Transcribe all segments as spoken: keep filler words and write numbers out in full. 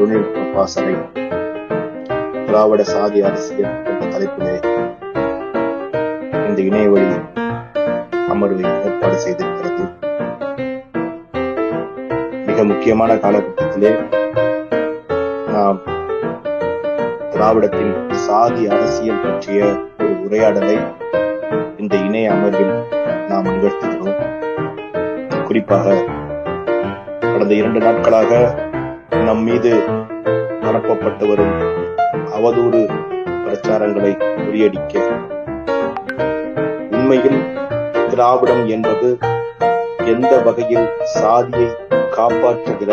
தொழில்நுட்ப சபை திராவிட சாதி அரசியல் என்ற தலைப்பிலே இந்த இணையவழி அமர்வை ஏற்பாடு செய்திருக்கிறது. மிக முக்கியமான காலகட்டத்திலே நாம் திராவிடத்தின் சாதி அரசியல் பற்றிய ஒரு உரையாடலை இந்த இணைய அமர்வில் நாம் முன்வர்த்துகிறோம். குறிப்பாக கடந்த இரண்டு நாட்களாக நம் மீது பரப்பப்பட்டு வரும் அவதூறு பிரச்சாரங்களை முறியடிக்க உண்மையில் திராவிடம் என்பது எந்த வகையில் சாதியை காப்பாற்றுகிற,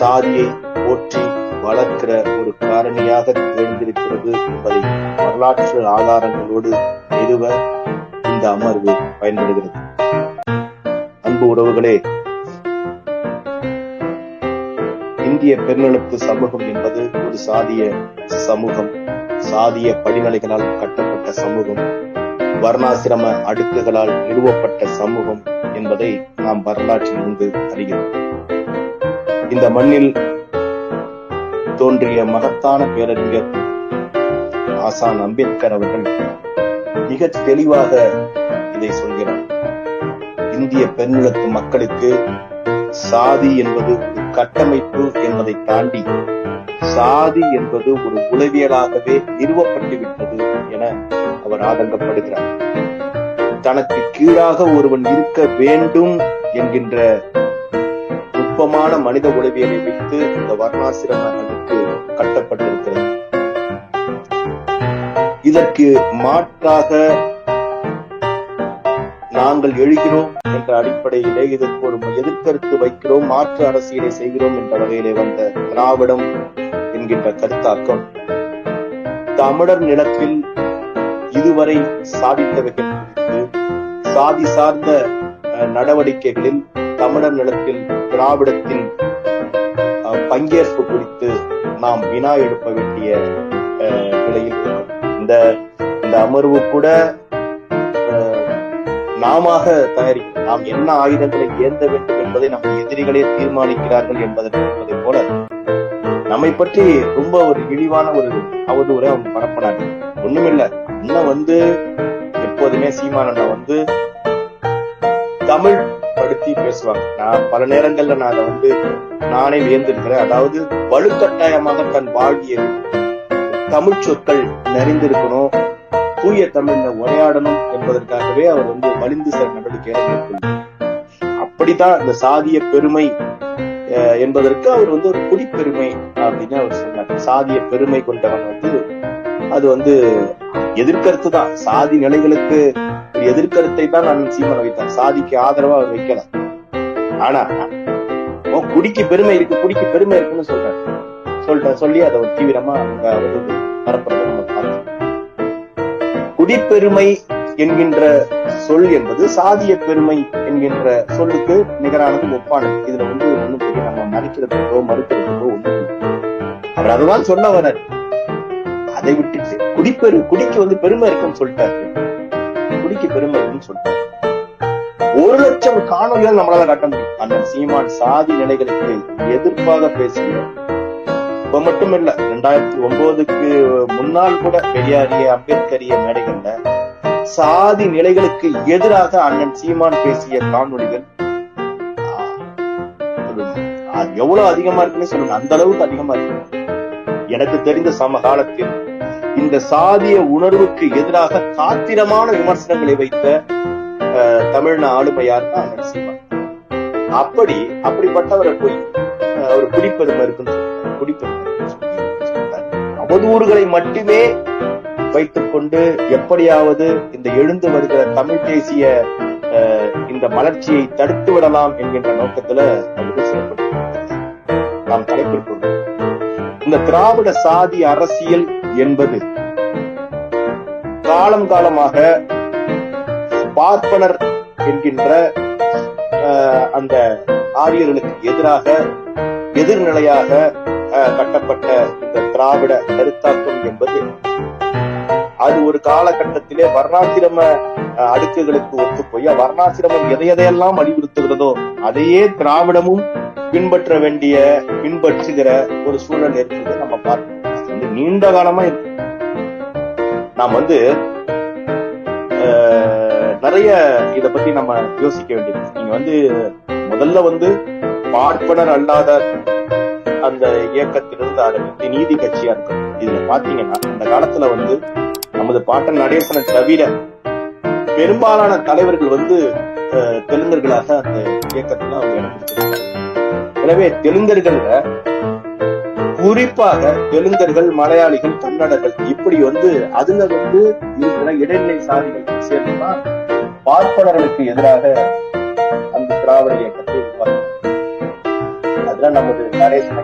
சாதியை போற்றி வளர்க்கிற ஒரு காரணியாக திகழ்ந்திருக்கிறது என்பதை வரலாற்று ஆதாரங்களோடு நிறுவ இந்த அமர்வு பயன்படுகிறது. அன்பு உறவுகளே, இந்திய பெருநிலத்து சமூகம் என்பது ஒரு சாதிய சமூகம், சாதிய படிநிலைகளால் கட்டப்பட்ட சமூகம், வர்ணாசிரம அடுக்குகளால் நிறுவப்பட்ட சமூகம் என்பதை நாம் வரலாற்றில் இருந்து அறிகிறோம். இந்த மண்ணில் தோன்றிய மகத்தான பேரறிஞர் ஆசான் அம்பேத்கர் அவர்கள் மிக தெளிவாக இதை சொல்கிறார். இந்திய பெருநிலத்து மக்களுக்கு சாதி என்பது கட்டமைப்பு என்பதை தாண்டி சாதி என்பது ஒரு உளவியலாகவே நிறுவப்பட்டுவிட்டது என அவர் ஆதங்கப்படுகிறார். தனக்கு கீழாக ஒருவன் இருக்க வேண்டும் என்கின்ற நுட்பமான மனித உளவியலை வைத்து இந்த வர்ணாசிரம அடுக்கு கட்டப்பட்டிருக்கிறது. இதற்கு மாற்றாக நாங்கள் எழுகிறோம் என்ற அடிப்படையிலே இதற்கு ஒரு எதிர்கருத்து வைக்கிறோம், மாற்று அரசியலை செய்கிறோம் என்ற வகையிலே வந்த திராவிடம் என்கின்ற கருத்தாக்கம் தமிழர் நிலத்தில் இதுவரை சாதித்தவைகள் குறித்து, சாதி சார்ந்த நடவடிக்கைகளில் தமிழர் நிலத்தில் திராவிடத்தின் பங்கேற்பு குறித்து நாம் வினா எழுப்ப வேண்டிய நிலையில் இந்த இந்த அமர்வு கூட நாம தயாரிக்கிறோம். நாம் என்ன ஆயுதங்களை ஏந்த வேண்டும் என்பதை நம் எதிரிகளே தீர்மானிக்கிறார்கள் என்பதை போல நம்மை பற்றி ரொம்ப ஒரு இழிவான ஒரு அவதூறை அவங்க பரப்பினாங்க. ஒண்ணுமில்ல, இன்னும் வந்து எப்போதுமே சீமானண்ணா வந்து தமிழ் படுத்தி பேசுவாங்க. நான் பல நேரங்கள்ல நான் அதை வந்து நானே வியந்திருக்கிறேன். அதாவது வலுக்கட்டாயமாக தன் வாழ்வியல் தமிழ் சொற்கள் நிறைந்திருக்கணும், தூய தமிழ்ல உரையாடணும் என்பதற்காகவே அவர் வந்து வலிந்து சில நடவடிக்கை எடுத்துக்கொள்ளும். அப்படித்தான் இந்த சாதிய பெருமை என்பதற்கு அவர் வந்து ஒரு குடிப்பெருமை அப்படின்னு அவர் சொன்னார். சாதிய பெருமை கொண்டவன் வந்து அது வந்து எதிர்கருத்து தான், சாதி நிலைகளுக்கு எதிர்கருத்தை தான் நான் சீமான் வைத்தார், சாதிக்கு ஆதரவா அவர் வைக்கல. ஆனா குடிக்கு பெருமை இருக்கு, குடிக்கு பெருமை இருக்குன்னு சொல்றேன் சொல்லிட்டேன் சொல்லி அதை ஒரு தீவிரமா அவங்க வந்து பரப்புறத நம்ம பார்த்தோம். குடிப்பெருமை என்கின்ற சொல் என்பது சாதிய பெருமை என்கின்ற சொல்லுக்கு நிகரானது, ஒப்பானது. இதுல வந்து ஒண்ணு பெரிய நம்ம மறைக்கிறதுக்கோ மறுக்கிறதுக்கோ ஒண்ணு அவர் அதுதான் சொல்ல வர்றாரு. அதை விட்டு குடிப்பெரு குடிக்கு வந்து பெருமை இருக்குன்னு சொல்லிட்டாரு, குடிக்கு பெருமை இருக்குன்னு சொல்லிட்டாரு. ஒரு லட்சம் காணொலிகள் நம்மளால காட்ட முடியும். அந்த சீமான் சாதி நிலைகளுக்கு எதிர்ப்பாக பேசிய இப்ப மட்டும் இல்ல, இரண்டாயிரத்தி ஒன்பதுக்கு முன்னால் கூட பெரியாரிய அம்பேத்கரிய மேடைகள்ல சாதி நிலைகளுக்கு எதிராக அண்ணன் சீமான் பேசிய காணொலிகள் எவ்வளவு அதிகமா இருக்குன்னு சொல்லுங்க, அந்த அளவுக்கு அதிகமா இருக்கு. எனக்கு தெரிந்த சமகாலத்தில் இந்த சாதிய உணர்வுக்கு எதிராக காத்திரமான விமர்சனங்களை வைத்த தமிழ்நாடு ஆளுமையார் தான் அண்ணன் சீமான். அப்படி அப்படிப்பட்டவரை போய் ஒரு குடிப்பெருமை இருக்குன்னு குடிப்பெருமை அவதூறுகளை மட்டுமே வைத்துக் கொண்டு எப்படியாவது இந்த எழுந்து வருகிற தமிழ் தேசிய இந்த மலர்ச்சியை தடுத்து விடலாம் என்கின்ற நோக்கத்துல அவர்கள் செயல்படுத்த நாம் தலைப்பிற்கு இந்த திராவிட சாதி அரசியல் என்பது காலம் காலமாக பார்ப்பனர் என்கின்ற அந்த ஆரியர்களுக்கு எதிராக எதிர்நிலையாக கட்டப்பட்ட இந்த திராவிட கருத்தாக்கம் என்பது அது ஒரு காலகட்டத்திலே வர்ணாசிரம அடுக்குகளுக்கு ஒத்துப்போய் வர்ணாசிரமம் எதை எதையெல்லாம் வலியுறுத்துகிறதோ அதையே திராவிடமும் பின்பற்ற வேண்டிய பின்பற்றுகிற ஒரு சூழல் ஏற்படுறதை நம்ம பார்க்கணும். நீண்ட காலமா நாம் வந்து நிறைய இதை பத்தி நம்ம யோசிக்க வேண்டியது. நீங்க வந்து முதல்ல வந்து பார்ப்பனர் அல்லாத அந்த இயக்கத்திலிருந்து ஆரம்பித்து நீதி கட்சியா இருக்கும். இதுல பாத்தீங்கன்னா அந்த காலத்துல வந்து நமது பாட்டன் நடேசனை தவிர பெரும்பாலான தலைவர்கள் வந்து தெலுங்கர்களாக அந்த இயக்கத்துல அவங்க இணைந்திருக்கிறாங்க. எனவே தெலுங்கர்கள்ல குறிப்பாக தெலுங்கர்கள், மலையாளிகள், கன்னடர்கள் இப்படி வந்து அதுல வந்து இருக்கிற இடைநிலை சாதிகள் சேர்ந்தா பார்ப்பனர்களுக்கு எதிராக அந்த திராவிட இயக்கத்தை உருவாக்கினார். அதெல்லாம் நமது நடேசன்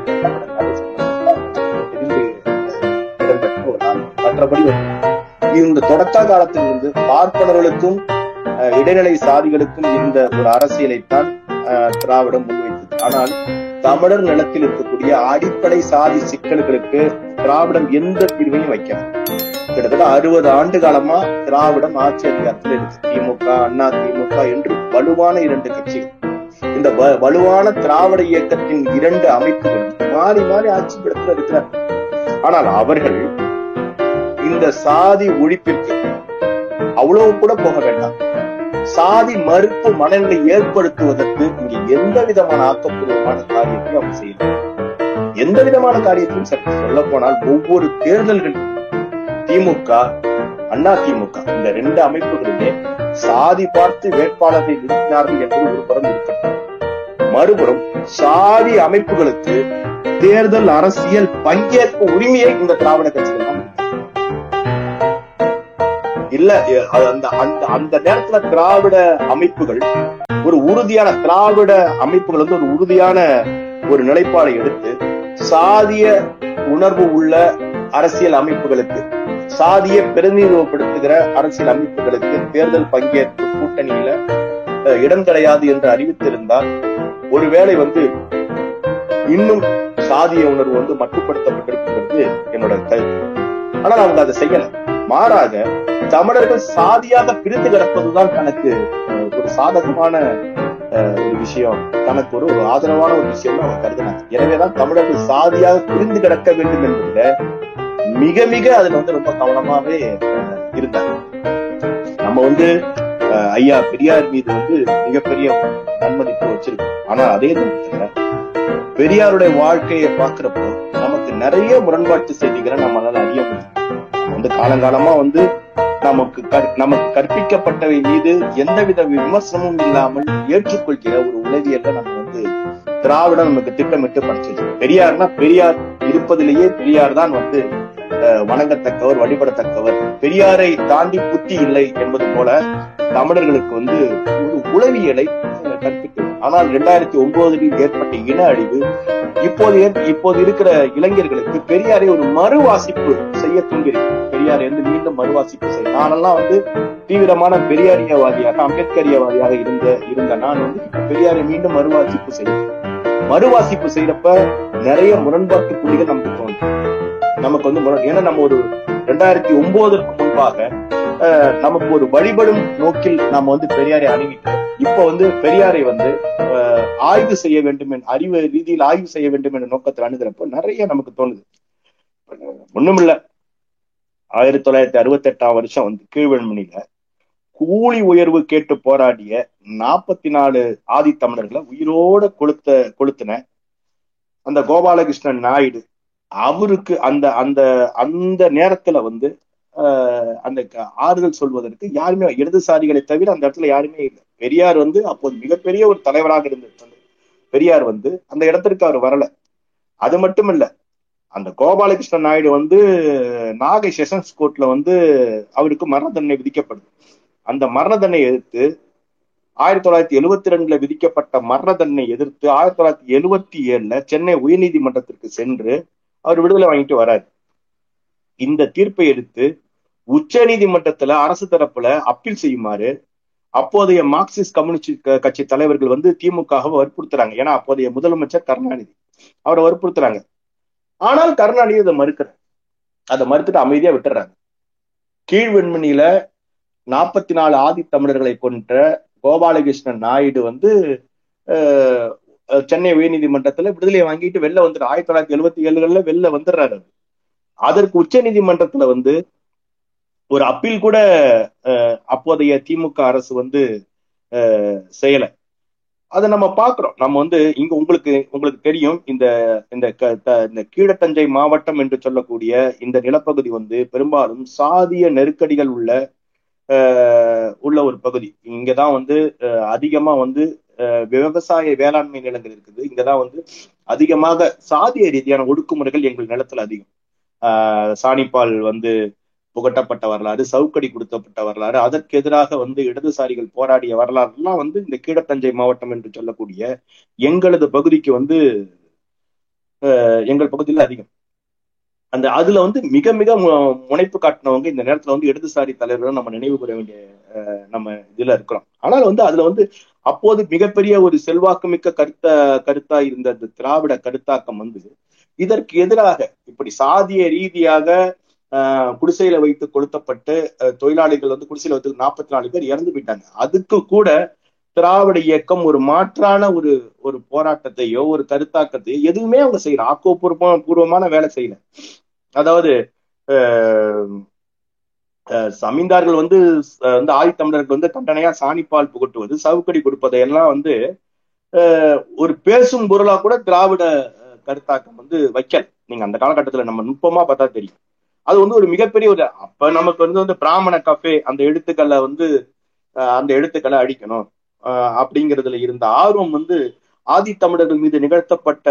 தெரிந்து இடம்பெற்று மற்றபடி இந்த தொடக்க காலத்தில் இருந்து பார்ப்பனர்களுக்கும் இடைநிலை சாதிகளுக்கும் இருந்த ஒரு அரசியலைத்தான் திராவிடம் முன்வைத்தது. ஆனால் தமிழர் நிலத்தில் இருக்கக்கூடிய அடிப்படை சாதி சிக்கல்களுக்கு திராவிடம் எந்த தீர்வையும் வைக்காது. கிட்டத்தட்ட அறுபது ஆண்டு காலமா திராவிடம் ஆட்சி அதிகாரத்தில் இருக்கு. திமுக, அண்ணா திமுக என்று வலுவான இரண்டு கட்சிகள். இந்த வலுவான திராவிட இயக்கத்தின் இரண்டு அமைப்புகள் மாறி மாறி ஆட்சி பீடத்தில் இருக்கிறார். ஆனால் அவர்கள் இந்த சாதி ஒழிப்பிற்கு அவ்வளவு கூட போக வேண்டாம். சாதி மறுப்பு மனநிலை ஏற்படுத்துவதற்கு இங்கே எந்த விதமான ஆக்கப்பூர்வமான காரியத்தையும் அவங்க செய்யலாம். எந்த விதமான காரியத்தையும் சற்று சொல்ல போனால் ஒவ்வொரு தேர்தல்கள் திமுக, அண்ணா திமுக இந்த ரெண்டு அமைப்புகளிலே சாதி பார்த்து வேட்பாளர்களை நிறுத்தினார்கள் என்று ஒரு புறம் இருக்கிறது. மறுபுறம் சாதி அமைப்புகளுக்கு தேர்தல் அரசியல் பங்கேற்பு உரிமையை இந்த திராவிட கட்சிகள் தான் இல்ல. அந்த அந்த நேரத்துல திராவிட அமைப்புகள் ஒரு உறுதியான திராவிட அமைப்புகள் வந்து ஒரு உறுதியான ஒரு நிலைப்பாடை எடுத்து சாதிய உணர்வு உள்ள அரசியல் அமைப்புகளுக்கு, சாதிய பிரதிநிதித்துவப்படுத்துகிற அரசியல் அமைப்புகளுக்கு தேர்தல் பங்கேற்பு கூட்டணியில இடம் கிடையாது என்று அறிவித்திருந்தால் ஒருவேளை வந்து இன்னும் சாதிய உணர்வு வந்து மட்டுப்படுத்தப்பட்டிருக்கிறது என்னோட கருத்து. ஆனால் அவங்க அதை செய்யல. மாறாக தமிழர்கள் சாதியாக பிரித்து கிடப்பதுதான் தனக்கு ஒரு சாதகமான ஒரு விஷயம், தனக்கு ஒரு ஒரு ஆதரவான ஒரு விஷயம்னு அவங்க கருதினாங்க. எனவேதான் தமிழர்கள் சாதியாக பிரிந்து கிடக்க வேண்டும் என்பதுல மிக மிக அதுல வந்து ரொம்ப கவனமாவே இருந்தாங்க. நம்ம வந்து ஐயா பெரியார் மீது வந்து மிகப்பெரிய நன்மதிப்பு வச்சிருக்கோம். ஆனா அதே நேரத்துல பெரியாருடைய வாழ்க்கையை பாக்குறப்போ நமக்கு நிறைய முரண்பாட்டு செய்திகளை நம்மளால அறிய முடியும். வந்து காலங்காலமா வந்து நமக்கு நமக்கு கற்பிக்கப்பட்டவை மீது எந்தவித விமர்சனமும் இல்லாமல் ஏற்றுக்கொள்கிற ஒரு உளவியல்ல நம்ம வந்து திராவிடம் நமக்கு திட்டமிட்டு படிச்சிருக்கோம். பெரியார்னா பெரியார் இருப்பதிலேயே பெரியார் தான் வந்து வணங்கத்தக்கவர், வழிபடத்தக்கவர், பெரியாரை தாண்டி புத்தி இல்லை என்பது போல தமிழர்களுக்கு வந்து ஒரு உளவியலை கற்பிக்கும். ஆனால் இரண்டாயிரத்தி ஒன்பதில் ஏற்பட்ட இன அழிவு இப்போது இப்போது இருக்கிற இளைஞர்களுக்கு பெரியாரை ஒரு மறுவாசிப்பு செய்ய தூண்டிருக்கு. பெரியாரை வந்து மீண்டும் மறுவாசிப்பு செய்ய நானெல்லாம் வந்து தீவிரமான பெரியாரியவாதியாக, அம்பேத்கரியவாதியாக இருந்த இருந்த நான் வந்து பெரியாரை மீண்டும் மறுவாசிப்பு செய்யும் மறுவாசிப்பு செய்யறப்ப நிறைய முரண்பாட்டு புள்ளிகள் நமக்கு தோன்றும். நமக்கு வந்து ஏன்னா நம்ம ஒரு ரெண்டாயிரத்தி ஒன்பதற்கு முன்பாக நமக்கு ஒரு வழிபடும் நோக்கில் நாம வந்து பெரியாரை அணுகிட்டு இப்ப வந்து பெரியாரை வந்து ஆய்வு செய்ய வேண்டும், அறிவு ரீதியில் ஆய்வு செய்ய வேண்டும் என்ற நோக்கத்தில் அணுகிறப்போ நிறைய நமக்கு தோணுது. ஒண்ணுமில்ல, ஆயிரத்தி தொள்ளாயிரத்தி அறுபத்தி எட்டாம் வருஷம் வந்து கீழ்வெண்மணியில கூலி உயர்வு கேட்டு போராடிய நாற்பத்தி நாலு ஆதி தமிழர்களை உயிரோட கொளுத்த கொளுத்தின அந்த கோபாலகிருஷ்ணன் நாயுடு அவருக்கு அந்த அந்த அந்த நேரத்துல வந்து அஹ் அந்த ஆறுதல் சொல்வதற்கு யாருமே இடதுசாரிகளை தவிர அந்த இடத்துல யாருமே இல்லை. பெரியார் வந்து அப்போது மிகப்பெரிய ஒரு தலைவராக இருந்திருந்தார். பெரியார் வந்து அந்த இடத்திற்கு அவர் வரல. அது மட்டும் இல்ல, அந்த கோபாலகிருஷ்ணன் நாயுடு வந்து நாகை செஷன்ஸ் கோர்ட்ல வந்து அவருக்கு மரண தண்டனை விதிக்கப்படுது. அந்த மரண தண்டனை எதிர்த்து ஆயிரத்தி தொள்ளாயிரத்தி எழுவத்தி ரெண்டுல விதிக்கப்பட்ட மரண தண்டனை எதிர்த்து ஆயிரத்தி தொள்ளாயிரத்தி எழுவத்தி ஏழுல சென்னை உயர்நீதிமன்றத்திற்கு சென்று அவர் விடுதலை வாங்கிட்டு வராரு. இந்த தீர்ப்பை எடுத்து உச்ச நீதிமன்றத்துல அரசு தரப்புல அப்பீல் செய்யுமாறு அப்போதைய மார்க்சிஸ்ட் கம்யூனிஸ்ட் கட்சி தலைவர்கள் வந்து திமுகவை வற்புறுத்துறாங்க. ஏன்னா அப்போதைய முதலமைச்சர் கருணாநிதி அவரை வற்புறுத்துறாங்க. ஆனால் கருணாநிதி அதை மறுக்கிறார். அதை மறுத்துட்டு அமைதியா விட்டுறாங்க. கீழ்வெண்மணியில நாற்பத்தி நாலு ஆதி தமிழர்களை கொன்ற கோபாலகிருஷ்ணன் நாயுடு வந்து சென்னை உயர்நீதிமன்றத்துல விடுதலையை வாங்கிட்டு வெளில வந்துரு ஆயிரத்தி தொள்ளாயிரத்தி எழுபத்தி ஏழுகள்ல வெளில வந்துடுறாரு. அதற்கு உச்ச நீதிமன்றத்துல வந்து ஒரு அப்பீல் கூட அப்போதைய திமுக அரசு வந்து செய்யலை. அதை நம்ம பாக்குறோம். நம்ம வந்து இங்க உங்களுக்கு உங்களுக்கு தெரியும், இந்த இந்த கீழத்தஞ்சை மாவட்டம் என்று சொல்லக்கூடிய இந்த நிலப்பகுதி வந்து பெரும்பாலும் சாதிய நெருக்கடிகள் உள்ள உள்ள ஒரு பகுதி. இங்கதான் வந்து அதிகமா வந்து விவசாய வேளாண்மை நிலங்கள் இருக்குது. இங்கதான் வந்து அதிகமாக சாதிய ரீதியான ஒடுக்குமுறைகள் எங்கள் நிலத்துல அதிகம். ஆஹ் சாணிப்பால் வந்து புகட்டப்பட்ட வரலாறு, சவுக்கடி கொடுத்தப்பட்ட வரலாறு, அதற்கு எதிராக வந்து இடதுசாரிகள் போராடிய வரலாறு எல்லாம் வந்து இந்த கீழத்தஞ்சை மாவட்டம் என்று சொல்லக்கூடிய எங்களது பகுதிக்கு வந்து எங்கள் பகுதியில் அதிகம். அந்த அதுல வந்து மிக மிக முனைப்பு காட்டினவங்க இந்த நேரத்துல வந்து இடதுசாரி தலைவர்கள் நம்ம நினைவு கூற வேண்டிய நம்ம இதுல இருக்கிறோம். ஆனால் வந்து அதுல வந்து அப்போது மிகப்பெரிய ஒரு செல்வாக்குமிக்க கருத்த கருத்தா இருந்த இந்த திராவிட கருத்தாக்கம் வந்து இதற்கு எதிராக இப்படி சாதிய ரீதியாக ஆஹ் குடிசையில வைத்து கொளுத்தப்பட்டு தொழிலாளிகள் வந்து குடிசையில வைத்து நாற்பத்தி நாலு பேர் இறந்து போயிட்டாங்க. அதுக்கு கூட திராவிட இயக்கம் ஒரு மாற்றான ஒரு ஒரு போராட்டத்தையோ ஒரு கருத்தாக்கத்தையோ எதுவுமே அவங்க செய்யல, ஆக்கப்பூர்வ பூர்வமான வேலை செய்யல. அதாவது சமீந்தார்கள் வந்து வந்து ஆதி தமிழர்கள் வந்து தண்டனையா சாணிப்பால் புகட்டுவது, சவுக்கடி கொடுப்பதையெல்லாம் வந்து ஒரு பேசும் பொருளா கூட திராவிட கருத்தாக்கம் வந்து வைக்கல. நீங்க அந்த காலகட்டத்துல நம்ம நுட்பமா பார்த்தா தெரியும். அது வந்து ஒரு மிகப்பெரிய ஒரு அப்ப நமக்கு வந்து வந்து பிராமண கஃபே அந்த எழுத்துக்களை வந்து அந்த எழுத்துக்களை அழிக்கணும் அப்படிங்கிறதுல இருந்த ஆர்வம் வந்து ஆதி தமிழர்கள் மீது நிகழ்த்தப்பட்ட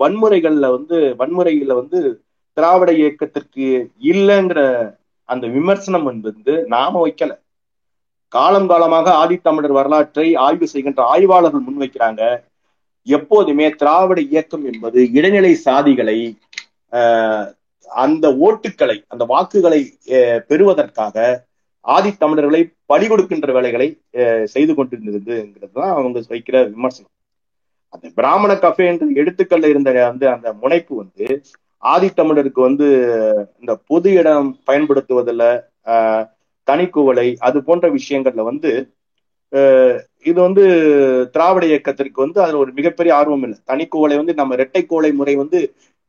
வன்முறைகள்ல வந்து வன்முறையில வந்து திராவிட இயக்கத்திற்கு இல்லைங்கிற அந்த விமர்சனம் வந்து நாம வைக்கல. காலம் காலமாக ஆதி தமிழர் வரலாற்றை ஆய்வு செய்கின்ற ஆய்வாளர்கள் முன்வைக்கிறாங்க. எப்போதுமே திராவிட இயக்கம் என்பது இடைநிலை சாதிகளை அந்த ஓட்டுக்களை அந்த வாக்குகளை பெறுவதற்காக ஆதி தமிழர்களை பலி கொடுக்கின்ற வேலைகளை செய்து கொண்டிருந்ததுங்கிறதுதான் அவங்க வைக்கிற விமர்சனம். அந்த பிராமண கஃபே என்ற எழுத்துக்கள்ல இருந்த அந்த அந்த முனைப்பு வந்து ஆதி தமிழருக்கு வந்து இந்த பொது இடம் பயன்படுத்துவதில் ஆஹ் தனிக்குவலை அது போன்ற விஷயங்கள்ல வந்து இது வந்து திராவிட இயக்கத்திற்கு வந்து அதுல ஒரு மிகப்பெரிய ஆர்வம் இல்லை. தனிக்குவலை வந்து நம்ம இரட்டை கோலை முறை வந்து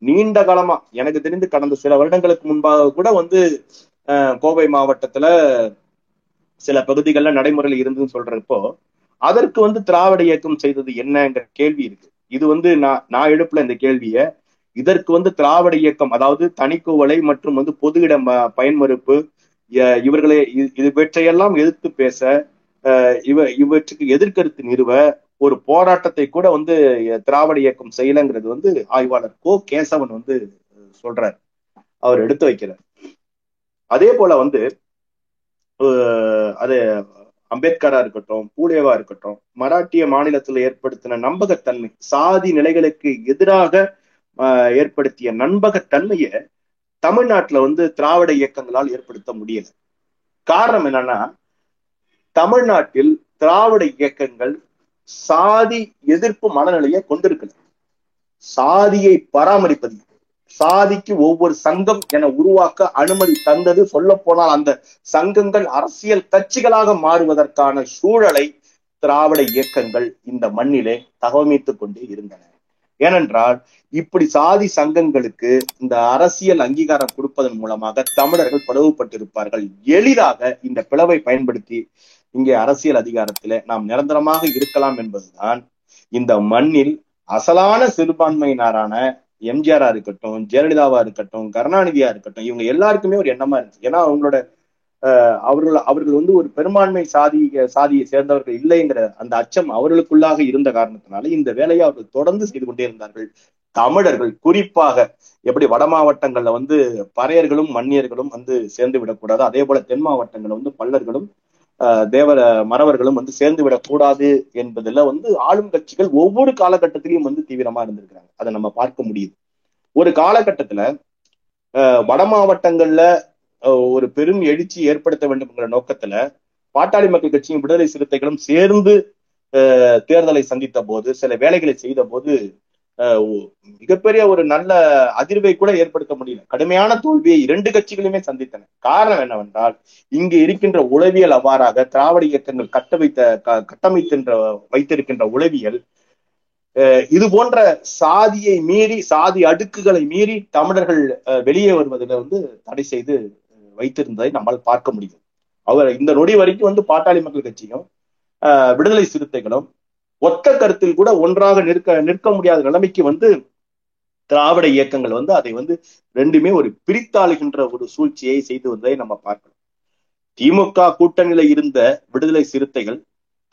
நீண்ட காலமா எனக்கு தெரிந்து கடந்த சில வருடங்களுக்கு முன்பாக கூட வந்து அஹ் கோவை மாவட்டத்துல சில பகுதிகளில் நடைமுறையில் இருந்துன்னு சொல்றப்போ அதற்கு வந்து திராவிட இயக்கம் செய்தது என்னங்கிற கேள்வி இருக்கு. இது வந்து நான் நான் எழுப்புல இந்த கேள்வியை. இதற்கு வந்து திராவிட இயக்கம் அதாவது தனிக்கோவலை மற்றும் வந்து பொது இட பயன்மறுப்பு இவர்களை இவற்றையெல்லாம் எதிர்த்து பேச இவ இவற்றுக்கு எதிர்கருத்து நிறுவ ஒரு போராட்டத்தை கூட வந்து திராவிட இயக்கம் செய்யலங்கிறது வந்து ஆய்வாளர் கோ கேசவன் வந்து சொல்றார், அவர் எடுத்து வைக்கிறார். அதே போல வந்து அது அம்பேத்கரா இருக்கட்டும், பூலேவா இருக்கட்டும், மராட்டிய மாநிலத்துல ஏற்படுத்தின நம்பகத்தன்மை, சாதி நிலைகளுக்கு எதிராக ஏற்படுத்திய நம்பகத்தன்மையை தமிழ்நாட்டுல வந்து திராவிட இயக்கங்களால் ஏற்படுத்த முடியல. காரணம் என்னன்னா தமிழ்நாட்டில் திராவிட இயக்கங்கள் சாதி எதிர்ப்பு மனநிலையை கொண்டிருக்கல. சாதியை பராமரிப்பது, சாதிக்கு ஒவ்வொரு சங்கம் என உருவாக்க அனுமதி தந்தது, சொல்ல போனால் அந்த சங்கங்கள் அரசியல் கட்சிகளாக மாறுவதற்கான சூழலை திராவிட இயக்கங்கள் இந்த மண்ணிலே தகவமைத்துக் கொண்டே இருந்தன. ஏனென்றால் இப்படி சாதி சங்கங்களுக்கு இந்த அரசியல் அங்கீகாரம் கொடுப்பதன் மூலமாக தமிழர்கள் பிளவுபட்டிருப்பார்கள். எளிதாக இந்த பிளவை பயன்படுத்தி இங்கே அரசியல் அதிகாரத்திலே நாம் நிரந்தரமாக இருக்கலாம் என்பதுதான் இந்த மண்ணில் அசலான சிறுபான்மையினரான எம்ஜிஆரா இருக்கட்டும், ஜெயலலிதாவா இருக்கட்டும், கருணாநிதியா இருக்கட்டும், இவங்க எல்லாருக்குமே ஒரு எண்ணமா இருந்துச்சு. ஏன்னா அவங்களோட அஹ் அவர்கள் அவர்கள் வந்து ஒரு பெரும்பான்மை சாதி சாதியை சேர்ந்தவர்கள் இல்லைங்கிற அந்த அச்சம் அவர்களுக்குள்ளாக இருந்த காரணத்தினால இந்த வேலையை அவர்கள் தொடர்ந்து செய்து கொண்டே இருந்தார்கள். தமிழர்கள் குறிப்பாக எப்படி வட மாவட்டங்கள்ல வந்து பறையர்களும் மன்னியர்களும் வந்து சேர்ந்து விடக்கூடாது, அதே போல தென் மாவட்டங்கள்ல வந்து பல்லர்களும் தேவர மறவர்களும் வந்து சேர்ந்து விடக்கூடாது என்பதுல வந்து ஆளும் கட்சிகள் ஒவ்வொரு காலகட்டத்திலையும் வந்து தீவிரமா இருந்திருக்கிறாங்க. அதை நம்ம பார்க்க முடியுது. ஒரு காலகட்டத்துல அஹ் வட மாவட்டங்கள்ல ஒரு பெரும் எழுச்சி ஏற்படுத்த வேண்டும்ங்கிற நோக்கத்துல பாட்டாளி மக்கள் கட்சியும் விடுதலை சிறுத்தைகளும் சேர்ந்து அஹ் தேர்தலை சந்தித்த போது சில வேலைகளை செய்த போது அஹ் மிகப்பெரிய ஒரு நல்ல அதிர்வை கூட ஏற்படுத்த முடியல. கடுமையான தோல்வியை இரண்டு கட்சிகளுமே சந்தித்தன. காரணம் என்னவென்றால் இங்கு இருக்கின்ற உளவியல் அவ்வாறாக திராவிட இயக்கங்கள் கட்ட வைத்த கட்டமைத்தின்ற வைத்திருக்கின்ற உளவியல் இது போன்ற சாதியை மீறி, சாதி அடுக்குகளை மீறி தமிழர்கள் வெளியே வருவதில் வந்து தடை செய்து வைத்திருந்ததை நம்மால் பார்க்க முடியும். அவர் இந்த நொடி வரைக்கும் வந்து பாட்டாளி மக்கள் கட்சியும் விடுதலை சிறுத்தைகளும் ஒத்த கருத்தில் கூட ஒன்றாக நிற்க நிற்க முடியாத நிலைமைக்கு வந்து திராவிட இயக்கங்கள் வந்து அதை வந்து ரெண்டுமே ஒரு பிரித்தாளுகின்ற ஒரு சூழ்ச்சியை செய்து வந்ததை நம்ம பார்க்கலாம். திமுக கூட்டணியில இருந்த விடுதலை சிறுத்தைகள்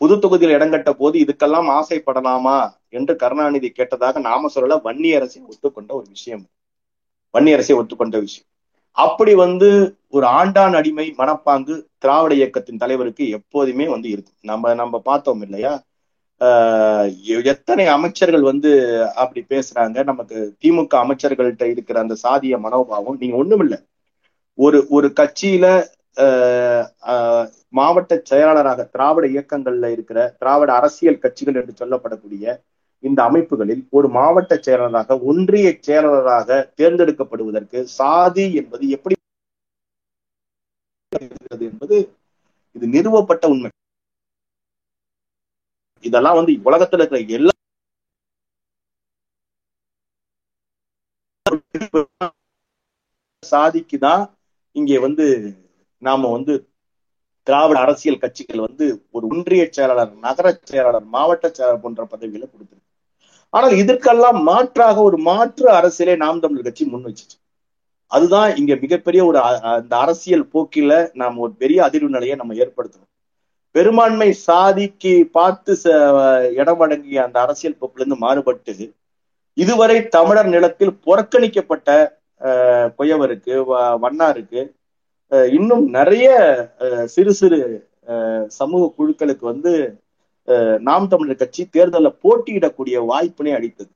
புது தொகுதியில் இடங்கட்ட போது இதுக்கெல்லாம் ஆசைப்படலாமா என்று கருணாநிதி கேட்டதாக நாம சொல்லல, வன்னியரசை ஒத்துக்கொண்ட ஒரு விஷயம், வன்னியரசை ஒத்துக்கொண்ட விஷயம். அப்படி வந்து ஒரு ஆண்டான் அடிமை மனப்பாங்கு திராவிட இயக்கத்தின் தலைவருக்கு எப்போதுமே வந்து இருக்கும். நம்ம நம்ம பார்த்தோம் இல்லையா, எத்தனை அமைச்சர்கள் வந்து அப்படி பேசுறாங்க. நமக்கு திமுக அமைச்சர்கள்ட்ட இருக்கிற அந்த சாதிய மனோபாவம், நீங்க ஒண்ணும் இல்லை, ஒரு ஒரு கட்சியில மாவட்ட செயலாளராக திராவிட இயக்கங்கள்ல இருக்கிற திராவிட அரசியல் கட்சிகள் என்று சொல்லப்படக்கூடிய இந்த அமைப்புகளில் ஒரு மாவட்ட செயலாளராக, ஒன்றிய செயலாளராக தேர்ந்தெடுக்கப்படுவதற்கு சாதி என்பது எப்படி என்பது இது நிறுவப்பட்ட உண்மை. இதெல்லாம் வந்து உலகத்துல இருக்கிற எல்லா சாதிக்குதான் இங்கே வந்து நாம வந்து திராவிட அரசியல் கட்சிகள் வந்து ஒரு ஒன்றிய செயலாளர், நகர செயலாளர், மாவட்ட செயலாளர் போன்ற பதவிகளை கொடுத்திருக்கு. ஆனால் இதற்கெல்லாம் மாற்றாக ஒரு மாற்று அரசியலை நாம் தமிழர் கட்சி முன்வச்சு. அதுதான் இங்க மிகப்பெரிய ஒரு இந்த அரசியல் போக்கில நாம் ஒரு பெரிய அதிர்வு நிலையை நம்ம ஏற்படுத்தணும். பெரும்பான்மை சாதிக்கு பார்த்து இடம் அடங்கிய அந்த அரசியல் போக்கிலிருந்து மாறுபட்டு இதுவரை தமிழர் நிலத்தில் புறக்கணிக்கப்பட்ட கொயவருக்கு, வண்ணாருக்கு, இன்னும் நிறைய சிறு சிறு சமூக குழுக்களுக்கு வந்து நாம் தமிழர் கட்சி தேர்தலில் போட்டியிடக்கூடிய வாய்ப்பினை அளித்தது.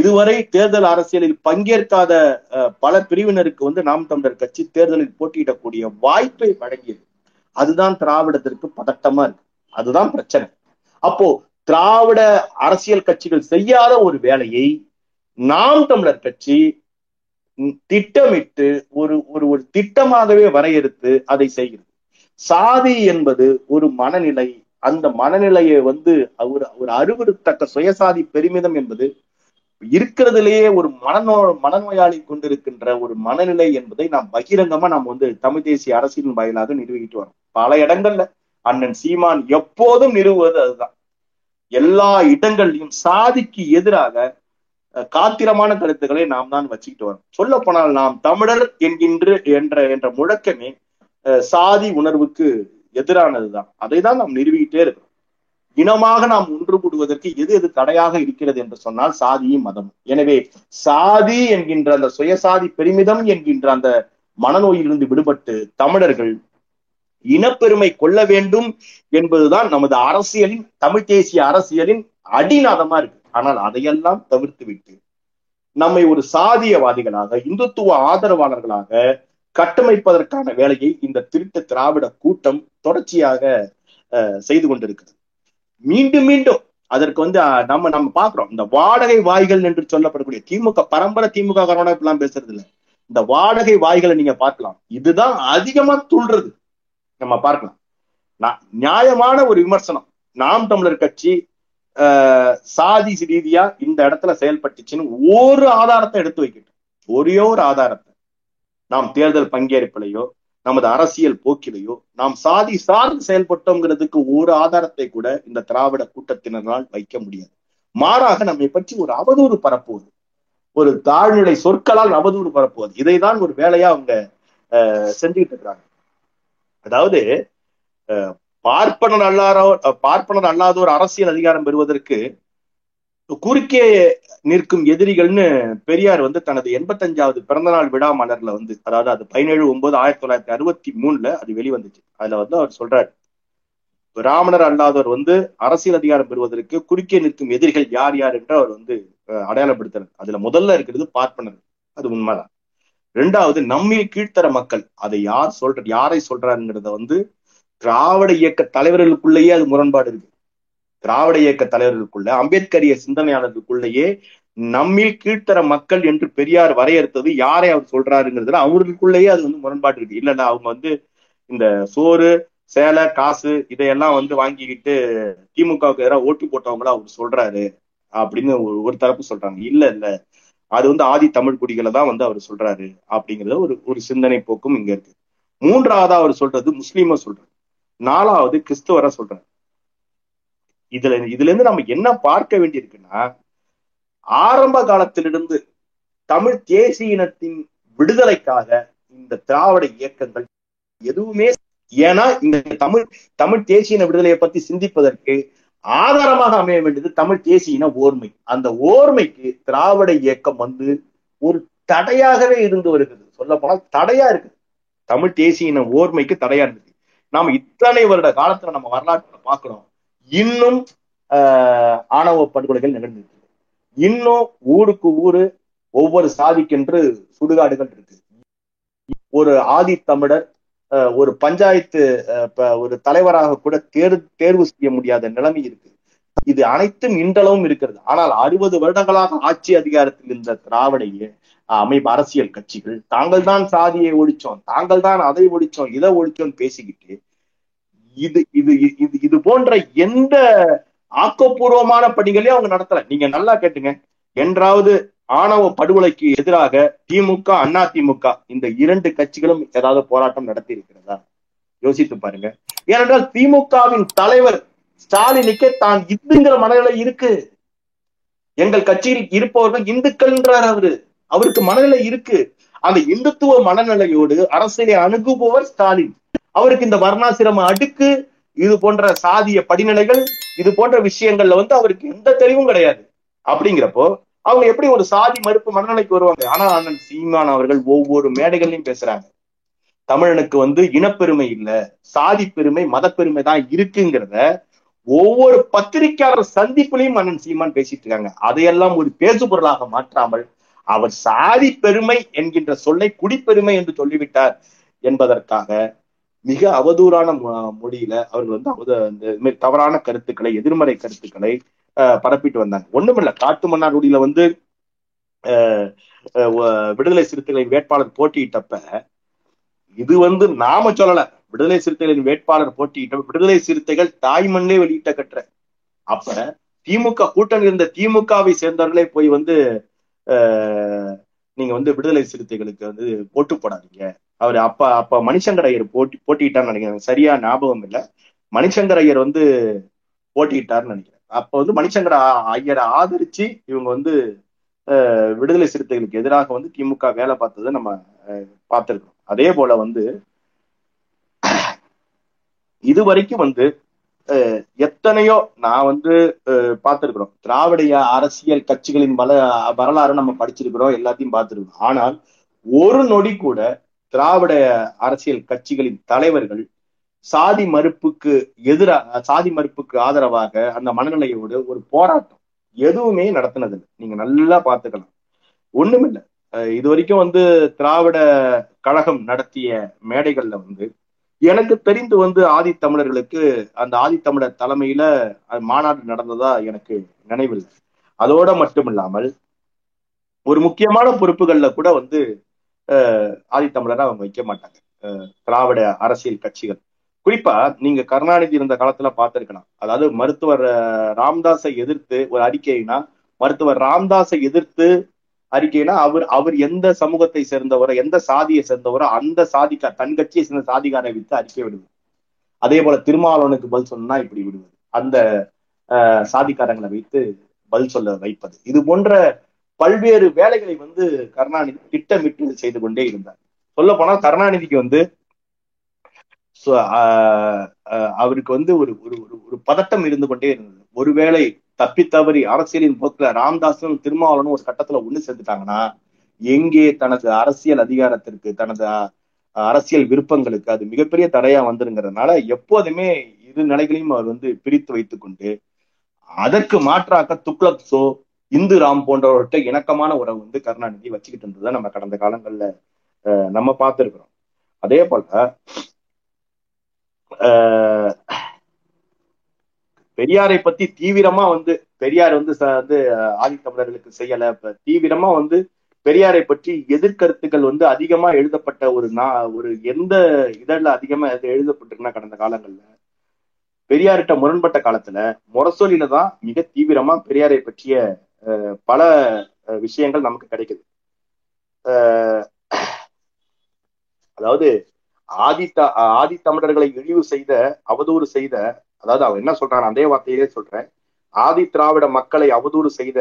இதுவரை தேர்தல் அரசியலில் பங்கேற்காத பல பிரிவினருக்கு வந்து நாம் தமிழர் கட்சி தேர்தலில் போட்டியிடக்கூடிய வாய்ப்பை வழங்கியது. அதுதான் திராவிடத்திற்கு பதட்டமா இருக்கு, அதுதான் பிரச்சனை. அப்போ திராவிட அரசியல் கட்சிகள் செய்யாத ஒரு வேலையை நாம் தமிழர் கட்சி திட்டமிட்டு ஒரு ஒரு ஒரு திட்டமாகவே வரையறுத்து அதை செய்கிறது. சாதி என்பது ஒரு மனநிலை, அந்த மனநிலையை வந்து ஒரு ஒரு அருவருத்தக்க சுயசாதி பெருமிதம் என்பது இருக்கிறதுலேயே ஒரு மனநோ மனநோயாளி கொண்டிருக்கின்ற ஒரு மனநிலை என்பதை நாம் பகிரங்கமா நாம் வந்து தமிழ் தேசிய அரசியலின் வாயிலாக நிறுவிக்கிட்டு வரோம். பல இடங்கள்ல அண்ணன் சீமான் எப்போதும் நிறுவுவது அதுதான். எல்லா இடங்கள்லையும் சாதிக்கு எதிராக காத்திரமான கருத்துக்களை நாம் தான் வச்சுக்கிட்டு வரோம். சொல்ல போனால் நாம் தமிழர் என்கின்ற என்ற என்ற முழக்கமே சாதி உணர்வுக்கு எதிரானதுதான். அதை தான் நாம் நிறுவிக்கிட்டே இருக்கிறோம். இனமாக நாம் ஒன்று கூடுவதற்கு எது எது தடையாக இருக்கிறது என்று சொன்னால் சாதியும் மதமும். எனவே சாதி என்கின்ற அந்த சுயசாதி பெருமிதம் என்கின்ற அந்த மனநோயிலிருந்து விடுபட்டு தமிழர்கள் இனப்பெருமை கொள்ள வேண்டும் என்பதுதான் நமது அரசியலின், தமிழ் தேசிய அரசியலின் அடிநாதமா இருக்கு. ஆனால் அதையெல்லாம் தவிர்த்து விட்டு நம்மை ஒரு சாதியவாதிகளாக, இந்துத்துவ ஆதரவாளர்களாக கட்டமைப்பதற்கான வேலையை இந்த திருட்டு திராவிட கூட்டம் தொடர்ச்சியாக செய்து கொண்டிருக்கிறது. மீண்டும் மீண்டும் அதற்கு வந்து நம்ம நம்ம பார்க்கிறோம். இந்த வாடகை வாய்கள் என்று சொல்லப்படக்கூடிய திமுக பரம்பரை, திமுக காரணம் இப்பெல்லாம் பேசுறது இல்லை, இந்த வாடகை வாய்களை நீங்க பார்க்கலாம். இதுதான் அதிகமா துள்றது நம்ம பார்க்கலாம். நியாயமான ஒரு விமர்சனம், நாம் தமிழர் கட்சி சாதி ரீதியா இந்த இடத்துல செயல்பட்டுச்சுன்னு ஒரு ஆதாரத்தை எடுத்து வைக்கிட்டோம். ஒரே ஒரு ஆதாரத்தை, நாம் தேர்தல் பங்கேற்பிலையோ நமது அரசியல் போக்கிலையோ நாம் சாதி சார்ந்து செயல்பட்டோங்கிறதுக்கு ஒரு ஆதாரத்தை கூட இந்த திராவிட கூட்டத்தினரால் வைக்க முடியாது. மாறாக நம்மை பற்றி ஒரு அவதூறு பரப்புவது, ஒரு தாழ்நிலை சொற்களால் அவதூறு பரப்புவது, இதைதான் ஒரு வேலையா அவங்க செஞ்சுக்கிட்டு இருக்கிறாங்க. அதாவது பார்ப்பனர் அல்லாரோ பார்ப்பனர் அல்லாதோர் அரசியல் அதிகாரம் பெறுவதற்கு குறுக்கே நிற்கும் எதிரிகள்னு பெரியார் வந்து தனது எண்பத்தஞ்சாவது பிறந்தநாள் விழா மலர்ல வந்து, அதாவது அது பதினேழு ஒன்பது ஆயிரத்தி தொள்ளாயிரத்தி அறுபத்தி மூணுல அது வெளிவந்துச்சு. அதுல வந்து அவர் சொல்றாரு, பிராமணர் அல்லாதோர் வந்து அரசியல் அதிகாரம் பெறுவதற்கு குறுக்கே நிற்கும் எதிரிகள் யார் யார் என்று அவர் வந்து அடையாளப்படுத்துறாரு. அதுல முதல்ல இருக்கிறது பார்ப்பனர், அது உண்மைதான். ரெண்டாவது நம்மில் கீழ்த்தர மக்கள், அதை யார் சொல்ற யாரை சொல்றாருங்கிறத வந்து திராவிட இயக்க தலைவர்களுக்குள்ளேயே அது முரண்பாடு இருக்கு. திராவிட இயக்க தலைவர்களுக்குள்ள, அம்பேத்கரிய சிந்தனையாளர்களுக்குள்ளேயே நம்மில் கீழ்த்தர மக்கள் என்று பெரியார் வரையறுத்தது யாரை அவர் சொல்றாருங்கிறதுல அவர்களுக்குள்ளேயே அது வந்து முரண்பாடு இருக்கு. இல்லைன்னா அவங்க வந்து இந்த சோறு, சேலை, காசு இதையெல்லாம் வந்து வாங்கிக்கிட்டு திமுகவுக்கு எதிராக ஓட்டு போட்டவங்கள அவர் சொல்றாரு, அப்படின்னு ஒரு தரப்பு சொல்றாங்க. இல்ல இல்ல அது வந்து ஆதி தமிழ் குடிகளை தான் வந்து அவர் சொல்றாரு அப்படிங்கிறத ஒரு ஒரு சிந்தனை போக்கும் இங்க இருக்கு. மூன்றாவதா அவர் சொல்றது முஸ்லீமா சொல்றாரு, நாலாவது கிறிஸ்துவரா சொல்றாரு. இதுல இதுல இருந்து நம்ம என்ன பார்க்க வேண்டியிருக்குன்னா, ஆரம்ப காலத்திலிருந்து தமிழ் தேசிய இனத்தின் விடுதலைக்காக இந்த திராவிட இயக்கங்கள் எதுவுமே, ஏன்னா இந்த தமிழ் தமிழ் தேசிய இன விடுதலையை பத்தி சிந்திப்பதற்கு ஆதாரமாக அமைய வேண்டியது தமிழ் தேசிய இன ஓர்மை. அந்த ஓர்மைக்கு திராவிட இயக்கம் வந்து ஒரு தடையாகவே இருந்து வருகிறது. சொல்ல போனால் தடையா இருக்குது, தமிழ் தேசிய இன ஓர்மைக்கு தடையா இருந்தது. நாம இத்தனை வருட காலத்துல நம்ம வரலாற்றை பார்க்கிறோம், இன்னும் ஆஹ் ஆணவ படுகொலைகள் நிகழ்ந்திருக்கு, இன்னும் ஊருக்கு ஊரு ஒவ்வொரு சாதிக்கென்று சுடுகாடுகள் இருக்கு. ஒரு ஆதி தமிழர் ஒரு பஞ்சாயத்து ஒரு தலைவராக கூட தேர் தேர்வு செய்ய முடியாத நிலைமை இருக்கு. இது அனைத்தும் இன்றளவும் இருக்கிறது. ஆனால் அறுபது வருடங்களாக ஆட்சி அதிகாரத்தில் இருந்த திராவிட அமைப்பு அரசியல் கட்சிகள் தாங்கள் தான் சாதியை ஒழிச்சோம், தாங்கள் தான் அதை ஒழிச்சோம், இதை ஒழிச்சோம் பேசிக்கிட்டு இது இது இது இது போன்ற எந்த ஆக்கப்பூர்வமான பணிகளையும் அவங்க நடத்தல. நீங்க நல்லா கேட்டுங்க, என்றாவது ஆணவ படுகொலைக்கு எதிராக திமுக, அண்ணா திமுக இந்த இரண்டு கட்சிகளும் ஏதாவது போராட்டம் நடத்தி இருக்கிறதா? யோசித்து பாருங்க. ஏனென்றால் திமுகவின் தலைவர் ஸ்டாலினுக்கே தான் இந்துங்கிற மனநிலை இருக்கு. எங்கள் கட்சியில் இருப்பவர்கள் இந்துக்கள் என்றார் அவரு, அவருக்கு மனநிலை இருக்கு. அந்த இந்துத்துவ மனநிலையோடு அரசியலை அணுகுபவர் ஸ்டாலின். அவருக்கு இந்த வர்ணாசிரம அடுக்கு, இது போன்ற சாதிய படிநிலைகள், இது போன்ற விஷயங்கள்ல வந்து அவருக்கு எந்த தெளிவும் கிடையாது. அப்படிங்கிறப்போ அவங்க எப்படி ஒரு சாதி மறுப்பு மனநிலைக்கு வருவாங்க? ஆனா அண்ணன் சீமான் அவர்கள் ஒவ்வொரு மேடைகள்லையும் பேசுறாங்க, தமிழனுக்கு வந்து இனப்பெருமை இல்ல, சாதி பெருமை, மதப்பெருமை தான் இருக்குங்கிறத ஒவ்வொரு பத்திரிகையாளர் சந்திப்புலையும் அண்ணன் சீமான் பேசிட்டு இருக்காங்க. அதையெல்லாம் ஒரு பேசு பொருளாக மாற்றாமல் அவர் சாதி பெருமை என்கின்ற சொல்லை குடிப்பெருமை என்று சொல்லிவிட்டார் என்பதற்காக மிக அவதூறான மொழியில அவர்கள் வந்து அவ தவறான கருத்துக்களை, எதிர்மறை கருத்துக்களை பரப்பிட்டு வந்தாங்க. ஒண்ணுமில்ல, காட்டு மன்னார்குடியில வந்து விடுதலை சிறுத்தைகளின் வேட்பாளர் போட்டியிட்டப்ப, இது வந்து நாம சொல்லல, விடுதலை சிறுத்தைகளின் வேட்பாளர் போட்டியிட்ட விடுதலை சிறுத்தைகள் தாய்மண்ணே வெளியிட்ட கட்டுற அப்ப திமுக கூட்டணி இருந்த திமுகவை சேர்ந்தவர்களே போய் வந்து அஹ் நீங்க வந்து விடுதலை சிறுத்தைகளுக்கு வந்து போட்டு போடாதீங்க, அவர் அப்ப அப்ப மணிசங்கர் ஐயர் போட்டி போட்டியிட்டார்னு நினைக்கிறேன், சரியா ஞாபகம் இல்லை, மணிசங்கர் ஐயர் வந்து போட்டியிட்டார்னு நினைக்கிறேன். அப்ப வந்து மணிசங்கர் ஐயரை ஆதரிச்சு இவங்க வந்து அஹ் விடுதலை சிறுத்தைகளுக்கு எதிராக வந்து திமுக வேலை பார்த்ததை நம்ம பார்த்திருக்கோம். அதே போல வந்து இது வரைக்கும் வந்து அஹ் எத்தனையோ நான் வந்து அஹ் பார்த்திருக்கிறோம், திராவிடைய அரசியல் கட்சிகளின் வள வரலாறு நம்ம படிச்சிருக்கிறோம், எல்லாத்தையும் பார்த்திருக்கிறோம். ஆனால் ஒரு நொடி கூட திராவிட அரசியல் கட்சிகளின் தலைவர்கள் சாதி மறுப்புக்கு எதிராக, சாதி மறுப்புக்கு ஆதரவாக அந்த மனநிலையோடு ஒரு போராட்டம் எதுவுமே நடத்தினதில்லை. நீங்க நல்லா பார்த்துக்கலாம். ஒண்ணுமில்லை, இது வரைக்கும் வந்து திராவிட கழகம் நடத்திய மேடைகள்ல வந்து எனக்கு தெரிந்து வந்து ஆதித்தமிழர்களுக்கு அந்த ஆதித்தமிழர் தலைமையில மாநாடு நடந்ததா எனக்கு நினைவில்லை. அதோட மட்டும் இல்லாமல் ஒரு முக்கியமான பொறுப்புகள்ல கூட வந்து அஹ் ஆதித்தமிழரை அவங்க வைக்க மாட்டாங்க திராவிட அரசியல் கட்சிகள். குறிப்பா நீங்க கருணாநிதி இருந்த காலத்துல பார்த்திருக்கலாம், அதாவது மருத்துவர் ராமதாஸை எதிர்த்து ஒரு அறிக்கைனா, மருத்துவர் ராமதாஸை எதிர்த்து அறிக்கைனா அவர் அவர் எந்த சமூகத்தை சேர்ந்தவரோ, எந்த சாதியை சேர்ந்தவரோ அந்த சாதிக்கா தன் கட்சியை சேர்ந்த சாதிகாரை விட்டு அறிக்கை விடுவது. அதே போல திருமாவளவனுக்கு பதில் சொன்னா இப்படி விடுவது, அந்த அஹ் சாதிக்காரங்களை வைத்து பதில் சொல்ல வைப்பது, இது போன்ற பல்வேறு வேலைகளை வந்து கருணாநிதி திட்டமிட்டு செய்து கொண்டே இருந்தார். சொல்ல போனா கருணாநிதிக்கு வந்து அவருக்கு வந்து ஒரு ஒரு பதட்டம் இருந்து கொண்டே இருந்தது. ஒருவேளை தப்பி தவறி அரசியலின் போக்குல ராமதாசும் திருமாவளவனும் ஒரு கட்டத்துல ஒண்ணு சேர்ந்துட்டாங்கன்னா எங்கே தனது அரசியல் அதிகாரத்திற்கு, தனது அரசியல் விருப்பங்களுக்கு அது மிகப்பெரிய தடையா வந்துருங்கிறதுனால எப்போதுமே இரு நிலைகளையும் அவர் வந்து பிரித்து வைத்துக் கொண்டு அதற்கு மாற்றாக துக்ளக்ஸோ, இந்து ராம் போன்றவர்கிட்ட இணக்கமான உறவு வந்து கருணாநிதி வச்சுக்கிட்டு இருந்ததை நம்ம கடந்த காலங்கள்ல அஹ் நம்ம பார்த்திருக்கிறோம். அதே போல பெரியாரை பத்தி தீவிரமா வந்து பெரியார் வந்து வந்து ஆதித்தமிழர்களுக்கு செய்யல, தீவிரமா வந்து பெரியாரை பற்றி எதிர்கருத்துக்கள் வந்து அதிகமா எழுதப்பட்ட ஒரு நா ஒரு எந்த இதழ்ல அதிகமா எழுதப்பட்டிருக்குன்னா கடந்த காலங்கள்ல பெரியார்கிட்ட முரண்பட்ட காலத்துல முரசொலியில தான் மிக தீவிரமா பெரியாரை பற்றிய பல விஷயங்கள் நமக்கு கிடைக்குது. அதாவது ஆதித்த ஆதி தமிழர்களை இழிவு செய்த அவதூறு செய்த, அதாவது அவன் என்ன சொல்றான், அதே வார்த்தையிலே சொல்றேன், ஆதி திராவிட மக்களை அவதூறு செய்த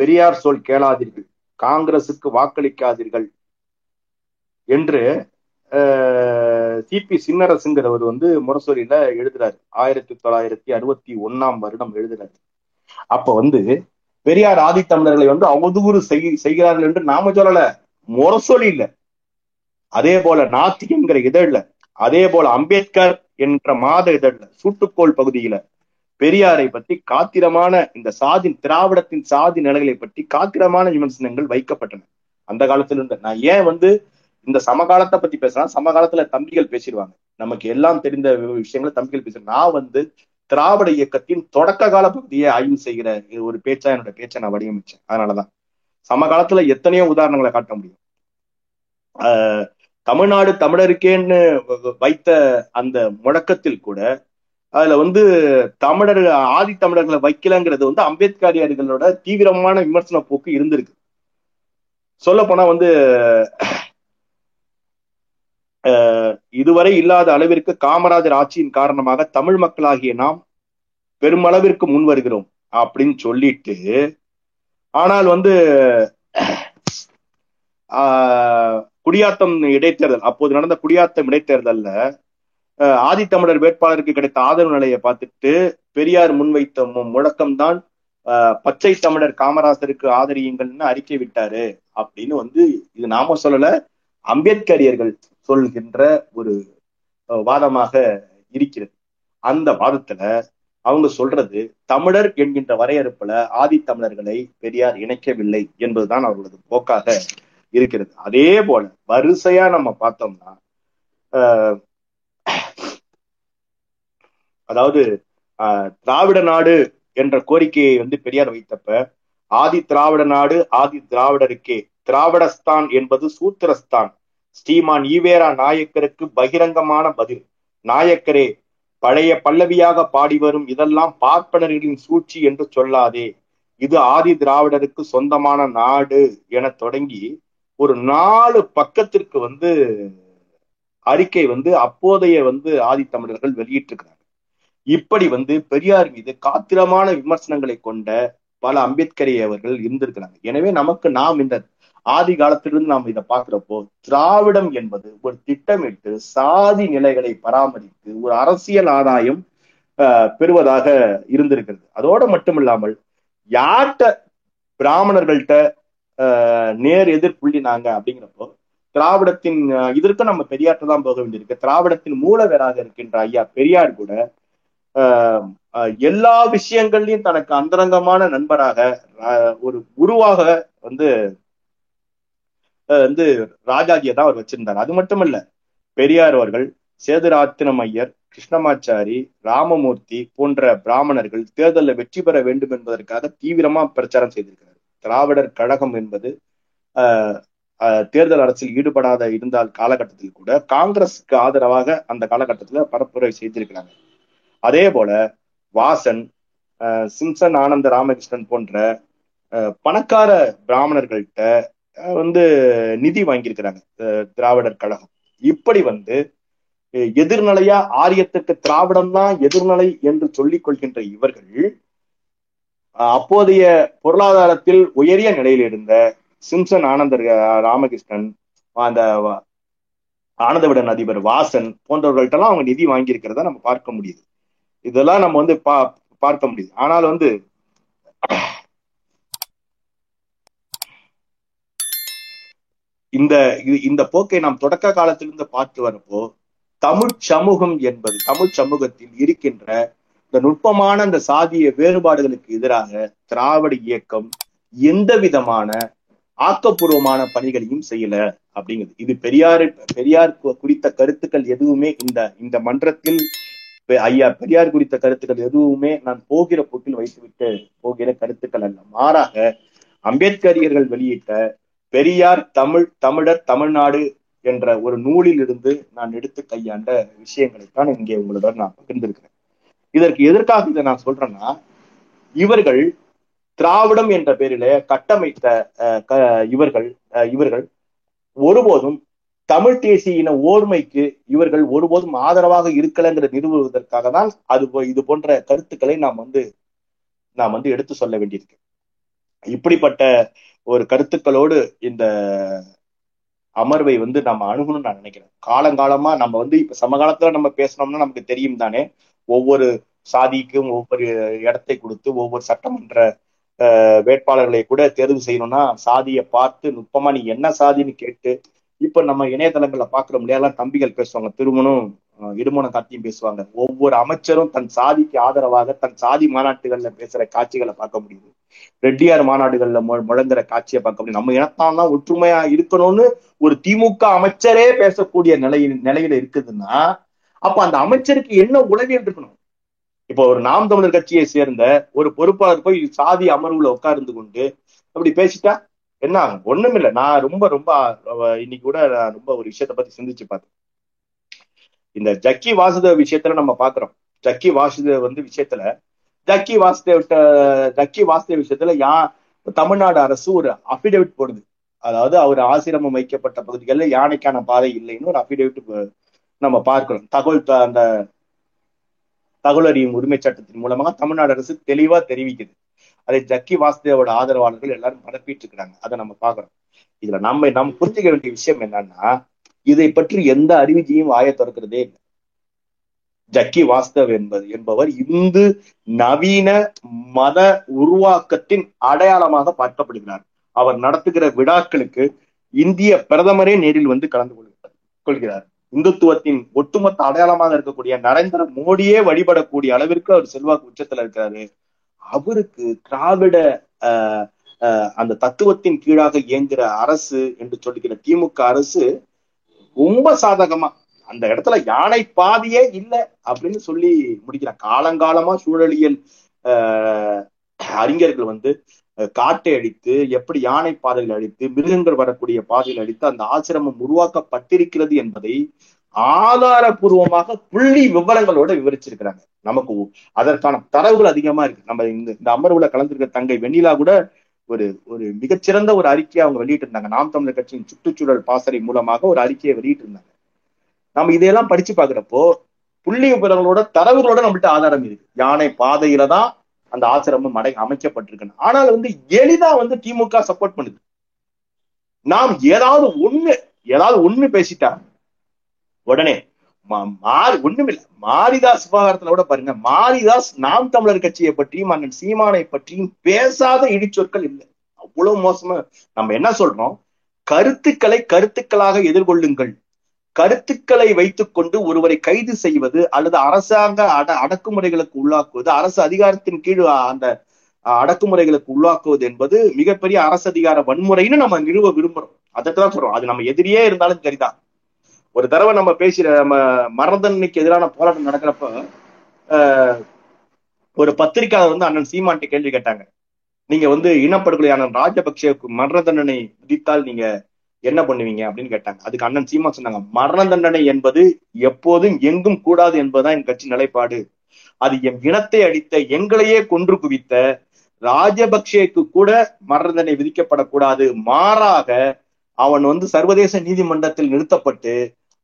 பெரியார் சொல் கேளாதீர்கள், காங்கிரசுக்கு வாக்களிக்காதீர்கள் என்று சிபி சின்னரசுங்கிறவர் வந்து முரசொலியில எழுதுறாரு. ஆயிரத்தி தொள்ளாயிரத்தி அறுபத்தி ஒன்னாம் வருடம் எழுதுறாரு. அப்ப வந்து பெரியார் ஆதி தமிழர்களை வந்து அவதூறு செய்கிறார்கள் என்று நாம சொல்லல, முரசொலி இல்ல, அதே போல நாத்திக் என்கிற இதழ்ல, அதே போல அம்பேத்கர் என்ற மாத இதழ்ல சூட்டுக்கோள் பகுதியில பெரியாரை பற்றி காத்திரமான இந்த சாதி திராவிடத்தின் சாதி நிலைகளை பற்றி காத்திரமான விமர்சனங்கள் வைக்கப்பட்டன அந்த காலத்துல இருந்து. நான் ஏன் வந்து இந்த சமகாலத்தை பத்தி பேசுறேன், சமகாலத்துல தம்பிகள் பேசிடுவாங்க, நமக்கு எல்லாம் தெரிந்த விஷயங்களை தம்பிகள் பேசுறேன். நான் வந்து திராவிட இயக்கத்தின் தொடக்க கால பகுதியை ஆய்வு செய்கிற ஒரு பேச்சா என்னோட பேச்சை நான் வடிவமைச்சேன். அதனாலதான் சமகாலத்துல எத்தனையோ உதாரணங்களை காட்ட முடியும். ஆஹ் தமிழ்நாடு தமிழருக்கேன்னு வைத்த அந்த முழக்கத்தில் கூட அதுல வந்து தமிழர் ஆதி தமிழர்களை வைக்கலங்கிறது வந்து அம்பேத்கரியார்களோட தீவிரமான விமர்சன போக்கு இருந்திருக்கு. சொல்ல போனா வந்து இதுவரை இல்லாத அளவிற்கு காமராஜர் ஆட்சியின் காரணமாக தமிழ் மக்களாகிய நாம் பெருமளவிற்கு முன் வருகிறோம் அப்படின்னு சொல்லிட்டு, ஆனால் வந்து ஆஹ் குடியாத்தம் இடைத்தேர்தல், அப்போது நடந்த குடியாத்தம் இடைத்தேர்தல்ல ஆதித்தமிழர் வேட்பாளருக்கு கிடைத்த ஆதரவு நிலையை பார்த்துட்டு பெரியார் முன்வைத்த முழக்கம்தான் பச்சை தமிழர் காமராஜருக்கு ஆதரியுங்கள்னு அறிக்கை விட்டாரு அப்படின்னு வந்து, இது நாம சொல்லல, அம்பேத்கரியர்கள் சொல்கின்ற ஒரு வாதமாக இருக்கிறது. அந்த வாதத்துல அவங்க சொல்றது தமிழர் என்கின்ற வரையறுப்புல ஆதித்தமிழர்களை பெரியார் இணைக்கவில்லை என்பதுதான் அவர்களது போக்காக இருக்கிறது. அதே போல வரிசையா நம்ம பார்த்தோம்னா, அதாவது அஹ் திராவிட நாடு என்ற கோரிக்கையை வந்து பெரியார் வைத்தப்ப ஆதி திராவிட நாடு ஆதி திராவிடருக்கே, திராவிடஸ்தான் என்பது சூத்திரஸ்தான், ஸ்ரீமான் ஈவேரா நாயக்கருக்கு பகிரங்கமான பதில், நாயக்கரே பழைய பல்லவியாக பாடி வரும் இதெல்லாம் பார்ப்பனர்களின் சூழ்ச்சி என்று சொல்லாதே, இது ஆதி திராவிடருக்கு சொந்தமான நாடு என தொடங்கி ஒரு நாலு பக்கத்திற்கு வந்து அறிக்கை வந்து அப்போதைய வந்து ஆதி தமிழர்கள் வெளியிட்டிருக்கிறாங்க. இப்படி வந்து பெரியார் மீது காத்திரமான விமர்சனங்களை கொண்ட பல அம்பேத்கரியவர்கள் இருந்திருக்கிறாங்க. எனவே நமக்கு நாம் இந்த ஆதி காலத்திலிருந்து நாம் இதை பார்க்கிறப்போ திராவிடம் என்பது ஒரு திட்டமிட்டு சாதி நிலைகளை பராமரித்து ஒரு அரசியல் ஆதாயம் அஹ் பெறுவதாக இருந்திருக்கிறது. அதோட மட்டும் இல்லாமல் யார்கிட்ட பிராமணர்கள்ட்ட அஹ் நேர் எதிர்ப்புள்ளி நாங்க அப்படிங்கிறப்போ திராவிடத்தின் இதற்கும் நம்ம பெரியார்கிட்ட தான் போக வேண்டியிருக்கு. திராவிடத்தின் மூலவராக இருக்கின்ற ஐயா பெரியார் கூட எல்லா விஷயங்கள்லையும் தனக்கு அந்தரங்கமான நண்பராக ஒரு குருவாக வந்து வந்து ராஜாஜியை தான் அவர் வச்சிருந்தார். அது மட்டும் இல்ல, பெரியார் அவர்கள் சேதுராத்தினம் ஐயர், கிருஷ்ணமாச்சாரி, ராமமூர்த்தி போன்ற பிராமணர்கள் தேர்தலில் வெற்றி பெற வேண்டும் என்பதற்காக தீவிரமா பிரச்சாரம் செய்திருக்கிறார். திராவிடர் கழகம் என்பது தேர்தல் அரசில் ஈடுபடாத இருந்தால் காலகட்டத்தில் கூட காங்கிரஸுக்கு ஆதரவாக அந்த காலகட்டத்துல பரப்புரை செய்திருக்கிறாங்க. அதே போல வாசன், சிம்சன், ஆனந்த ராமகிருஷ்ணன் போன்ற பணக்கார பிராமணர்கள்ட்ட வந்து நிதி வாங்கியிருக்கிறாங்க திராவிடர் கழகம். இப்படி வந்து எதிர்நிலையா ஆரியத்துக்கு திராவிடம் தான் எதிர்நிலை என்று சொல்லிக் கொள்கின்ற இவர்கள் அப்போதைய பொருளாதாரத்தில் உயரிய நிலையில் இருந்த சிம்சன், ஆனந்த ராமகிருஷ்ணன், அந்த ஆனந்தவிடன் அதிபர் வாசன் போன்றவர்கள்ட்டெல்லாம் அவங்க நிதி வாங்கியிருக்கிறத நம்ம பார்க்க முடியுது. இதெல்லாம் நம்ம வந்து பா பார்க்க முடியுது. ஆனால் வந்து இந்த இந்த போக்கை நாம் தொடக்க காலத்திலிருந்து பார்த்து வரப்போ தமிழ் சமூகம் என்பது, தமிழ் சமூகத்தில் இருக்கின்ற இந்த நுட்பமான இந்த சாதிய வேறுபாடுகளுக்கு எதிராக திராவிட இயக்கம் எந்த விதமான ஆக்கப்பூர்வமான பணிகளையும் செய்யல அப்படிங்கிறது இது பெரியார் பெரியார் குறித்த கருத்துக்கள் எதுவுமே இந்த இந்த மன்றத்தில் ஐயா பெரியார் குறித்த கருத்துக்கள் எதுவுமே நான் போகிற போக்கில் வைத்துவிட்டு போகிற கருத்துக்கள் அல்ல. மாறாக அம்பேத்கரியர்கள் வெளியிட்ட பெரியார் தமிழ் தமிழர் தமிழ்நாடு என்ற ஒரு நூலில் இருந்து நான் எடுத்து கையாண்ட விஷயங்களைத்தான் இங்கே உங்களுடன் நான் பகிர்ந்திருக்கிறேன். இதற்கு எதற்காக இதை நான் சொல்றேன்னா, இவர்கள் திராவிடம் என்ற பெயரிலே கட்டமைத்த இவர்கள் இவர்கள் ஒருபோதும் தமிழ் தேசிய இன ஓர்மைக்கு இவர்கள் ஒருபோதும் ஆதரவாக இருக்கலங்கிற நிறுவுவதற்காக தான் அது இது போன்ற கருத்துக்களை நாம் வந்து நாம் வந்து எடுத்து சொல்ல வேண்டியிருக்கு. இப்படிப்பட்ட ஒரு கருத்துக்களோடு இந்த அமர்வை வந்து நம்ம அணுகணும்னு நான் நினைக்கிறேன். காலங்காலமா நம்ம வந்து இப்ப சமகாலத்துல நம்ம பேசணும்னா நமக்கு தெரியும் தானே, ஒவ்வொரு சாதிக்கும் ஒவ்வொரு இடத்தை கொடுத்து ஒவ்வொரு சட்டமன்ற வேட்பாளர்களை கூட தேர்வு செய்யணும்னா சாதியை பார்த்து நுட்பமா நீ என்ன சாதின்னு கேட்டு இப்ப நம்ம இணையதளங்கள்ல பாக்குற முடியாதான் தம்பிகள் பேசுவாங்க, திருமணம் இடுமணம் காட்சியும் பேசுவாங்க. ஒவ்வொரு அமைச்சரும் தன் சாதிக்கு ஆதரவாக தன் சாதி மாநாட்டுகள்ல பேசுற காட்சிகளை பார்க்க முடியுது, ரெட்டியார் மாநாடுகள்ல முழங்குற காட்சியை பார்க்க முடியும். நம்ம இனத்தான் தான் ஒற்றுமையா இருக்கணும்னு ஒரு திமுக அமைச்சரே பேசக்கூடிய நிலையில் நிலையில இருக்குதுன்னா அப்ப அந்த அமைச்சருக்கு என்ன உளவியல் இருக்கணும்? இப்போ ஒரு நாம் தமிழர் கட்சியை சேர்ந்த ஒரு பொறுப்பாளர் போய் சாதி அமர்வுல உட்கார்ந்து கொண்டு அப்படி பேசிட்டா என்ன ஆகும்? ஒண்ணும் இல்லை. நான் ரொம்ப ரொம்ப இன்னைக்கு கூட நான் ரொம்ப ஒரு விஷயத்த பத்தி சிந்திச்சு பார்த்தேன். இந்த ஜக்கி வாசுதேவ் விஷயத்துல நம்ம பாக்குறோம், ஜக்கி வாசுதேவ் வந்து விஷயத்துல ஜக்கி வாசுதேவ் ஜக்கி வாசுதேவ் விஷயத்துல யா தமிழ்நாடு அரசு ஒரு அஃபிடேவிட் போடுது. அதாவது அவர் ஆசிரமம் வைக்கப்பட்ட பகுதிகளில் யானைக்கான பாதை இல்லைன்னு ஒரு அஃபிடேவிட் நம்ம பார்க்கிறோம். தகவல் அந்த தகவல் அறியும் உரிமை சட்டத்தின் மூலமாக தமிழ்நாடு அரசு தெளிவா தெரிவிக்குது. அதை ஜக்கி வாசுதேவோட ஆதரவாளர்கள் எல்லாரும் பரப்பிட்டு இருக்கிறாங்க. அதை நம்ம பாக்குறோம். இதுல நம்ம நம்ம புரிஞ்சுக்க வேண்டிய விஷயம் என்னன்னா, இதை பற்றி எந்த அறிவிக்கையும் வாய திறக்கிறதே இல்லை. ஜக்கி வாசுதேவ் என்பது என்பவர் இந்து நவீன மத உருவாக்கத்தின் அடையாளமாக பார்க்கப்படுகிறார். அவர் நடத்துகிற விழாக்களுக்கு இந்திய பிரதமரே நேரில் வந்து கலந்து கொள்கிறார் கொள்கிறார் இந்துத்துவத்தின் ஒட்டுமொத்த அடையாளமாக இருக்கக்கூடிய நரேந்திர மோடியே வழிபடக்கூடிய அளவிற்கு அவர் செல்வாக்கு உச்சத்துல இருக்கிறாரு. அவருக்கு திராவிட அஹ் அஹ் அந்த தத்துவத்தின் கீழாக இயங்குகிற அரசு என்று சொல்லுகிற திமுக அரசு ரொம்ப சாதகமா அந்த இடத்துல யானை பாதியே இல்லை அப்படின்னு சொல்லி முடிக்கிறாங்க. காலங்காலமா சூழலியல் அஹ் அறிஞர்கள் வந்து காட்டை அழித்து எப்படி யானை பாதையில் அழித்து மிருகங்கள் வரக்கூடிய பாதையில் அழித்து அந்த ஆசிரமம் உருவாக்கப்பட்டிருக்கிறது என்பதை ஆதாரபூர்வமாக புள்ளி விவரங்களோட விவரிச்சிருக்கிறாங்க. நமக்கு அதற்கான தரவுகள் அதிகமா இருக்கு. நம்ம இந்த இந்த அமர்வுல கலந்துருக்க தங்கை வெண்ணிலா கூட ஒரு ஒரு மிகச்சிறந்த ஒரு அறிக்கையை அவங்க வெளியிட்டு இருந்தாங்க. நாம் தமிழர் கட்சியின் சுற்றுச்சூழல் பாசறை மூலமாக ஒரு அறிக்கையை வெளியிட்டு இருந்தாங்க. நம்ம இதையெல்லாம் படிச்சு பாக்குறப்போ புள்ளி விவரங்களோட தரவுகளோட நம்மள்ட்ட ஆதாரம் இருக்கு. யானை பாதையில தான் அந்த ஆசிரமம் அடை அமைக்கப்பட்டிருக்கு. ஆனால் வந்து எளிதா வந்து திமுக சப்போர்ட் பண்ணுது. நாம் ஏதாவது ஒண்ணு ஏதாவது ஒண்ணு பேசிட்டா உடனே ஒண்ணும் இல்லை. மாரிதாஸ் விவகாரத்துல கூட பாருங்க, மாரிதாஸ் நாம் தமிழர் கட்சியை பற்றியும் அண்ணன் சீமானை பற்றியும் பேசாத இடிச்சொற்கள் இல்லை. அவ்வளவு மோசமா நம்ம என்ன சொல்றோம், கருத்துக்களை கருத்துக்களாக எதிர்கொள்ளுங்கள். கருத்துக்களை வைத்துக்கொண்டு ஒருவரை கைது செய்வது அல்லது அரசாங்க அட அடக்குமுறைகளுக்கு உள்ளாக்குவது, அரசு அதிகாரத்தின் கீழ் அந்த அடக்குமுறைகளுக்கு உள்ளாக்குவது என்பது மிகப்பெரிய அரசு அதிகார வன்முறைன்னு நம்ம நிறுவ விரும்புறோம். அதைத்தான் சொல்றோம். அது நம்ம எதிரியே இருந்தாலும் சரிதான். ஒரு தடவை நம்ம பேசுற நம்ம மரதனுக்கு எதிரான போராட்டம் நடக்கிறப்ப ஆஹ் ஒரு பத்திரிகையாளர் வந்து அண்ணன் சீமான்ட்ட கேள்வி கேட்டாங்க, நீங்க வந்து இனப்படுகொலையான ராஜபக்சேவுக்கு மரண தண்டனை விதித்தால் நீங்க என்ன பண்ணுவீங்க அப்படின்னு கேட்டாங்க. அதுக்கு அண்ணன் சீமா சொன்னாங்க, மரண தண்டனை என்பது எப்போதும் எங்கும் கூடாது என்பதுதான் என் கட்சி நிலைப்பாடு. அது என் இனத்தை அடித்த எங்களையே கொன்று குவித்த ராஜபக்சேக்கு கூட மரண தண்டனை விதிக்கப்படக்கூடாது. மாறாக அவன் வந்து சர்வதேச நீதிமன்றத்தில் நிறுத்தப்பட்டு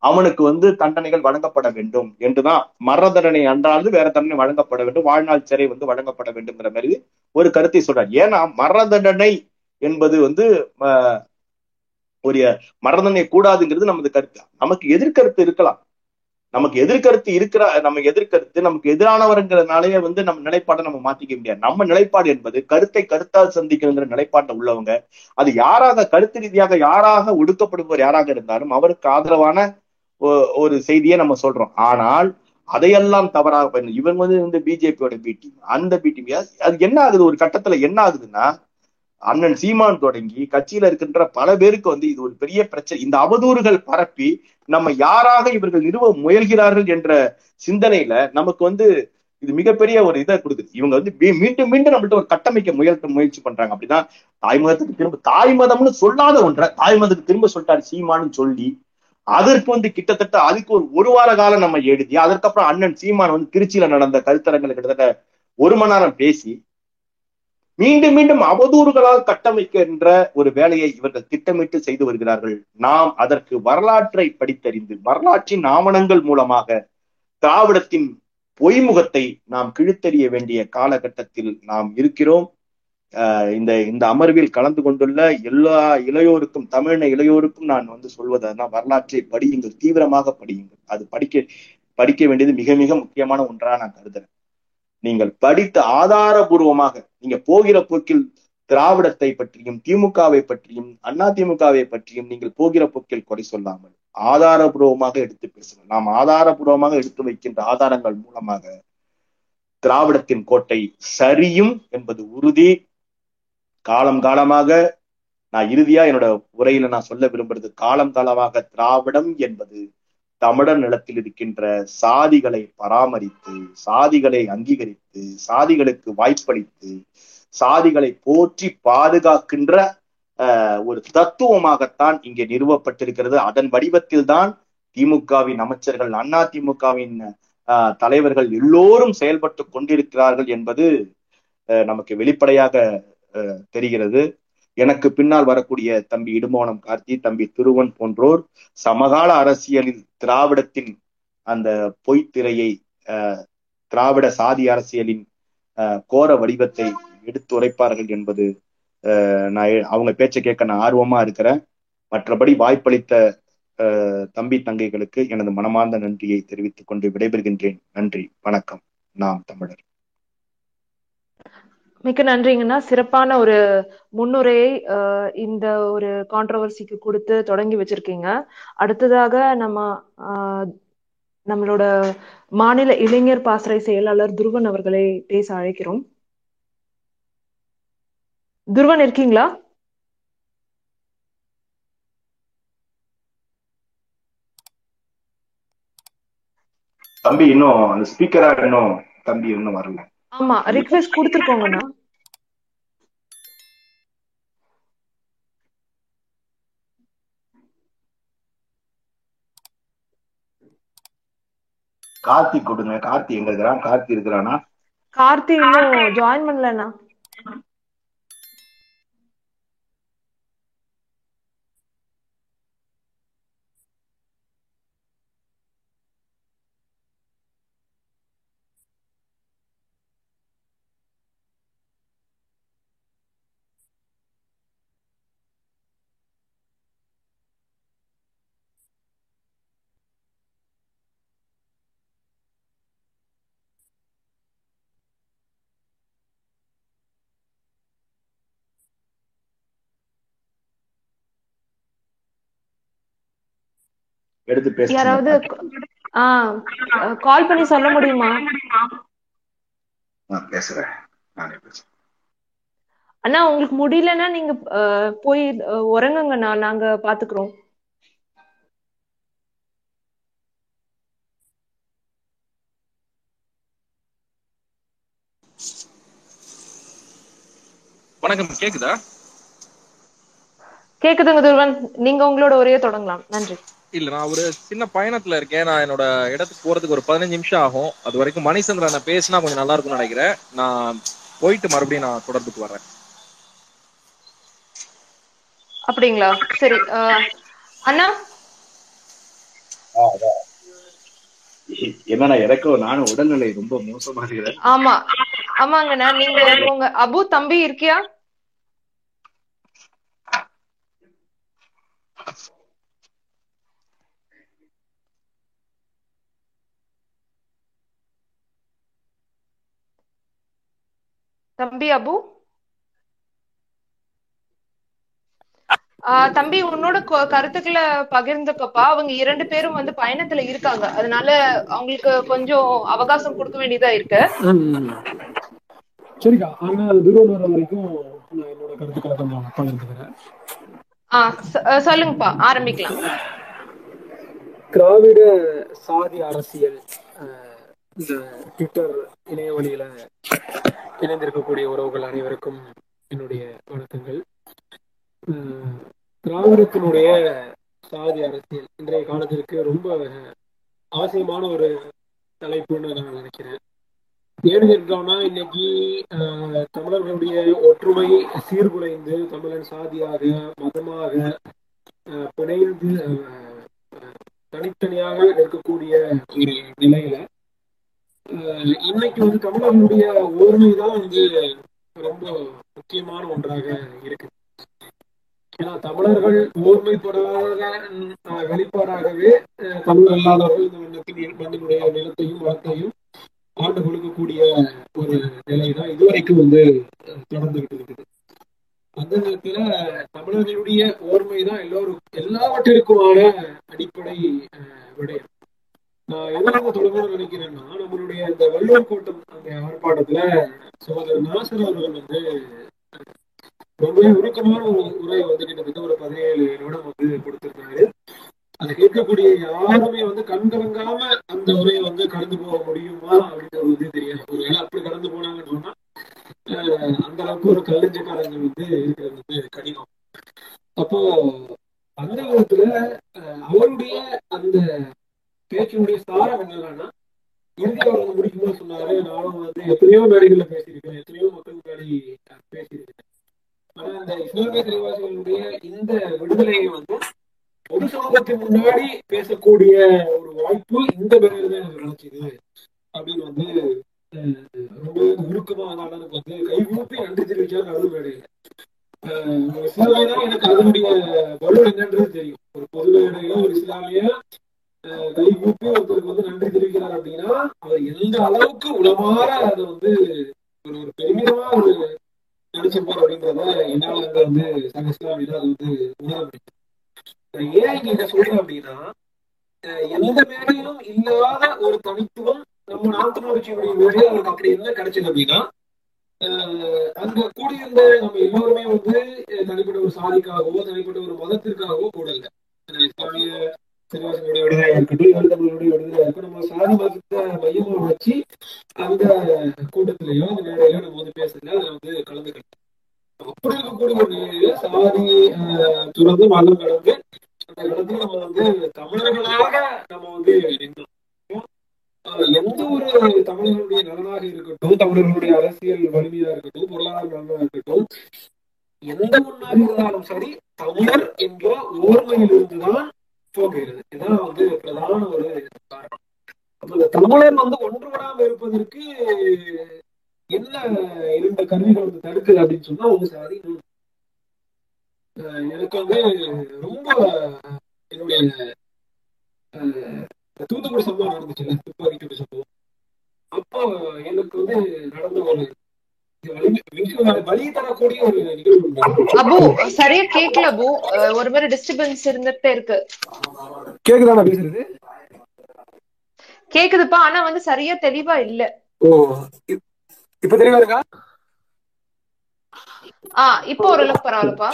அவனுக்கு வந்து தண்டனைகள் வழங்கப்பட வேண்டும் என்றுதான், மரண தண்டனை அன்றாவது வேற தண்டனை வழங்கப்பட வேண்டும், வாழ்நாள் சிறை வந்து வழங்கப்பட வேண்டும்ங்கிற மாதிரி ஒரு கருத்தை சொல்றார். ஏன்னா மரண தண்டனை என்பது வந்து ஒரு மரணதண்டனை கூடாதுங்கிறது நமது கருத்து. நமக்கு எதிர்கருத்து இருக்கலாம், நமக்கு எதிர்கருத்து இருக்கிற நம்ம எதிர்கருத்து நமக்கு எதிரானவருங்கிறதுனாலே வந்து நம்ம நிலைப்பாடை நம்ம மாத்திக்க முடியாது. நம்ம நிலைப்பாடு என்பது கருத்தை கருத்தால் சந்திக்கணுங்கிற நிலைப்பாட்டை உள்ளவங்க, அது யாராக கருத்து ரீதியாக யாராக ஒடுக்கப்படுபவர் யாராக இருந்தாலும் அவருக்கு ஆதரவான ஒரு செய்தியை நம்ம சொல்றோம். ஆனால் அதையெல்லாம் தவறாக பண்ண இவன் வந்து இந்த பிஜேபியோட பிடி அந்த பிடி அது என்ன ஆகுது, ஒரு கட்டத்துல என்ன ஆகுதுன்னா அண்ணன் சீமான் தொடங்கி கட்சியில இருக்கின்ற பல பேருக்கு வந்து இது ஒரு பெரிய பிரச்சனை. இந்த அவதூறுகள் பரப்பி நம்ம யாராக இவர்கள் நிறுவ முயல்கிறார்கள் என்ற சிந்தனையில நமக்கு வந்து இது மிகப்பெரிய ஒரு இதை கொடுக்குது. இவங்க வந்து மீண்டும் மீண்டும் நம்மள்ட்ட ஒரு கட்டமைக்க முயல் முயற்சி பண்றாங்க. அப்படின்னா தாய்மதத்துக்கு திரும்ப தாய்மதம்னு சொல்லாத ஒன்றை தாய்மதத்துக்கு திரும்ப சொல்லிட்டாரு சீமான்னு சொல்லி அதற்கு வந்து கிட்டத்தட்ட அதுக்கு ஒரு ஒரு வார காலம் நம்ம எழுதி, அதற்கப்புறம் அண்ணன் சீமான் வந்து திருச்சியில நடந்த கருத்தரங்களை கிட்டத்தட்ட ஒரு மணி நேரம் பேசி மீண்டும் மீண்டும் அவதூறுகளால் கட்டமைக்கின்ற ஒரு வேலையை இவர்கள் திட்டமிட்டு செய்து வருகிறார்கள். நாம் அதற்கு வரலாற்றை படித்தறிந்து வரலாற்றின் ஆவணங்கள் மூலமாக திராவிடத்தின் பொய்முகத்தை நாம் கிழித்தறிய வேண்டிய காலகட்டத்தில் நாம் இருக்கிறோம். இந்த இந்த அமர்வில் கலந்து கொண்டுள்ள எல்லா இளையோருக்கும், தமிழின இளையோருக்கும் நான் வந்து சொல்வது அதுதான், வரலாற்றை படியுங்கள், தீவிரமாக படியுங்கள். அது படிக்க படிக்க வேண்டியது மிக மிக முக்கியமான ஒன்றாக நான் கருதுறேன். நீங்கள் படித்து ஆதாரபூர்வமாக நீங்க போகிற போக்கில் திராவிடத்தை பற்றியும் திமுகவை பற்றியும் அண்ணா திமுகவை பற்றியும் நீங்கள் போகிற போக்கில் குறை சொல்லாமல் ஆதாரபூர்வமாக எடுத்து பேசணும். நாம் ஆதாரபூர்வமாக எடுத்து வைக்கின்ற ஆதாரங்கள் மூலமாக திராவிடத்தின் கோட்டை சரியும் என்பது உறுதி. காலம் காலமாக நான் இறுதியா என்னோட உரையில நான் சொல்ல விரும்புறது, காலம் காலமாக திராவிடம் என்பது தமிழர் நிலத்தில் இருக்கின்ற சாதிகளை பராமரித்து, சாதிகளை அங்கீகரித்து, சாதிகளுக்கு வாய்ப்பளித்து, சாதிகளை போற்றி பாதுகாக்கின்ற ஒரு தத்துவமாகத்தான் இங்கே நிறுவப்பட்டிருக்கிறது. அதன் வடிவத்தில் தான் திமுகவின் அமைச்சர்கள், அண்ணா திமுகவின் தலைவர்கள் எல்லோரும் செயல்பட்டு கொண்டிருக்கிறார்கள் என்பது நமக்கு வெளிப்படையாக தெரிகிறது. எனக்கு பின்னால் வரக்கூடிய தம்பி இடுமோனம் கார்த்தி, தம்பி திருவன் போன்றோர் சமகால அரசியலில் திராவிடத்தின் அந்த பொய்த்திரையை, திராவிட சாதி அரசியலின் கோர வடிவத்தை எடுத்து உரைப்பார்கள் என்பது நான் அவங்க பேச்சை கேட்க நான் ஆர்வமா இருக்கிறேன். மற்றபடி வாய்ப்பளித்த தம்பி தங்கைகளுக்கு எனது மனமார்ந்த நன்றியை தெரிவித்துக் கொண்டு விடைபெறுகின்றேன். நன்றி, வணக்கம். நாம் தமிழர். மிக்க நன்றிங்கன்னா, சிறப்பான ஒரு முன்னுரையை இந்த ஒரு கான்ட்ரவர்சிக்கு கொடுத்து தொடங்கி வச்சிருக்கீங்க. அடுத்ததாக நம்ம நம்மளோட மாநில இளைஞர் பாசறை செயலாளர் துருவன் அவர்களை பேச அழைக்கிறோம். துருவன் இருக்கீங்களா? தம்பி இன்னும் அந்த ஸ்பீக்கரா இன்னும் தம்பி இன்னும் வரல. ஆமா, ரிக்வெஸ்ட் கொடுத்துருக்கோங்கண்ணா. கார்த்தி கொடுங்க. கார்த்தி எங்க இருக்கிறான்? கார்த்தி இருக்கிறானா? கார்த்தி இன்னும் ஜாயின் பண்ணலண்ணா. யாராவது கால் பண்ணி சொல்ல முடியுமா? அண்ணா உங்களுக்கு முடியலன்னா நீங்க போய் உறங்குங்கண்ணா, நாங்க பாத்துக்கிறோம். வணக்கம், கேக்குதா? கேக்குதுங்க துருவன், நீங்க உங்களோட ஒரே தொடங்கலாம். நன்றி. இல்ல, நான் ஒரு சின்ன பயணத்துல இருக்கேன். நான் என்னோட இடத்துக்கு போறதுக்கு ஒரு பதினஞ்சு நிமிஷம் ஆகும். அது வரைக்கும் மணிசந்திரன் நான் பேசினா கொஞ்சம் நல்லா இருக்கும்னு நினைக்கிறேன். நான் போயிட்டு மறுபடியும் நான் தொடர்புக்கு வர்றேன். அப்படிங்களா? சரி அண்ணா. என்னன்னா எனக்கும் நானும் உடல்நிலை ரொம்ப மோசமா இருக்கிறேன். ஆமா ஆமாங்கண்ணா. நீங்க உங்க அபு தம்பி இருக்கியா? தம்பி அபு, ஆஹ் தம்பி உன்னோட கருத்துக்களை பகிர்ந்துக்கப்பா. அவங்க இரண்டு பேரும் வந்து பயணத்துல இருக்காங்க, அதனால அவங்களுக்கு கொஞ்சம் அவகாசம் கொடுக்க வேண்டியதா இருக்கு. சரிக்கா, ஆனா துருவன் வர வரைக்கும் நான் என்னோட கருத்துக்களை கொஞ்சம் பகிர்ந்துக்கிறேன். ஆஹ் சொல்லுங்கப்பா, ஆரம்பிக்கலாம். திராவிட சாதி அரசியல் இந்த ட்விட்டர் இணையவழியில இணைந்திருக்கக்கூடிய உறவுகள் அனைவருக்கும் என்னுடைய வணக்கங்கள். திராவிடத்தினுடைய சாதி அரசியல் இன்றைய காலத்திற்கு ரொம்ப அவசியமான ஒரு தலைப்புன்னு நான் நினைக்கிறேன். ஏன்னு கேட்டோம்னா, இன்னைக்கு தமிழர்களுடைய ஒற்றுமை சீர்குலைந்து தமிழன் சாதியாக மதமாக பிணைந்து தனித்தனியாக இருக்கக்கூடிய ஒரு நிலையில இன்னைக்கு வந்து தமிழர்களுடைய ஒருமைதான் வந்து ரொம்ப முக்கியமான ஒன்றாக இருக்கு. ஏன்னா தமிழர்கள் ஒருமைப்படாத வெளிப்பாடாகவே தமிழ் அல்லாதவர்கள் இந்த மண்ணத்தின் மண்ணினுடைய நிலத்தையும் வளத்தையும் ஆண்டு கொடுக்கக்கூடிய ஒரு நிலைதான் இதுவரைக்கும் வந்து தொடர்ந்துகிட்டு இருக்குது. அந்த நேரத்துல தமிழர்களுடைய ஓர்மைதான் எல்லோரும் எல்லாவற்றிற்குமான அடிப்படை விடயம். நான் எதனால தொடங்கணும்னு நினைக்கிறேன்னா, நம்மளுடைய இந்த வள்ளுவர் கோட்டம் அந்த ஆர்ப்பாட்டத்துல சகோதரர் நாசர் அவர்கள் வந்து ரொம்பவே உருக்கமான ஒரு உரையை வந்து கிட்டத்தட்ட ஒரு பதினேழு நிமிடம் வந்து கொடுத்திருந்தாரு. அதை கேட்கக்கூடிய யாருமே வந்து கண்கலங்காம அந்த உரையை வந்து கடந்து போக முடியுமா அப்படிங்கிறது வந்து தெரியாது. ஒரு வேலை அப்படி கடந்து போனாங்கன்னு சொன்னா அந்த அளவுக்கு ஒரு கல்லஞ்சக்காரங்க வந்து இருக்கிறது வந்து கடினம். அப்போ அந்த காலத்துல அவருடைய அந்த பேச்சினுடைய சாரம் என்னன்னா, இறுதி அவர் வந்து முடிக்கும்போது சொன்னாரு, நானும் வந்து எத்தனையோ மேடைகள்ல பேசியிருக்கேன், எத்தனையோ மக்கள் முன்னாடி பேசியிருக்கேன், ஆனா அந்த இஸ்லாமிய சிறைவாசிகளுடைய இந்த விடுதலையை வந்து பொது சமூகத்துக்கு முன்னாடி பேசக்கூடிய ஒரு வாய்ப்பு இந்த மேடையில தான் எனக்கு நினைச்சது அப்படின்னு வந்து ரொம்ப உருக்கமா எனக்கு வந்து கைகூப்பி நன்றி தெரிவிச்சா நடுவு மேடையில. ஆஹ் இஸ்லாமிய தான் எனக்கு அதனுடைய வலு என்னன்றது தெரியும். ஒரு பொது மேடையில ஒரு இஸ்லாமிய கைகூப்பி ஒருத்தருக்கு வந்து நன்றி தெரிவிக்கிறார் அப்படின்னா அவர் எந்த அளவுக்கு உளமாற அதை வந்து ஒரு ஒரு பெருமிதமா ஒரு நினைச்சிருப்பார் அப்படிங்கிறத என்னால் அங்க வந்து சக இஸ்லாமியில அது வந்து உணர முடியும். ஏன் இங்க சொல்றேன் அப்படின்னா, எந்த மேடையிலும் இல்லாத ஒரு தனித்துவம் நம்ம நாட்டு நோட்சியுடைய மேடையில் அவருக்கு அப்படி என்ன கிடைச்சது அப்படின்னா, அங்க கூடியிருந்த நம்ம எல்லோருமே வந்து தனிப்பட்ட ஒரு சாதிக்காகவோ தனிப்பட்ட ஒரு மதத்திற்காகவோ கூட இல்லை. இஸ்லாமிய சிறுவாசனுடைய விடுதலையா இருக்கட்டும், ஏழு தமிழருடைய விடுதலையா இருக்கட்டும், நம்ம சாதி மதத்தை மையமாக வச்சு அந்த கூட்டத்திலேயோ அந்த மேடையிலோ நம்ம வந்து பேசல, அதை வந்து கலந்துக்கிட்டோம். அப்படி இருக்கக்கூடிய ஒரு நிலையில சாதி துறந்து மதம் கடந்து அந்த இடத்துல நம்ம வந்து தமிழர்களாக நம்ம வந்து நின்றோம். எந்த ஒரு தமிழர்களுடைய நலனாக இருக்கட்டும், தமிழர்களுடைய அரசியல் வலிமையா இருக்கட்டும், பொருளாதார நலனாக இருக்கட்டும், எந்த ஒன்னாக இருந்தாலும் சரி, தமிழர் என்ற ஓர்மையிலிருந்துதான் போகிறது. இதுதான் வந்து பிரதான ஒரு காரணம். அப்ப இந்த தமிழர் வந்து ஒன்றுபடாமல் இருப்பதற்கு என்ன இரண்டு கருவிகள் வந்து தடுக்குது அப்படின்னு சொன்னா அவங்க சாதி. எனக்கு வந்து ரொம்ப என்னுடைய தூத்துக்குடி சம்பவம் நடந்துச்சு, துப்பாக்கிட்டு சம்பவம். அப்போ எனக்கு வந்து நடந்த ஒரு வழி தரக்கூடிய ஒரு நிகழ்வு. சரியா கேட்கல போ, ஒரு மாதிரி டிஸ்டர்பன்ஸ் இருந்துட்டே இருக்கு. கேக்குதானா பேசுறது? கேக்குதுப்பா, ஆனா வந்து சரியா தெளிவா இல்ல. ஓ, இப்ப தெளிவா இருக்கா? இப்போ ஓரளவுக்கு பரவாயில்லப்பா.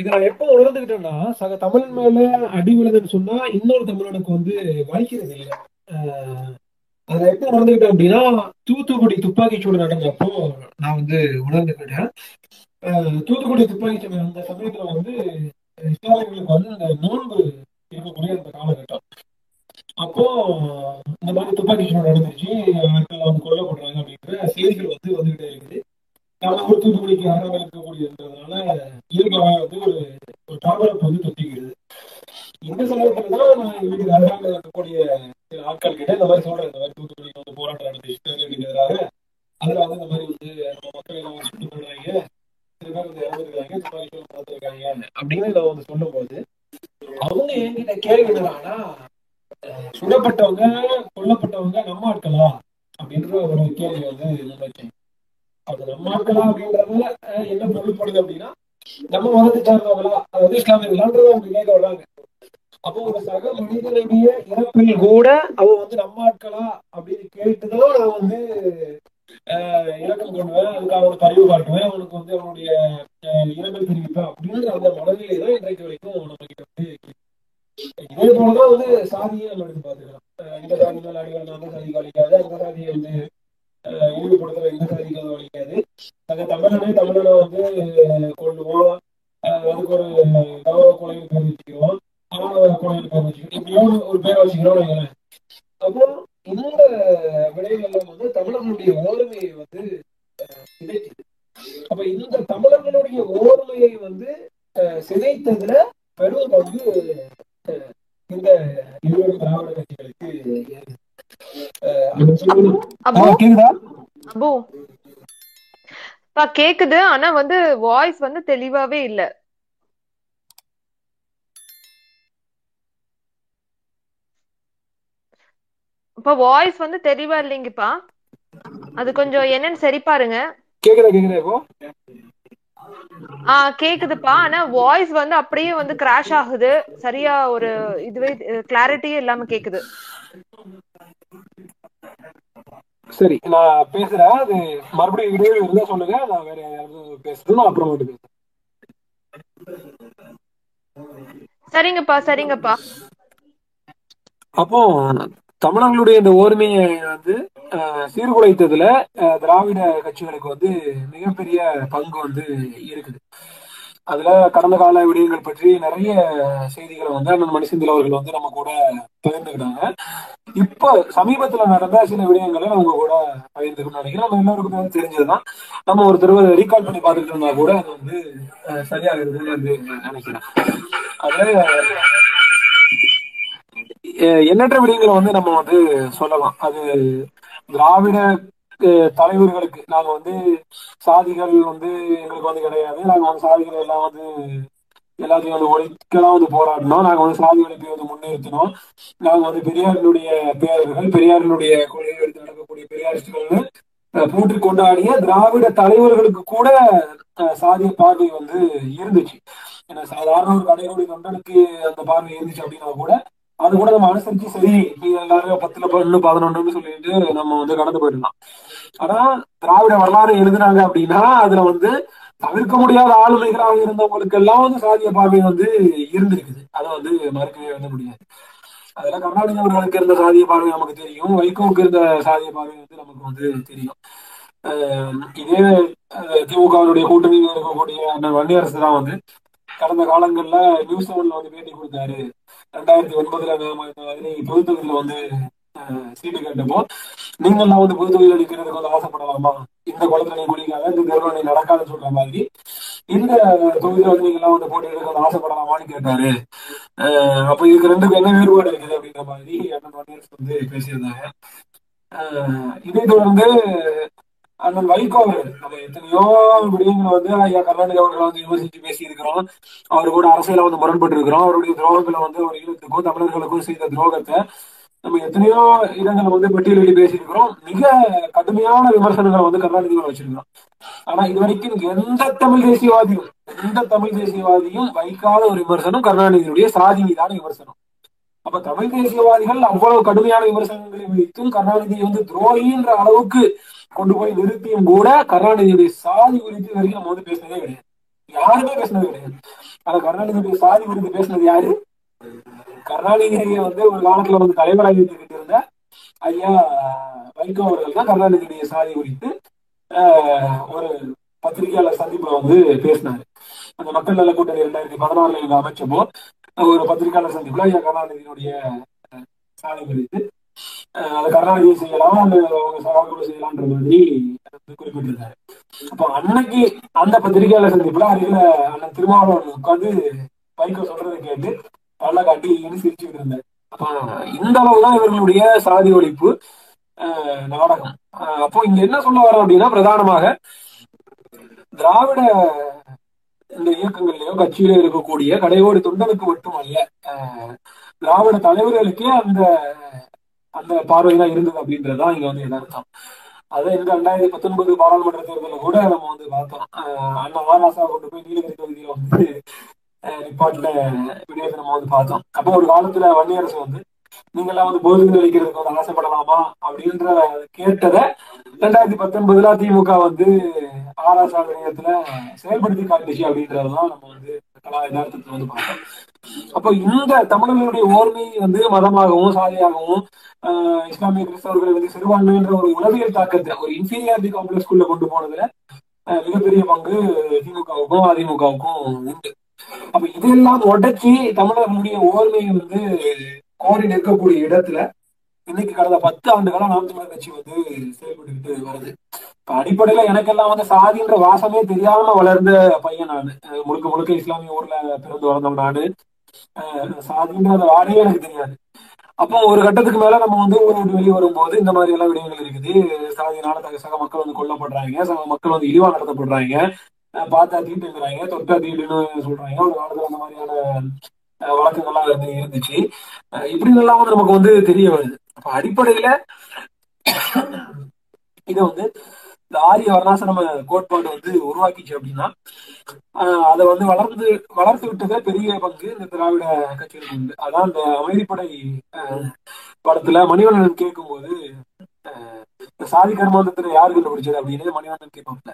இது நான் எப்போ உணர்ந்துகிட்டேன்னா, சக தமிழன் மேல அடி விழுதுன்னு சொன்னா இன்னொரு தமிழனுக்கு வந்து வலிக்கிறது இல்லை. அதை எப்போ உணர்ந்துகிட்டேன் அப்படின்னா, தூத்துக்குடி துப்பாக்கிச்சூடு நடந்தப்போ நான் வந்து உணர்ந்துக்கிட்டேன். தூத்துக்குடி துப்பாக்கிச்சூடு அந்த சமயத்துல வந்து இஸ்லாமியர்களுக்கு வந்து அந்த நோன்பு இருக்கக்கூடிய அந்த காலகட்டம். அப்போ இந்த மாதிரி துப்பாக்கி சூடு நடந்துருச்சு, மக்கள் வந்து கொல்லப்படுறாங்க அப்படிங்கிற செய்திகள் வந்து வந்துகிட்டே இருக்குது. நம்ம ஒரு தூத்துக்குடிக்கு அறவே இருக்கக்கூடியதுனால இயற்கையாக வந்து ஒரு ஒரு பரபரப்பு வந்து தொட்டிக்கிறது. இந்த சமயத்துலதான் நான் வீட்டுக்கு அருகாமல் இருக்கக்கூடிய சில ஆட்கள் கிட்ட இந்த மாதிரி சொல்றேன், இந்த மாதிரி தூத்துக்குடிக்கு வந்து போராட்டம் நடந்துச்சு எதிராக, அதுல வந்து இந்த மாதிரி வந்து நம்ம மக்களை நம்ம சுட்டு போடுறாங்க, சில பேர் வந்து இறந்துருக்காங்க, துப்பாக்கி சூடு நடந்திருக்காங்க அப்படின்னு நான் வந்து சொல்லும் போது அவங்க என்கிட்ட கேள்வி விடுறாங்கன்னா, சுடப்பட்டவங்க கொல்லப்பட்டவங்க நம்ம ஆட்களா அப்படின்ற ஒரு கேள்வி வந்து நினைச்சேன். அது நம்ம ஆட்களா அப்படின்றதுல என்ன பொருள்படுது அப்படின்னா, நம்ம மதத்தை சார்ந்தவங்களா, அதாவது இஸ்லாமியர்களான்றது அவங்க கேட்க வராங்க. அப்போ ஒரு சக மனிதனுடைய இறப்பில் கூட அவ வந்து நம்ம ஆட்களா அப்படின்னு கேட்டுதான் நான் வந்து அஹ் இறக்கம் கொள்வேன், அதுக்கு அவனுக்கு அறிவு காட்டுவேன், அவனுக்கு வந்து அவனுடைய இறப்பில் தெரிவிப்பேன் அப்படின்ற அந்த மனநிலை தான் இன்றைக்கு வரைக்கும் நம்ம கிட்ட வந்து. இதே போலதான் வந்து சாதியை நம்ம எடுத்து பார்த்துக்கலாம். இந்த சாதி மேல அடிகள் அந்த சாதிக்கு வலிக்காது, அந்த சாதியை வந்து ஈடுபடுத்துற இந்த சாதிக்கு வந்து வலிக்காது. தமிழனே தமிழனை வந்து கொள்ளுவோம், அதுக்கு ஒரு தவ வச்சுக்கிறோம் நாங்களே. அப்போ இந்த விடயங்கள்லாம் வந்து தமிழர்களுடைய ஓர்மையை வந்து சிதைக்குது. அப்ப இந்த தமிழர்களுடைய ஓர்மையை வந்து சிதைத்ததுல பெரும் பங்கு இந்த இருவரு திராவிட கட்சிகளுக்கு கேக்குது. ஆனா வந்து வாய்ஸ் வந்து தெளிவாவே இல்ல. இப்ப வாய்ஸ் வந்து தெளிவா இல்லைங்கப்பா, அது கொஞ்சம் என்னன்னு சரி பாருங்க. ஆஹ் கேக்குதுப்பா, ஆனா வாய்ஸ் வந்து அப்படியே வந்து கிராஷ் ஆகுது. சரியா ஒரு இதுவே கிளாரிட்டியே இல்லாம கேக்குது. சரி, நான் பேசுறேன். அது மறுபடியும் இடைவெளி இருந்தா சொல்லுங்க, நான் வேற யாராவது பேசணும் அப்புறம் பேசுறேன். சரிங்கப்பா சரிங்கப்பா. அப்போ தமிழர்களுடைய இந்த ஓர்மையை வந்து சீர்குலைத்ததுல திராவிட கட்சிகளுக்கு வந்து மிகப்பெரிய பங்கு வந்து இருக்குது. அதுல கடந்த கால விடயங்கள் பற்றி நிறைய செய்திகளை வந்து அண்ணன் மணிசெந்தில் அவர்கள் வந்து நம்ம கூட பகிர்ந்துக்கிட்டாங்க. இப்போ சமீபத்துல நடந்த சில விடயங்களை நம்ம கூட பகிர்ந்துக்கணும்னு நினைக்கிறேன். நம்ம எல்லாருக்குமே வந்து தெரிஞ்சதுதான். நம்ம ஒரு தடவை ரீகால் பண்ணி பார்த்துட்டு இருந்தா கூட அது வந்து சரியாக இருக்குதுன்னு வந்து நினைக்கிறேன். அது எண்ணற்ற விடயங்களை வந்து நம்ம வந்து சொல்லலாம். அது திராவிட தலைவர்களுக்கு நாங்க வந்து சாதிகள் வந்து எங்களுக்கு வந்து கிடையாது, நாங்க வந்து சாதிகள் எல்லாம் வந்து எல்லாத்தையும் வந்து ஒழிக்கலாம் வந்து போராடணும், நாங்க வந்து சாதிகளை போய் வந்து முன்னிறுத்தணும், நாங்க வந்து பெரியாரினுடைய பேரர்கள் பெரியாரினுடைய கொள்கையை எடுத்து நடக்கக்கூடிய பெரியாரிஸ்டுகள்னு போற்றி கொண்டாடிய திராவிட தலைவர்களுக்கு கூட சாதிய பார்வை வந்து இருந்துச்சு. ஏன்னா சாதாரண ஒரு கடையோடைய தொண்டனுக்கு அந்த பார்வை இருந்துச்சு. அப்படின்னா கூட அது கூட நம்ம அனுசரிச்சு சரி எல்லாரும் பத்துல பதினொன்று பதினொன்றுன்னு சொல்லிட்டு நம்ம வந்து கடந்து போயிடலாம். ஆனா திராவிட வரலாறு எழுதுனாங்க அப்படின்னா அதுல வந்து தவிர்க்க முடியாத ஆளுமைகளாக இருந்தவங்களுக்கு எல்லாம் வந்து சாதிய பார்வை வந்து இருந்திருக்குது. அதை வந்து மறுக்கவே வந்து முடியாது. அதெல்லாம் கர்நாடக அவர்களுக்கு இருந்த சாதிய பார்வை நமக்கு தெரியும், வைகோவுக்கு இருந்த சாதிய பார்வை வந்து நமக்கு வந்து தெரியும். அஹ் இதே திமுகவுடைய கூட்டணியில் இருக்கக்கூடிய அந்த வன்னியரசு தான் வந்து கடந்த காலங்கள்ல நியூஸ் செவன்ல வந்து பேட்டி கொடுத்தாரு. ரெண்டாயிரத்தி ஒன்பதுல பொது தொகுதியில வந்து சீட்டு கேட்டப்போ நீங்க எல்லாம் வந்து பொது தொகுதியில் நிற்கிறதுக்கு வந்து ஆசைப்படலாமா, இந்த குளத்துல நீ குடிக்காத, இந்த கருவ நீ நடக்காதுன்னு சொல்ற மாதிரி இந்த தொகுதியில வந்து நீங்க எல்லாம் வந்து போட்டியில வந்து ஆசைப்படலாமான்னு கேட்டாரு. அஹ் அப்ப இதுக்கு ரெண்டுக்கு என்ன வேறுபாடு இருக்குது அப்படிங்கிற மாதிரி அண்ணன் வந்து பேசியிருந்தாங்க. அஹ் இதை தொடர்ந்து அண்ணன் வைகோ அவர்கள், நம்ம எத்தனையோ விடயங்களை வந்து ஐயா கர்நாடக அவர்களை வந்து விமர்சித்து பேசியிருக்கிறோம், அவரு கூட அரசியல வந்து முரண்பட்டு இருக்கிறோம், அவருடைய துரோகங்களை வந்து அவர் ஈழத்துக்கும் தமிழர்களுக்கும் செய்த துரோகத்தை நம்ம எத்தனையோ இடங்களை வந்து பெட்டியலிட்டு பேசியிருக்கிறோம். மிக கடுமையான விமர்சனங்களை வந்து கர்நாடகத்தில் வச்சிருக்கிறோம். ஆனா இது வரைக்கும் எந்த தமிழ் தேசியவாதியும் எந்த தமிழ் தேசியவாதியும் வைக்காத ஒரு விமர்சனம் கர்நாடகத்தினுடைய சாதி மீதான விமர்சனம். அப்ப தமிழ் தேசியவாதிகள் அவ்வளவு கடுமையான விமர்சனங்களை வைத்தும் கருணாநிதியை வந்து துரோகின்ற அளவுக்கு கொண்டு போய் நிறுத்தியும் கூட கருணாநிதியுடைய சாதி குறித்து வரைக்கும் நம்ம வந்து பேசினதே கிடையாது, யாருமே பேசினது கிடையாது. ஆனா கருணாநிதியுடைய சாதி குறித்து பேசினது யாரு? கருணாநிதியை வந்து ஒரு காலத்துல வந்து தலைவராக இருந்துகிட்டு இருந்த ஐயா வைகோ அவர்கள் தான் கருணாநிதியுடைய சாதி குறித்து ஆஹ் ஒரு பத்திரிகையாளர் சந்திப்புல வந்து பேசினாரு. அந்த மக்கள் நல கூட்டணி இரண்டாயிரத்தி பதினாறுல இவங்க அமைச்சப்போ ஒரு பத்திரிகையாளர் சந்திப்புல ஐயா கருணாநிதியினுடைய சாலை குறித்து அதை கருணாநிதியை செய்யலாம், அவங்க சவால்களை செய்யலாம்ன்ற மாதிரி குறிப்பிட்டிருந்தாரு. அப்போ அன்னைக்கு அந்த பத்திரிகையாளர் சந்திப்புல அருகில அண்ணன் திருமாவளவன் உட்காந்து வைகோ சொல்றதை கேட்டு பல்ல காட்டி சிரிச்சுக்கிட்டு இருந்தாரு. அப்ப இந்த அளவுதான் இவர்களுடைய சாதி ஒழிப்பு அஹ் நாடகம். அப்போ இங்க என்ன சொல்ல வரோம் அப்படின்னா, பிரதானமாக திராவிட இந்த இயக்கங்கள்லயோ கட்சியிலோ இருக்கக்கூடிய கடையோடு தொண்டனுக்கு மட்டுமல்ல திராவிட தலைவர்களுக்கே அந்த அந்த பார்வைதான் இருந்தது அப்படின்றதுதான் இங்க வந்து எதார்த்தம். அதை இந்த ரெண்டாயிரத்தி பத்தொன்பது பாராளுமன்ற தேர்தலில் கூட நம்ம வந்து பார்த்தோம். அண்ணா ஆராசா கொண்டு போய் நீலகிரி தொகுதியில வந்து நிப்பாட்டில விடயத்தை நம்ம வந்து பார்த்தோம். அப்போ ஒரு காலத்துல வன்னியரசு வந்து நீங்க எல்லாம் வந்து பொது நிலைக்கிறதுக்கு வந்து ஆசைப்படலாமா அப்படின்ற கேட்டதை ரெண்டாயிரத்தி பத்தொன்பதுல திமுக வந்து ஆராசா விடயத்துல செயல்படுத்தி காட்டுச்சு அப்படின்றதுதான் நம்ம வந்து கலா யதார்த்தத்தை வந்து பார்த்தோம். அப்போ இந்த தமிழர்களுடைய ஓர்மை வந்து மதமாகவும் சாதியாகவும் ஆஹ் இஸ்லாமிய கிறிஸ்தவர்களை வந்து சிறுபான்மைன்ற ஒரு உளவியல் தாக்கத்தை ஒரு இன்ஃபீரியாரிட்டி காம்ப்ளெக்ஸ்குள்ள கொண்டு போனதுல மிகப்பெரிய பங்கு திமுகவுக்கும் அதிமுகவுக்கும் உண்டு. அப்ப இதெல்லாம் உடச்சி தமிழர்களுடைய ஓர்மையை வந்து கோரி நிற்கக்கூடிய இடத்துல இன்னைக்கு கடந்த பத்து ஆண்டுகளா நாம் தமிழர் கட்சி வந்து செயல்பட்டுக்கிட்டு வருது. இப்ப அடிப்படையில எனக்கெல்லாம் வந்து சாதின்ற வாசமே தெரியாம வளர்ந்த பையன் நானு. முழுக்க முழுக்க இஸ்லாமிய ஊர்ல பிறந்து வளர்ந்தோம் நானு. அஹ் சாதின்ற அந்த வாடையே எனக்கு தெரியாது. அப்போ ஒரு கட்டத்துக்கு மேல நம்ம வந்து ஊரை விட்டு வெளியே வரும்போது இந்த மாதிரி எல்லாம் விடயங்கள் இருக்குது. சாதியினால தக சக மக்கள் வந்து கொல்லப்படுறாங்க, சக மக்கள் வந்து இழிவா நடத்தப்படுறாங்க, பார்த்தா தீட்டு எழுதுறாங்க, தொட்டா தீட்டுன்னு சொல்றாங்க. ஒரு காலத்துல அந்த மாதிரியான வழக்கங்கள்லாம் வந்து இருந்துச்சு. இப்படிலாம் வந்து நமக்கு வந்து தெரிய வருது. அப்ப அடிப்படையில இதை வந்து இந்த ஆரிய வர்ணாசிரம கோட்பாடு வந்து உருவாக்கிச்சு அப்படின்னா அதை வந்து வளர்ந்து வளர்த்து விட்டதே பெரிய பங்கு இந்த திராவிட கட்சிகளுக்கு உண்டு. அதான் இந்த அமைதிப்படை படத்துல மணிவண்ணன் கேட்கும் போது இந்த சாதி கர்மாந்தத்துல யாரு கண்டுபிடிச்சது அப்படின்னு மணிவண்ணன் கேட்பாப்ல.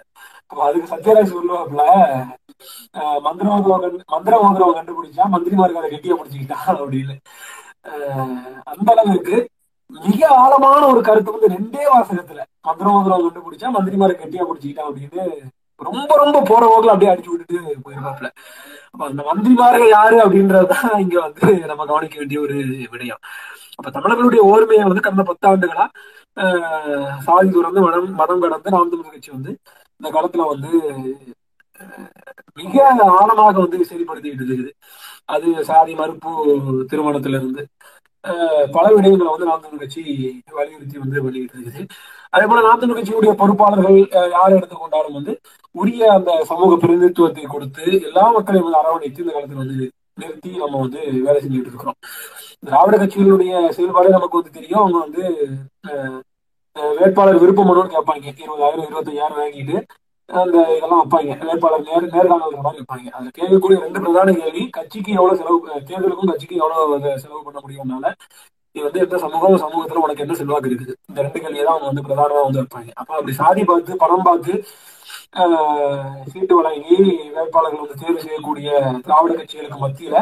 அப்ப அதுக்கு சத்யராஜ் சொல்லுவாப்புல மந்திரவாத மந்திரவாதரவை கண்டுபிடிச்சா மந்திரிமாருக்கு அதை கெட்டியா பிடிச்சிக்கிட்டான் அப்படின்னு. அஹ் அந்த அளவுக்கு மிக ஆழமான ஒரு கருத்து வந்து ரெண்டே வாசகத்துல மந்திரவாதரவை கண்டுபிடிச்சா மந்திரிமாரை கெட்டியா பிடிச்சிக்கிட்டான் அப்படின்னு ரொம்ப ரொம்ப போற போக்குல அப்படியே அடிச்சு விட்டுட்டு போயிருவாப்புல. அப்ப அந்த மந்திரிமார்கள் யாரு அப்படின்றதுதான் இங்க வந்து நம்ம கவனிக்க வேண்டிய ஒரு விடயம். அப்ப தமிழர்களுடைய ஓர்மையை வந்து கடந்த பத்தாண்டுகளா ஆஹ் சாதி துறந்து மனம் மதம் கடந்து நாம் தமிழர் கட்சி வந்து இந்த காலத்துல வந்து மிக ஆழமாக வந்து செயல்படுத்திக்கிட்டு இருக்குது. அது சாதி மறுப்பு திருமணத்துல இருந்து பல விடயங்களை வந்து நாம் தமிழர் கட்சி வலியுறுத்தி வந்து வெளியிட்டு இருக்குது. அதே போல நாம் தமிழர் கட்சியுடைய பொறுப்பாளர்கள் யார் எடுத்துக்கொண்டாலும் வந்து உரிய அந்த சமூக பிரதிநிதித்துவத்தை கொடுத்து எல்லா மக்களையும் வந்து அரவணைத்து இந்த காலத்துல வந்து நிறுத்தி நம்ம வந்து வேலை செஞ்சுட்டு இருக்கிறோம். திராவிட கட்சிகளுடைய செயல்பாடு நமக்கு வந்து தெரியும். அவங்க வந்து வேட்பாளர் விருப்ப மனுன்னு கேட்பாங்க. இருபதாயிரம் இருபத்தையாயிரம் வாங்கிட்டு அந்த இதெல்லாம் வைப்பாங்க. வேட்பாளர் நேர் நேர்காணல் மாதிரி வைப்பாங்க. அதுல கேள்விக்குரிய ரெண்டு பிரதான கேள்வி, கட்சிக்கு எவ்வளவு செலவு, தேர்தலுக்கும் கட்சிக்கு எவ்வளவு செலவு பண்ண முடியும்னால இது வந்து எந்த சமூகம் சமூகத்துல உனக்கு என்ன செல்வாக்கு இருக்குது, இந்த ரெண்டு கேள்வியை தான் அவங்க வந்து பிரதானமா வந்து வைப்பாங்க. அப்ப அப்படி சாதி பார்த்து பணம் பார்த்து ஆஹ் சீட்டு வழங்கி வேட்பாளர்கள் வந்து தேர்வு செய்யக்கூடிய திராவிட கட்சிகளுக்கு மத்தியில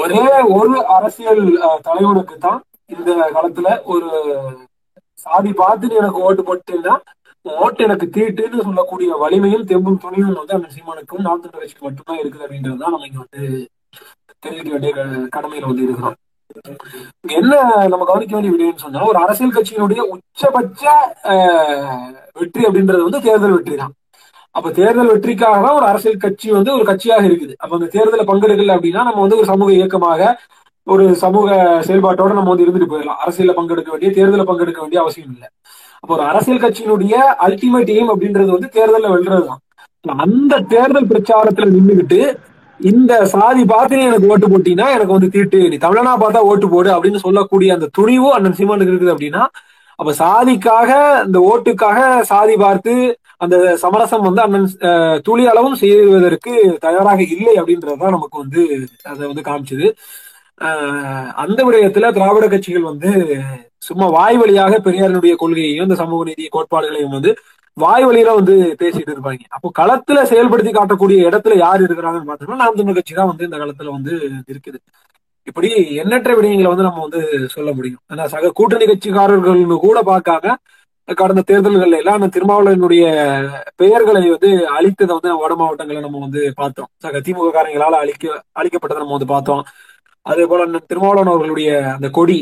ஒரே ஒரு அரசியல் தலைவனுக்கு தான் இந்த காலத்துல ஒரு சாதி பார்த்துட்டு எனக்கு ஓட்டு போட்டுன்னா ஓட்டு எனக்கு தீட்டுன்னு சொல்லக்கூடிய வலிமையும் தெம்பும் துணியும் வந்து அந்த சீமானுக்கும் நாம் தமிழர் கட்சிக்கு மட்டும்தான் இருக்குது அப்படின்றதுதான் நம்ம இங்க வந்து தெரிவிக்க வேண்டிய கடமையில வந்து இருக்கிறோம். என்ன நம்ம கவனிக்க வேண்டிய விடயம்னு சொன்னா, ஒரு அரசியல் கட்சியினுடைய உச்சபட்ச வெற்றி அப்படின்றது வந்து தேர்தல் வெற்றி தான். அப்ப தேர்தல் வெற்றிக்காக தான் ஒரு அரசியல் கட்சி வந்து ஒரு கட்சியாக இருக்குது. அப்ப அந்த தேர்தலை பங்கெடுக்கல அப்படின்னா நம்ம வந்து ஒரு சமூக இயக்கமாக ஒரு சமூக செயல்பாட்டோட நம்ம வந்து இருந்துட்டு போயிடலாம். அரசியல பங்கெடுக்க வேண்டிய தேர்தலை பங்கெடுக்க வேண்டிய அவசியம் இல்லை. அப்போ ஒரு அரசியல் கட்சியினுடைய அல்டிமேட் எய்ம் அப்படின்றது வந்து தேர்தலில் வெல்றதுதான். அந்த தேர்தல் பிரச்சாரத்துல நின்றுகிட்டு இந்த சாதி பார்த்து எனக்கு ஓட்டு போட்டீங்கன்னா எனக்கு வந்து தீட்டு, நீ தமிழனா பார்த்தா ஓட்டு போடு அப்படின்னு சொல்லக்கூடிய அந்த துணிவும் அண்ணன் சீமானுக்கு இருக்குது அப்படின்னா அப்ப சாதிக்காக இந்த ஓட்டுக்காக சாதி பார்த்து அந்த சமரசம் வந்து அண்ணன் துளி அளவும் செய்வதற்கு தயாராக இல்லை அப்படின்றதுதான் நமக்கு வந்து அதை வந்து காமிச்சது. ஆஹ் அந்த விடயத்துல திராவிட கட்சிகள் வந்து சும்மா வாய் வழியாக பெரியாரினுடைய கொள்கையையும் இந்த சமூக நீதி கோட்பாடுகளையும் வந்து வாய் வழியில வந்து பேசிட்டு இருப்பாங்க. அப்போ களத்துல செயல்படுத்தி காட்டக்கூடிய இடத்துல யார் இருக்கிறாங்கன்னு பார்த்தோம்னா நாம் தமிழர் கட்சி தான் வந்து இந்த காலத்துல வந்து இருக்குது. இப்படி எண்ணற்ற விடயங்களை வந்து நம்ம வந்து சொல்ல முடியும். ஆனா சக கூட்டணி கட்சிக்காரர்கள் கூட பார்க்காம கடந்த தேர்தல்கள்ல எல்லாம் அந்த திருமாவளவனுடைய பெயர்களை வந்து அழித்ததை வந்து வட மாவட்டங்களை நம்ம வந்து பார்த்தோம். சக திமுக காரங்களால அழிக்க அழிக்கப்பட்டதை நம்ம வந்து பார்த்தோம். அதே போல திருமாவளவன் அவர்களுடைய அந்த கொடி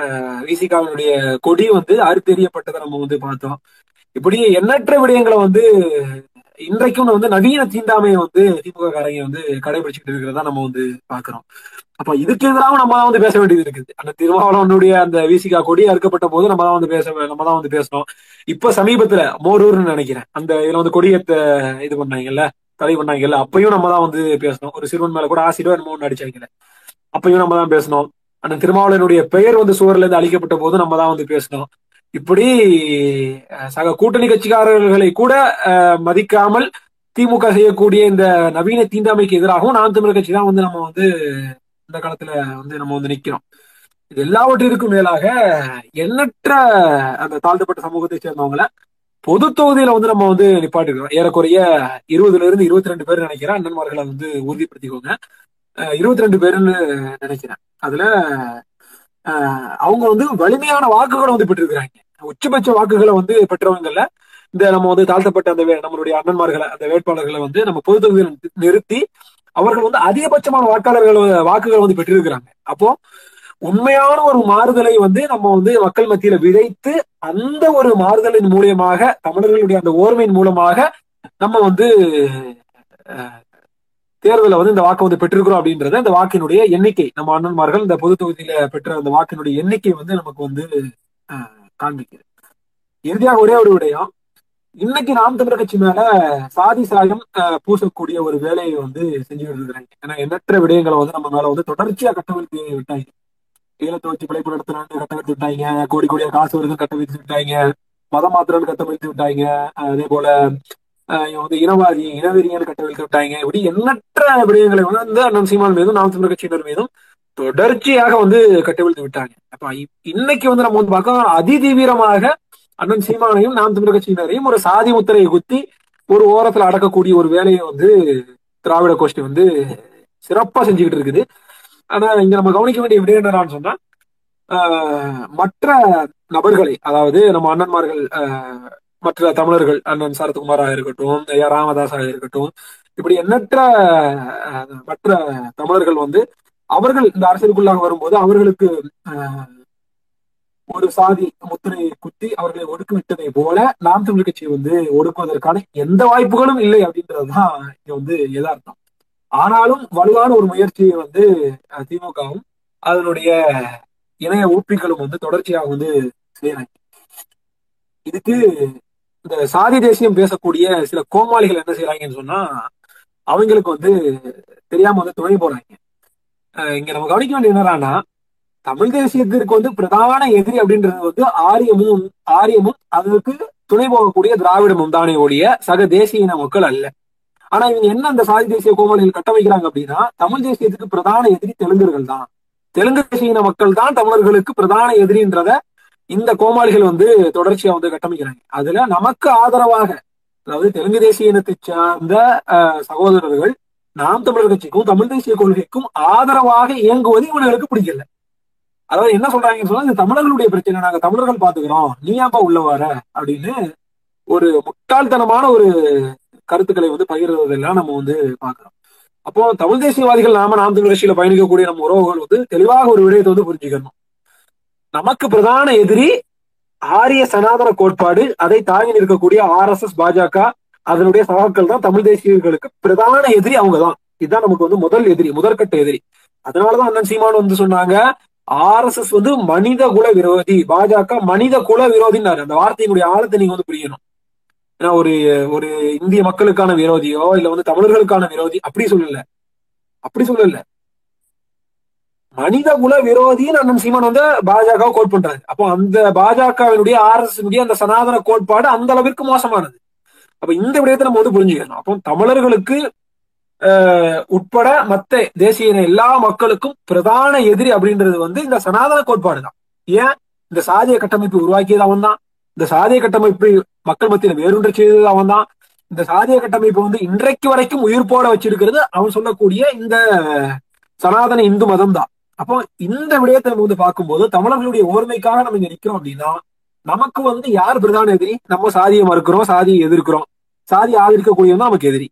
அஹ் விசிகாவினுடைய கொடி வந்து அறுத்தெறியப்பட்டதை நம்ம வந்து பார்த்தோம். இப்படி எண்ணற்ற விடயங்களை வந்து இன்றைக்கும் வந்து நவீன தீண்டாமையை வந்து திமுக காரங்க வந்து கடைபிடிச்சுட்டு இருக்கிறதா நம்ம வந்து பாக்குறோம். அப்ப இதுக்கு எதிராக நம்ம தான் வந்து பேச வேண்டியது இருக்குது. அந்த திருமாவளவனுடைய அந்த விசிகா கொடி அறுக்கப்பட்ட போது நம்ம தான் வந்து பேச நம்ம தான் வந்து பேசணும். இப்ப சமீபத்துல மோரூர்னு நினைக்கிறேன் அந்த இதுல வந்து கொடியத்தை இது பண்ணாங்கல்ல, தடை பண்ணாங்கல்ல, அப்பயும் நம்ம தான் வந்து பேசணும். ஒரு சிறுவன் மேல கூட ஆசிரியர் என்னமோ ஒண்ணு அடிச்சாங்கல்ல, அப்பயும் நம்ம தான் பேசணும். அந்த திருமாவளவனுடைய பெயர் வந்து சுவர்ல இருந்து அழிக்கப்பட்ட போது நம்ம தான் வந்து பேசணும். இப்படி சக கூட்டணி கட்சிக்காரர்களை கூட மதிக்காமல் திமுக செய்யக்கூடிய இந்த நவீன தீண்டாமைக்கு எதிராகவும் நாம் தமிழர் கட்சி தான் வந்து நம்ம வந்து இந்த காலத்துல வந்து நம்ம வந்து நிக்கிறோம். இது எல்லாவற்றிற்கும் மேலாக எண்ணற்ற அந்த தாழ்த்தப்பட்ட சமூகத்தை சேர்ந்தவங்களை பொது தொகுதியில வந்து நம்ம வந்து நிப்பாட்டிருக்கிறோம். ஏறக்குறைய இருபதுல இருந்து இருபத்தி ரெண்டு பேர் நினைக்கிறேன். அண்ணன்மார்களை வந்து உறுதிப்படுத்திக்கோங்க, இருபத்தி ரெண்டு பேருன்னு நினைக்கிறேன். அதுல ஆஹ் அவங்க வந்து வலிமையான வாக்குகளை வந்து பெற்றிருக்கிறாங்க. உச்சபட்ச வாக்குகளை வந்து பெற்றவங்கள்ல இந்த நம்ம வந்து தாழ்த்தப்பட்ட அந்த நம்மளுடைய அண்ணன்மார்களை அந்த வேட்பாளர்களை வந்து நம்ம பொது தொகுதியில் நிறுத்தி அவர்கள் வந்து அதிகபட்சமான வாக்காளர்கள் வாக்குகளை வந்து பெற்றிருக்கிறாங்க. அப்போ உண்மையான ஒரு மாறுதலை வந்து நம்ம வந்து மக்கள் மத்தியில விதைத்து அந்த ஒரு மாறுதலின் மூலியமாக தமிழர்களுடைய அந்த ஓர்மையின் மூலமாக நம்ம வந்து தேர்தலில் வந்து இந்த வாக்கை வந்து பெற்றிருக்கிறோம் அப்படின்றத இந்த வாக்கினுடைய எண்ணிக்கை நம்ம அண்ணன்மார்கள் இந்த பொது தொகுதியில பெற்ற அந்த வாக்கினுடைய எண்ணிக்கை வந்து நமக்கு வந்து காண்பிக்கிறது. இறுதியாக ஒரே ஒரு விடயம், இன்னைக்கு நாம் தமிழர் கட்சி மேல சாதி சாயம் பூசக்கூடிய ஒரு வேலையை வந்து செஞ்சுக்கிட்டு இருக்கிறாங்க. ஏன்னா எண்ணற்ற விடயங்களை வந்து நம்ம மேல வந்து தொடர்ச்சியா கட்டவிழ்த்து விட்டாங்க. ஈழத்தை வச்சு பிழைப்பு நடத்துறான்னு கட்டவிழ்த்து விட்டாங்க, கோடி கோடியா காசு வருது கட்டவிழ்த்து விட்டாங்க, மதம் மாத்திரன்னு கட்டவிழ்த்து விட்டாங்க, அதே போல வந்து இனவாதி இனவெறியான்னு கட்டவிழ்த்து விட்டாங்க. இப்படி எண்ணற்ற விடயங்களை வந்து அண்ணன் சீமான் மீதும் நாம் தமிழர் கட்சியினர் மீதும் தொடர்ச்சியாக வந்து கட்டவிழ்த்து விட்டாங்க. அப்ப இன்னைக்கு வந்து நம்ம வந்து பார்க்கணும், அதிதீவிரமாக அண்ணன் சீமானையும் நாம் தமிழர் கட்சியினரையும் ஒரு சாதி முத்திரையை குத்தி ஒரு ஓரத்துல அடக்கக்கூடிய ஒரு வேலையை வந்து திராவிட கோஷ்டி வந்து சிறப்பா செஞ்சுக்கிட்டு இருக்குது. ஆனா இங்க நம்ம கவனிக்க வேண்டிய விடயம் என்னன்னு சொன்னா, மற்ற நபர்களை, அதாவது நம்ம அண்ணன்மார்கள் மற்ற தமிழர்கள், அண்ணன் சரத்குமாராக இருக்கட்டும், ஐயா ராமதாஸாக இருக்கட்டும், இப்படி எண்ணற்ற மற்ற தமிழர்கள் வந்து அவர்கள் இந்த அரசியலுக்குள்ளாக வரும்போது அவர்களுக்கு ஒரு சாதி முத்திரையை குத்தி அவர்களை ஒடுக்கி விட்டதை போல நாம் தமிழ் கட்சியை வந்து ஒடுக்குவதற்கான எந்த வாய்ப்புகளும் இல்லை அப்படின்றதுதான் இங்க வந்து எதார்த்தம். ஆனாலும் வலுவான ஒரு முயற்சியை வந்து திமுகவும் அதனுடைய இணைய ஊப்பிகளும் வந்து தொடர்ச்சியாக வந்து செய்யறாங்க. இதுக்கு இந்த சாதி தேசியம் பேசக்கூடிய சில கோமாளிகள் என்ன செய்யறாங்கன்னு சொன்னா, அவங்களுக்கு வந்து தெரியாம வந்து துணை போறாங்க. இங்க நம்ம கவனிக்க வேண்டிய என்னன்னா, தமிழ் தேசியத்திற்கு வந்து பிரதான எதிரி அப்படின்றது வந்து ஆரியமும் ஆரியமும் அதற்கு துணை போகக்கூடிய திராவிடமும் தானே ஒழிய சக தேசிய இன மக்கள் அல்ல. ஆனா இவங்க என்ன அந்த சாதி தேசிய கோமாளிகள் கட்டமைக்கிறாங்க அப்படின்னா, தமிழ் தேசியத்துக்கு பிரதான எதிரி தெலுங்கர்கள் தான், தெலுங்கு தேசிய இன மக்கள் தான் தமிழர்களுக்கு பிரதான எதிரின்றத இந்த கோமாளிகள் வந்து தொடர்ச்சியா வந்து கட்டமைக்கிறாங்க. அதுல நமக்கு ஆதரவாக, அதாவது தெலுங்கு தேசிய இனத்தை சார்ந்த சகோதரர்கள் நாம் தமிழர் கட்சிக்கும் தமிழ் தேசிய கொள்கைக்கும் ஆதரவாக இயங்குவது இவங்களுக்கு பிடிக்கல. அதாவது என்ன சொல்றாங்கன்னு சொன்னா, இது தமிழர்களுடைய பிரச்சனை, நாங்க தமிழர்கள் பாத்துக்கிறோம், நீ ஏன்பா உள்ள வர அப்படின்னு ஒரு முட்டாள்தனமான ஒரு கருத்துக்களை வந்து பகிர்றதெல்லாம் நம்ம வந்து பாக்குறோம். அப்போ தமிழ் தேசியவாதிகள் நாம நாம் தமிழ் கட்சியில பயணிக்கக்கூடிய நம்ம உறவுகள் வந்து தெளிவாக ஒரு விடயத்தை வந்து புரிஞ்சுக்கணும். நமக்கு பிரதான எதிரி ஆரிய சனாதன கோட்பாடு, அதை தாங்கி நிற்கக்கூடிய ஆர் எஸ் எஸ் பாஜக அதனுடைய சகாக்கள் தான் தமிழ் தேசியர்களுக்கு பிரதான எதிரி, அவங்கதான். இதுதான் நமக்கு வந்து முதல் எதிரி, முதற்கட்ட எதிரி. அதனாலதான் அண்ணன் சீமான் வந்து சொன்னாங்க, ஆர் எஸ் எஸ் வந்து மனித குல விரோதி, பாஜக மனித குல விரோதின்னாரு. அந்த வார்த்தையினுடைய ஆழத்தை நீங்க வந்து புரியணும். ஏன்னா ஒரு ஒரு இந்திய மக்களுக்கான விரோதியோ இல்ல வந்து தமிழர்களுக்கான விரோதி அப்படி சொல்லல, அப்படி சொல்லல, மனித குல விரோதின்னு அண்ணன் சீமான் வந்து பாஜக கோட் பண்றாரு. அப்போ அந்த பாஜகவினுடைய ஆர் எஸ் எஸ் அந்த சனாதன கோட்பாடு அந்த அளவிற்கு மோசமானது. அப்ப இந்த விடயத்தை நம்ம வந்து புரிஞ்சுக்கணும். அப்போ தமிழர்களுக்கு உட்பட மத்த தேசிய எல்லா மக்களுக்கும் பிரதான எதிரி அப்படின்றது வந்து இந்த சனாதன கோட்பாடு தான். ஏன், இந்த சாதிய கட்டமைப்பு உருவாக்கியது அவன் தான், இந்த சாதிய கட்டமைப்பை மக்கள் மத்தியில வேரூன்ற செய்தது அவன் தான், இந்த சாதிய கட்டமைப்பு வந்து இன்றைக்கு வரைக்கும் உயிர் போட வச்சிருக்கிறது அவன் சொல்லக்கூடிய இந்த சனாதன இந்து மதம் தான். அப்போ இந்த விடயத்தை நம்ம வந்து பார்க்கும்போது, தமிழர்களுடைய ஓர்மைக்காக நம்ம இங்க நிக்கிறோம் அப்படின்னா, நமக்கு வந்து யார் பிரதான எதிரி? நம்ம சாதியை மறுக்கிறோம், சாதியை எதிர்க்கிறோம், சாதியை ஆதரிக்கக்கூடியவன் தான் நமக்கு எதிரி.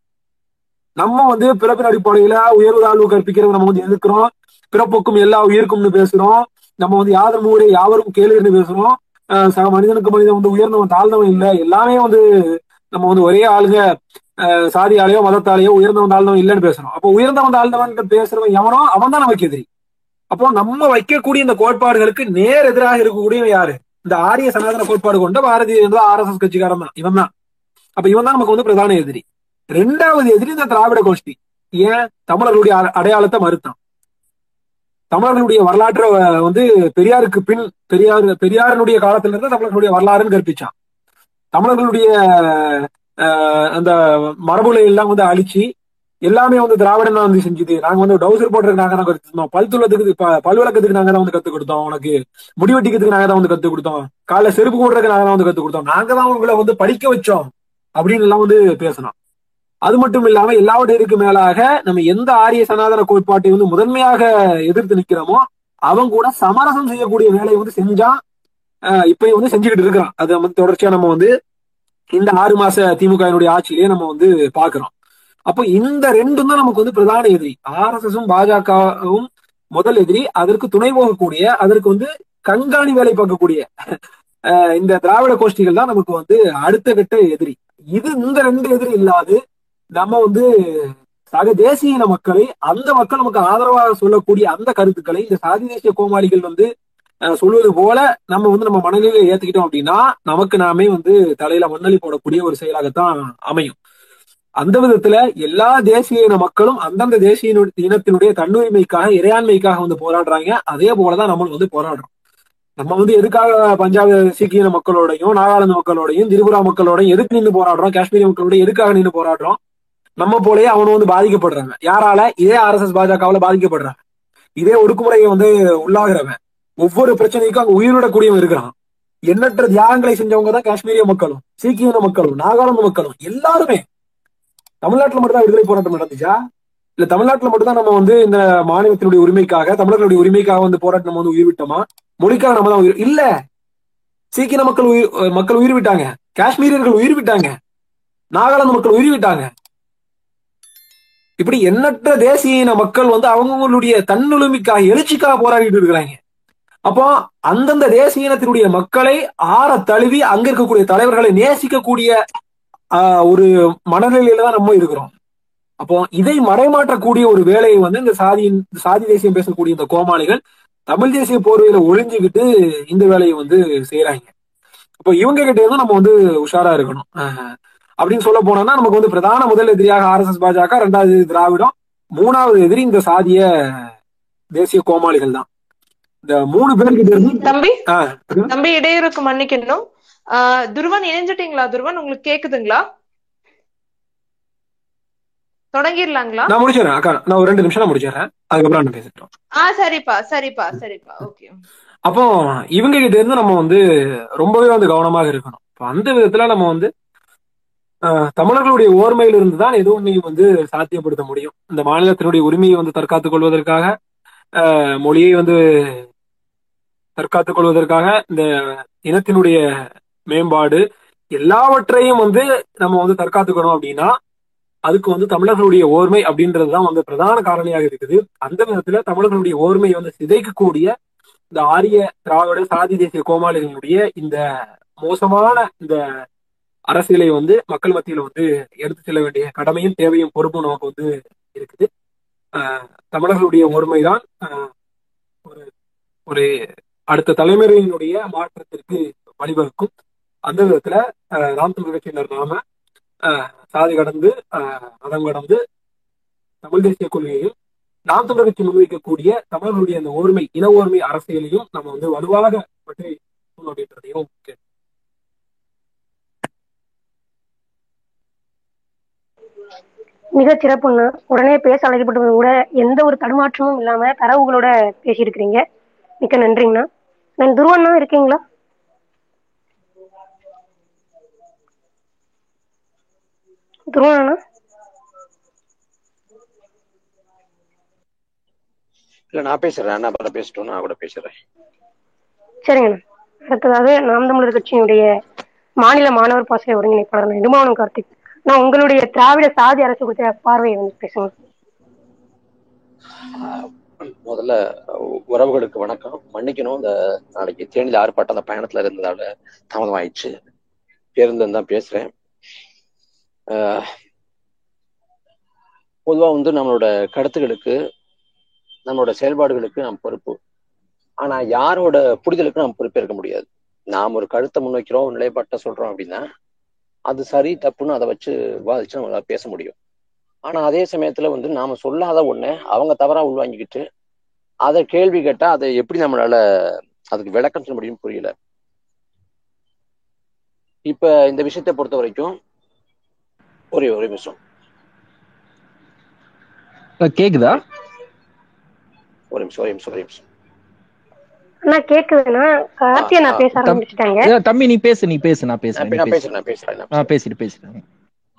நம்ம வந்து பிறப்பின் அடிப்படையில உயர்வு தாழ்வு கற்பிக்கிறது நம்ம வந்து எதிர்க்கிறோம், பிறப்புக்கும் எல்லா உயிருக்கும்னு பேசுறோம், நம்ம வந்து யாதர் ஊரே யாவரும் கேளுன்னு பேசுறோம், சக மனிதனுக்கு மனிதன் வந்து உயர்ந்தவன் தாழ்ந்தவன் இல்லை, எல்லாமே வந்து நம்ம வந்து ஒரே ஆளுங்க சாதியாலேயோ மதத்தாலேயோ உயர்ந்தவன் தாழ்ந்தவன் இல்லைன்னு பேசுறோம். அப்போ உயர்ந்தவன் தாழ்ந்தவன் பேசுறவன் எவனோ அவன் தான் நமக்கு எதிரி. அப்போ நம்ம வைக்கக்கூடிய இந்த கோட்பாடுகளுக்கு நேர் எதிராக இருக்கக்கூடியவன் யாரு? இந்த ஆரிய சனாதன கோட்பாடு கொண்ட Bharatiya Janata R S S கட்சிக்காரன் தான் இவன் தான். அப்ப இவன் தான் நமக்கு வந்து பிரதான எதிரி. ரெண்டாவது எதிரி இந்த திராவிட கோஷ்டி. ஏன், தமிழர்களுடைய அடையாளத்தை மறுத்தான், தமிழர்களுடைய வரலாற்றை வந்து பெரியாருக்கு பின் பெரியார் பெரியாரனுடைய காலத்துல இருந்து தமிழர்களுடைய வரலாறுன்னு கற்பிச்சான், தமிழர்களுடைய அந்த மரபுகளை எல்லாம் வந்து அழிச்சு எல்லாமே வந்து திராவிடம் வந்து செஞ்சுது. நாங்க வந்து டவுசர் போடுறதுக்கு நாங்க தான் கற்றுக்கிட்டோம், பல்துள்ளத்துக்கு பல்விளக்கத்துக்கு நாங்க தான் வந்து கற்றுக் கொடுத்தோம், உனக்கு முடிவெட்டிக்கிறதுக்கு நாங்க தான் வந்து கற்றுக் கொடுத்தோம், காலைல செருப்பு போடுறதுக்கு நாங்க தான் வந்து கற்றுக் கொடுத்தோம், நாங்க தான் உங்களை வந்து படிக்க வச்சோம் அப்படின்னு எல்லாம் வந்து பேசணும். அது மட்டும் இல்லாம எல்லாவற்றிற்கு மேலாக நம்ம எந்த ஆரிய சனாதன கோட்பாட்டை வந்து முதன்மையாக எதிர்த்து நிக்கிறோமோ அவங்க கூட சமரசம் செய்யக்கூடிய வேலையை வந்து செஞ்சா இப்பயும் வந்து செஞ்சுக்கிட்டு இருக்கிறான். அது வந்து தொடர்ச்சியா நம்ம வந்து இந்த ஆறு மாச திமுகவினுடைய ஆட்சியிலேயே நம்ம வந்து பாக்குறோம். அப்போ இந்த ரெண்டும் தான் நமக்கு வந்து பிரதான எதிரி, ஆர் எஸ் எஸும் பாஜகவும் முதல் எதிரி, அதற்கு துணை போகக்கூடிய, அதற்கு வந்து கண்காணி வேலை பார்க்கக்கூடிய இந்த திராவிட கோஷ்டிகள் தான் நமக்கு வந்து அடுத்த கட்ட எதிரி. இது இந்த ரெண்டு எதிரி இல்லாது நம்ம வந்து சக தேசிய மக்களை, அந்த மக்கள் நமக்கு ஆதரவாக சொல்லக்கூடிய அந்த கருத்துக்களை இந்த சாதி தேசிய கோமாளிகள் வந்து சொல்வது போல நம்ம வந்து நம்ம மனநிலையில ஏத்துக்கிட்டோம் அப்படின்னா நமக்கு நாமே வந்து தலையில மண்ணளி போடக்கூடிய ஒரு செயலாகத்தான் அமையும். அந்த விதத்துல எல்லா தேசிய இன மக்களும் அந்தந்த தேசிய இனத்தினுடைய தன்னுரிமைக்காக, இறையாண்மைக்காக வந்து போராடுறாங்க. அதே போலதான் நம்மளும் வந்து போராடுறோம். நம்ம வந்து எதுக்காக பஞ்சாப சீக்கிய மக்களோடையும், நாகாலாந்து மக்களோடையும், திரிபுரா மக்களோடையும் எதுக்கு நின்று போராடுறோம், காஷ்மீரி மக்களோடையும் எதுக்காக நின்று போராடுறோம்? நம்ம போலயே அவனும் வந்து பாதிக்கப்படுறாங்க. யாரால? இதே ஆர் எஸ் எஸ் பாஜகவுல பாதிக்கப்படுறாங்க. இதே ஒடுக்குமுறையை வந்து உள்ளாகிறவன், ஒவ்வொரு பிரச்சனைக்கும் அங்க உயிரிடக்கூடியவன் இருக்கிறான். எண்ணற்ற தியாகங்களை செஞ்சவங்கதான் காஷ்மீரிய மக்களும், சீக்கிய மக்களும், நாகாலாந்து மக்களும் எல்லாருமே. தமிழ்நாட்டுல மட்டும்தான் விடுதலை போராட்டம் நடந்துச்சா? இல்ல தமிழ்நாட்டுல மட்டும்தான் நம்ம வந்து இந்த மாநிலத்தினுடைய உரிமைக்காக, தமிழர்களுடைய உரிமைக்காக வந்து போராட்டம் நம்ம வந்து உயிர் விட்டோமா? மொழிக்காக நம்ம தான் உயிர் இல்ல. சீக்கிய மக்கள் உயிர் மக்கள் உயிர் விட்டாங்க, காஷ்மீரியர்கள் உயிர் விட்டாங்க, நாகாலாந்து மக்கள் உயிர் விட்டாங்க. இப்படி எண்ணற்ற தேசிய இன மக்கள் வந்து அவங்களுடைய தன்னுரிமைக்காக, எழுச்சிக்காக போராடிட்டு இருக்கிறாங்க. அப்போ அந்தந்த தேசிய இனத்தினுடைய மக்களை ஆற தழுவி அங்க இருக்கக்கூடிய தலைவர்களை நேசிக்கக்கூடிய ஒரு மனநிலையில தான் நம்ம இருக்கிறோம். அப்போ இதை மறைமாற்றக்கூடிய ஒரு வேலையை வந்து இந்த சாதியின் சாதி தேசியம் பேசக்கூடிய இந்த கோமாளிகள் தமிழ் தேசிய போர்வையில ஒழிஞ்சுக்கிட்டு இந்த வேலையை வந்து செய்யறாங்க. அப்போ இவங்க கிட்டே தான் நம்ம வந்து உஷாரா இருக்கணும். அப்படின்னு சொல்ல போனோம்னா நமக்கு வந்து பிரதான முதல் எதிரியாக ஆர் எஸ் எஸ் பாஜக, ரெண்டாவது திராவிடம், மூணாவது எதிரி இந்த சாதிய தேசிய கோமாளிகள் தான். இந்த மூணு பேர்கிட்ட இருந்து தம்பி தம்பி இடையூறுக்கு மன்னிக்கணும். துருவன் இணைஞ்சிட்டீங்களா? துருவன் உங்களுக்கு கேக்குதுங்களா? தொடங்கிடலாங்களா? நான் முடிச்சிடறேன் அக்கா, நான் ஒரு ரெண்டு நிமிஷம் முடிச்சிடறேன், அதுக்கப்புறம் நான் பேசிட்டோம். ஆ சரிப்பா சரிப்பா சரிப்பா ஓகே. அப்போ இவங்க கிட்ட இருந்து நம்ம வந்து ரொம்பவே வந்து கவனமாக இருக்கணும். அந்த விதத்துல நம்ம வந்து தமிழர்களுடைய ஓர்மையில இருந்துதான் ஏதோ ஒன்றையும் வந்து சாத்தியப்படுத்த முடியும். இந்த மாநிலத்தினுடைய உரிமையை வந்து தற்காத்துக் கொள்வதற்காக, மொழியை வந்து தற்காத்துக் கொள்வதற்காக, இந்த இனத்தினுடைய மேம்பாடு எல்லாவற்றையும் வந்து நம்ம வந்து தற்காத்துக்கணும் அப்படின்னா அதுக்கு வந்து தமிழர்களுடைய ஓர்மை அப்படின்றதுதான் வந்து பிரதான காரணியாக இருக்குது. அந்த விதத்துல தமிழர்களுடைய ஓர்மையை வந்து சிதைக்கக்கூடிய இந்த ஆரிய திராவிட சாதி தேசிய கோமாளிகளுடைய இந்த மோசமான இந்த அரசியலை வந்து மக்கள் மத்தியில வந்து எடுத்து செல்ல வேண்டிய கடமையும் தேவையும் பொறுப்பும் நமக்கு வந்து இருக்குது. ஆஹ் தமிழர்களுடைய ஒருமைதான் ஒரு ஒரு அடுத்த தலைமுறையினுடைய மாற்றத்திற்கு வழிவகுக்கும். அந்த விதத்துல நாம் தமிழ் கட்சியினர் நாம சாதி கடந்து, மதம் கடந்து தமிழ் தேசிய கொள்கையையும், நாம் தமிழ் கட்சி முன்வைக்கக்கூடிய தமிழர்களுடைய அந்த ஓர்மை, இன ஓர்மை அரசியலையும் நம்ம வந்து வலுவாக பற்றி அப்படின்றதையும் கேட்கும். மிக சிறப்புன்னு உடனே பேச அழைக்கப்பட்டவங்க கூட எந்த ஒரு தடுமாற்றமும் இல்லாம தரவுகளோட பேசியிருக்கிறீங்க. மிக்க நன்றிங்கண்ணா. நான் துருவண்ணா இருக்கீங்களா? துருவண்ணா இல்ல நான் பேசுறேன், நான் பேசிட்டோம், நான் கூட பேசுறேன். சரிங்கண்ணா. அடுத்ததாக நாம் தமிழர் கட்சியினுடைய மாநில மாணவர் பாசறை ஒருங்கிணைப்பாளர் நெடுமாவனம் கார்த்திக், நான் உங்களுடைய திராவிட சாதி அரசு குறித்த பார்வையை வந்து பேசுங்க. முதல்ல உறவுகளுக்கு வணக்கம், மன்னிக்கணும் இந்த நாளைக்கு தேனியில் ஆர்ப்பாட்டம் அந்த பயணத்துல இருந்ததால தாமதமாயிடுச்சு, பேருந்து தான் பேசுறேன். பொதுவா வந்து நம்மளோட கருத்துக்களுக்கு, நம்மளோட செயல்பாடுகளுக்கு நாம் பொறுப்பு. ஆனா யாரோட புரிதலுக்கு நாம் பொறுப்பேற்க முடியாது. நாம் ஒரு கருத்தை முன்வைக்கிறோம், ஒரு நிலைப்பாட்டை சொல்றோம் அப்படின்னா அது சரி தப்புன்னு அதை வச்சு வாதிச்சு நம்மளால பேச முடியும். ஆனா அதே சமயத்துல வந்து நாம சொல்லாத ஒண்ணு அவங்க தவறா உள்வாங்கிக்கிட்டு அதை கேள்வி கேட்டா அதை எப்படி நம்மளால அதுக்கு விளக்கம் சொல்ல முடியும்னு புரியல. இப்ப இந்த விஷயத்தை பொறுத்த வரைக்கும் ஒரே ஒரே நிமிஷம் கேக்குதா? ஒரு நிமிஷம் ஒரு நிமிஷம் ஒரு நிமிஷம்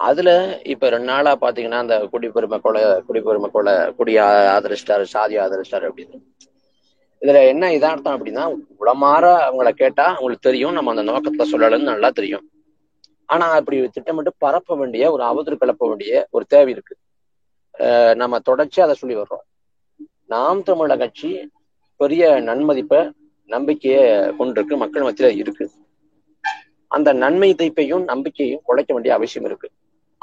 அதுல இப்ப ரெண்டு நாளா பாத்தீங்கன்னா அந்த குடிப்பெருமை கொலை குடிப்பெருமை கொலை குடி ஆதரிச்சிட்டாரு, சாதி ஆதரிச்சிட்டாரு அப்படின்னு. இதுல என்ன இதார்த்தம் அப்படின்னா, உளமாற அவங்கள கேட்டா அவங்களுக்கு தெரியும் நம்ம அந்த நோக்கத்துல சொல்லலன்னு நல்லா தெரியும். ஆனா அப்படி திட்டமிட்டு பரப்ப வேண்டிய ஒரு அவதூறு கிளப்ப வேண்டிய ஒரு தேவை இருக்கு. நம்ம தொடர்ச்சி அதை சொல்லி வர்றோம். நாம் தமிழர் கட்சி பெரிய நன்மதிப்பை நம்பிக்கையை கொண்டிருக்கு, மக்கள் மத்தியில இருக்கு. அந்த நன்மதிப்பையும் நம்பிக்கையும் உழைக்க வேண்டிய அவசியம் இருக்கு.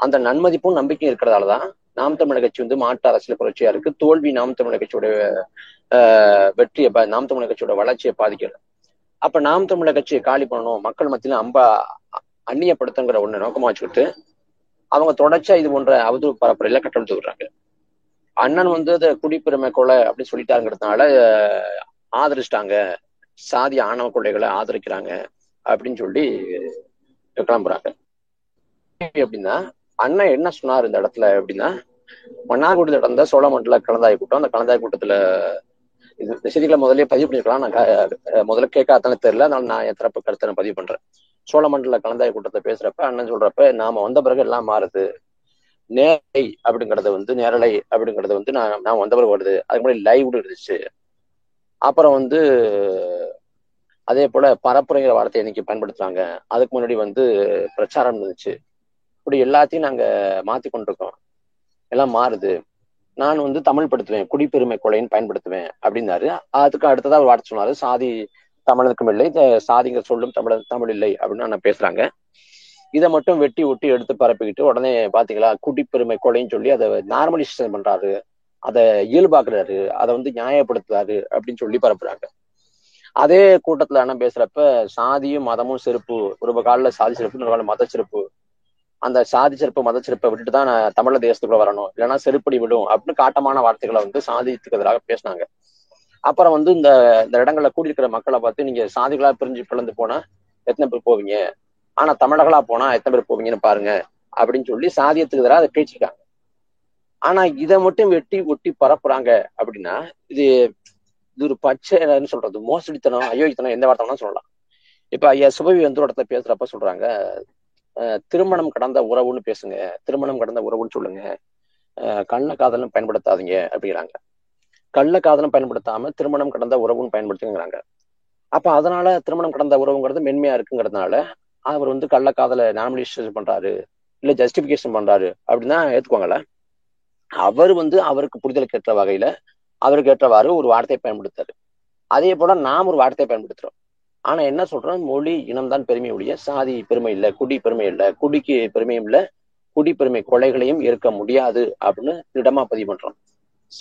அந்த நன்மதிப்பும் நம்பிக்கையும் இருக்கிறதாலதான் நாம் தமிழர் கட்சி வந்து மாற்று அரசியல் புரட்சியா இருக்கு. தோல்வி நாம் தமிழர் கட்சியோட ஆஹ் வெற்றியை, நாம் தமிழர் கட்சியோட வளர்ச்சியை பாதிக்கிறது. அப்ப நாம் தமிழர் கட்சியை காலி பண்ணணும், மக்கள் மத்தியில அம்ப அந்நியப்படுத்துங்கிற ஒண்ணு நோக்கமா வச்சுக்கிட்டு அவங்க தொடர்ச்சியா இது போன்ற அவதூறு பரப்புரையில கட்டணத்து விடுறாங்க. அண்ணன் வந்து அதை குடிப்பெருமை கொலை அப்படின்னு சொல்லிட்டாருங்கிறதுனால ஆதரிச்சிட்டாங்க, சாதி ஆணவ கொள்ளைகளை ஆதரிக்கிறாங்க அப்படின்னு சொல்லி கிளம்புறாங்க. எப்படின்னா அண்ணன் என்ன சொன்னார் இந்த இடத்துல அப்படின்னா, மன்னார்குடியில் நடந்த சோழமண்டல கலந்தாய் கூட்டம், அந்த கலந்தாய் கூட்டத்துல இது செய்திகளை முதலே பதிவு பண்ணிருக்கலாம், நான் முதல்ல கேட்காதானே தெரியல, அதனால நான் என் தரப்பு கருத்தை நான் பதிவு பண்றேன். சோழமண்டல கலந்தாய் கூட்டத்தை பேசுறப்ப அண்ணன் சொல்றப்ப, நாம வந்த பிறகு எல்லாம் மாறுது, நேரலை அப்படிங்கறது வந்து நேரலை அப்படிங்கறது வந்து நான் நான் வந்த பிறகு வருது, அதுக்கு முன்னாடி லைவ்டு இருந்துச்சு. அப்புறம் வந்து அதே போல பரப்புரைங்கிற வார்த்தையை இன்னைக்கு பயன்படுத்துறாங்க, அதுக்கு முன்னாடி வந்து பிரச்சாரம் இருந்துச்சு. இப்படி எல்லாத்தையும் நாங்க மாத்தி கொண்டிருக்கோம், எல்லாம் மாறுது. நான் வந்து தமிழ் படுத்துவேன், குடிப்பெருமை கொலைன்னு பயன்படுத்துவேன் அப்படின்னாரு. அதுக்கு அடுத்ததான் ஒரு வார்த்தை சொன்னாரு, சாதி தமிழனுக்கும் இல்லை, சாதிங்கிற சொல்லும் தமிழர் தமிழ் இல்லை அப்படின்னு நான் பேசுறாங்க. இதை மட்டும் வெட்டி ஒட்டி எடுத்து பரப்பிக்கிட்டு உடனே பாத்தீங்களா குடிப்பெருமை கொலைன்னு சொல்லி அதை நார்மலைசேஷன் பண்றாரு, அதை இயல்பாக்குறாரு, அதை வந்து நியாயப்படுத்துறாரு அப்படின்னு சொல்லி பரப்புறாங்க. அதே கூட்டத்துல என்ன பேசுறப்ப, சாதியும் மதமும் செருப்பு, ஒரு கால சாதி செருப்பு, ஒரு கால மத செருப்பு, அந்த சாதி செருப்பு மத செருப்பை விட்டுட்டு தான் நான் தமிழர் தேசத்துக்குள்ள வரணும், இல்லைன்னா செருப்படி விடும் அப்படின்னு காட்டமான வார்த்தைகளை வந்து சாதித்துக்கு எதிராக பேசினாங்க. அப்புறம் வந்து இந்த இந்த இடங்கள்ல கூடியிருக்கிற மக்களை பார்த்து, நீங்க சாதிகளா பிரிஞ்சு பிளந்து போனா எத்தனை பேர் போவீங்க, ஆனா தமிழர்களா போனா எத்தனை பேர் போவீங்கன்னு பாருங்க அப்படின்னு சொல்லி சாதியத்துக்கு எதிராக அதை பேசிக்காங்க. ஆனா இதை மட்டும் வெட்டி ஒட்டி பரப்புறாங்க அப்படின்னா இது இது ஒரு பச்சைன்னு சொல்றது, மோசடித்தனம், அயோக்கியத்தனம், எந்த வார்த்தைனா சொல்லலாம். இப்ப ஐயா சுபவி வந்து ஒரு இடத்துல பேசுறப்ப சொல்றாங்க, திருமணம் கடந்த உறவுன்னு பேசுங்க, திருமணம் கடந்த உறவுன்னு சொல்லுங்க, கள்ள காதலும் பயன்படுத்தாதீங்க அப்படிங்கிறாங்க. கள்ள காதலும் பயன்படுத்தாம திருமணம் கடந்த உறவுன்னு பயன்படுத்துங்கிறாங்க. அப்ப அதனால திருமணம் கடந்த உறவுங்கிறது மென்மையா இருக்குங்கிறதுனால அவர் வந்து கள்ள காதலை நார்மலைஸ் பண்றாரு, இல்ல ஜஸ்டிபிகேஷன் பண்றாரு அப்படின்னா ஏத்துக்குவாங்கல்ல. அவர் வந்து அவருக்கு புரிதலுக்கு ஏற்ற வகையில அவருக்கு ஏற்றவாறு ஒரு வார்த்தையை பயன்படுத்தாரு. அதே போல நாம் ஒரு வார்த்தையை பயன்படுத்துறோம், ஆனா என்ன சொல்றோம், மொழி இனம்தான் பெருமை உடைய, சாதி பெருமை இல்லை, குடி பெருமை இல்லை, குடிக்கு பெருமையும் இல்லை, குடி பெருமை கொலைகளையும் இருக்க முடியாது அப்படின்னு திடமா பதிவு பண்றோம்.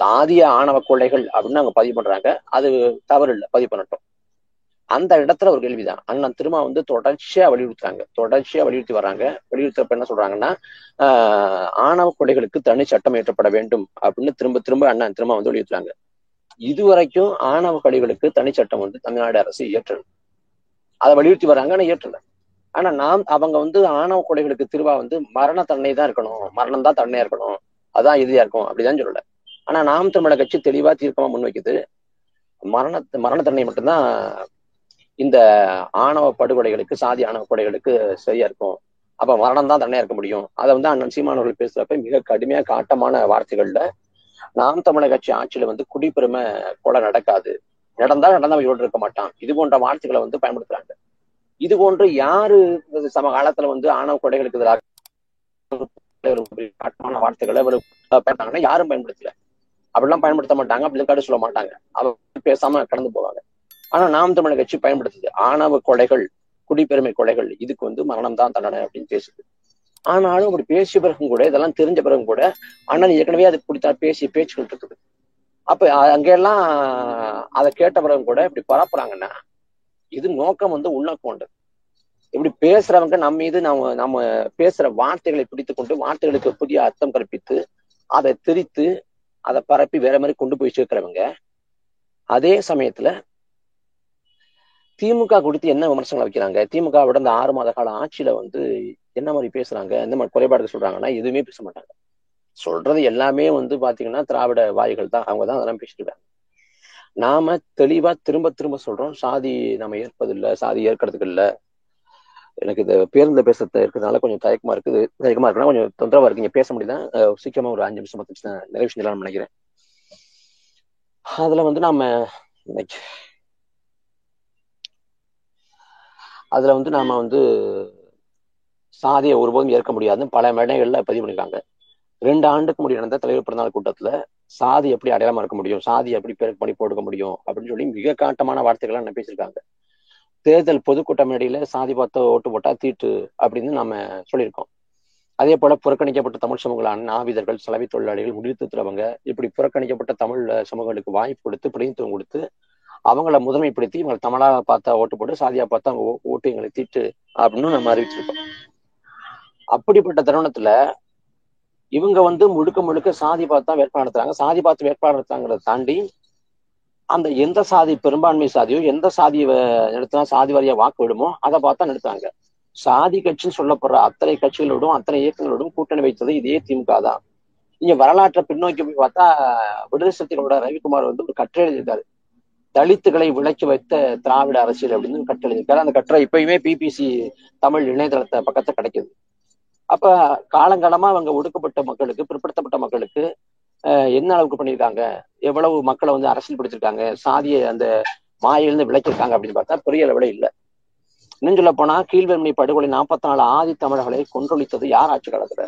சாதிய ஆணவ கொலைகள் அப்படின்னு அவங்க பதிவு பண்றாங்க, அது தவறு இல்லை, பதிவு பண்ணட்டும். அந்த இடத்துல ஒரு கேள்விதான், அண்ணன் திரும்ப வந்து தொடர்ச்சியா வலியுறுத்துறாங்க, தொடர்ச்சியா வலியுறுத்தி வர்றாங்க. வலியுறுத்தப்ப என்ன சொல்றாங்கன்னா, ஆஹ் ஆணவ கொலைகளுக்கு தனி சட்டம் இயற்றப்பட வேண்டும் அப்படின்னு திரும்ப திரும்ப அண்ணன் திரும்ப வந்து வலியுறுத்துறாங்க. இதுவரைக்கும் ஆணவ கொலைகளுக்கு தனி சட்டம் வந்து தமிழ்நாடு அரசு இயற்றணும், அதை வலியுறுத்தி வர்றாங்க, ஆனா இயற்றல. ஆனா நாம் அவங்க வந்து ஆணவ கொலைகளுக்கு திருவா வந்து மரண தண்டனை தான் இருக்கணும், மரணம் தான் தண்டனையா இருக்கணும், அதான் இறுதியா இருக்கும் அப்படிதான் சொல்லல. ஆனா நாம் தமிழர் கட்சி தெளிவா தீர்க்கமா முன்வைக்குது, மரண மரண தண்டனை மட்டும்தான் இந்த ஆணவ படுகொலைகளுக்கு, சாதி ஆணவ கொலைகளுக்கு சரியா இருக்கும், அப்ப மரணம் தான் தண்டனையா இருக்க முடியும். அதை வந்து அண்ணன் சீமான் அவர்கள் பேசுறப்ப மிக கடுமையா காட்டமான வார்த்தைகள்ல, நாம் தமிழர் கட்சி ஆட்சியில வந்து குடிப்பெருமை கொலை நடக்காது, நடந்தா நடந்தவன் இருக்க மாட்டான், இது போன்ற வார்த்தைகளை வந்து பயன்படுத்துறாங்க. இது போன்று யாரு சமகாலத்துல வந்து ஆணவ கொலைகளுக்கு எதிராக காட்டமான வார்த்தைகளை பயன்படுத்தாங்கன்னா யாரும் பயன்படுத்தல, அப்படிலாம் பயன்படுத்த மாட்டாங்க, அப்படி கடு சொல்ல மாட்டாங்க, அவங்க பேசாம கடந்து போவாங்க. ஆனா நாம் தமிழர் கட்சி பயன்படுத்துது, ஆணவ கொலைகள், குடிப்பெருமை கொலைகள், இதுக்கு வந்து மரணம் தான் தண்டனை அப்படின்னு பேசுது. ஆனாலும் அப்படி பேசிய பிறகும் கூட, இதெல்லாம் தெரிஞ்ச பிறகும் கூட அண்ணன் ஏற்கனவே அது பிடித்தா பேசி பேச்சுக்கிட்டு இருக்குது. அப்ப அங்கெல்லாம் அதை கேட்ட பிறகு கூட இப்படி பரப்புறாங்கன்னா இது நோக்கம் வந்து உள்நோக்கம் உண்டு. இப்படி பேசுறவங்க நம்ம மீது நம்ம நம்ம பேசுற வார்த்தைகளை பிடித்து கொண்டு வார்த்தைகளுக்கு புதிய அர்த்தம் கற்பித்து அதை திரித்து அதை பரப்பி வேற மாதிரி கொண்டு போய் சேர்க்கிறவங்க. அதே சமயத்துல திமுக கொடுத்து என்ன விமர்சனங்களை வைக்கிறாங்க, திமுக விட இந்த ஆறு மாத கால ஆட்சியில வந்து என்ன மாதிரி பேசுறாங்க, என்ன மாதிரி குறைபாடுகள் சொல்றாங்கன்னா எதுவுமே பேச மாட்டாங்க. சொல்றது எல்லாமே வந்து பாத்தீங்கன்னா திராவிட வாய்கள் தான், அவங்க தான் அதெல்லாம் பேசிடுவாங்க. நாம தெளிவா திரும்ப திரும்ப சொல்றோம், சாதி நம்ம ஏற்பதில்லை, சாதி ஏற்கிறதுக்கு இல்லை, எனக்கு இந்த பேருந்துல பேசுறது இருக்கிறதுனால கொஞ்சம் தயக்கமா இருக்குது, தயக்கமா இருக்குன்னா கொஞ்சம் தொந்தரவா இருக்குங்க, பேச முடியுதான், சீக்கிரமா ஒரு அஞ்சு நிமிஷம் பத்து நிமிஷம் நிறைய விஷயம் நினைக்கிறேன். அதுல வந்து நாம அதுல வந்து நாம வந்து சாதியை ஒருபோதும் ஏற்க முடியாதுன்னு பல மேடைகள்ல பதிவு பண்ணிருக்காங்க. ரெண்டு ஆண்டுக்கு முன்னாடி நடந்த தலைவர் பிறந்தநாள் கூட்டத்துல சாதி எப்படி அடையாளமா இருக்க முடியும், சாதி எப்படி பேருக்கு பண்ணி போடுக்க முடியும் அப்படின்னு சொல்லி மிக காட்டமான வார்த்தைகள்லாம் என்ன பேசியிருக்காங்க. தேர்தல் பொதுக்கூட்டம் மேடையில சாதி பார்த்து ஓட்டு போட்டா தீட்டு அப்படின்னு நாம சொல்லியிருக்கோம். அதே போல புறக்கணிக்கப்பட்ட தமிழ் சமூகங்களான நாவிதர்கள், சலவை தொழிலாளிகள், முடித்துறவங்க இப்படி புறக்கணிக்கப்பட்ட தமிழ் சமூகங்களுக்கு வாய்ப்பு கொடுத்து பிரதிநிதித்துவம் கொடுத்து அவங்கள முதன்மைப்படுத்தி இவங்களை தமிழாக பார்த்தா ஓட்டு போட்டு சாதியா பார்த்தா அவங்க ஓட்டு எங்களை தீட்டு அப்படின்னு நம்ம அறிவிச்சிருக்கோம். அப்படிப்பட்ட தருணத்துல இவங்க வந்து முழுக்க முழுக்க சாதி பார்த்து வேட்பாளர் நடத்துறாங்க. சாதி பார்த்து வேட்பாளர் நடத்துறாங்கிறத தாண்டி அந்த எந்த சாதி பெரும்பான்மை சாதியோ எந்த சாதியை நடத்தினா சாதி வாரியா வாக்கு விடுமோ அதை பார்த்தா நடத்துறாங்க. சாதி கட்சின்னு சொல்லப்படுற அத்தனை கட்சிகளோடும் அத்தனை இயக்கங்களோடும் கூட்டணி வைத்தது இதே திமுக தான். இங்க வரலாற்றை பின்னோக்கி போய் பார்த்தா விடுதலை சக்திகளோட ரவிக்குமார் வந்து ஒரு கட்டுரை எழுதியிருக்காரு, தலித்துகளை விலக்கி வைத்த திராவிட அரசியல் அப்படின்னு கட்டுரை எழுதியிருக்காரு. அந்த கட்டுரை இப்பயுமே பிபிசி தமிழ் இணையதளத்தை பக்கத்தை கிடைக்குது. அப்ப காலங்காலமா அவங்க ஒடுக்கப்பட்ட மக்களுக்கு, பிற்படுத்தப்பட்ட மக்களுக்கு என்ன அளவுக்கு பண்ணியிருக்காங்க, எவ்வளவு மக்களை வந்து அரசியல் பிடிச்சிருக்காங்க, சாதியை அந்த மாயிலிருந்து விளக்கியிருக்காங்க அப்படின்னு பார்த்தா பெரிய அளவில் இல்லை. இன்னும் சொல்ல போனா கீழ்வெண்மை படுகொலை நாற்பத்தி நாலு ஆதி தமிழர்களை கொன்றொழித்தது யார் ஆட்சி காலத்துல?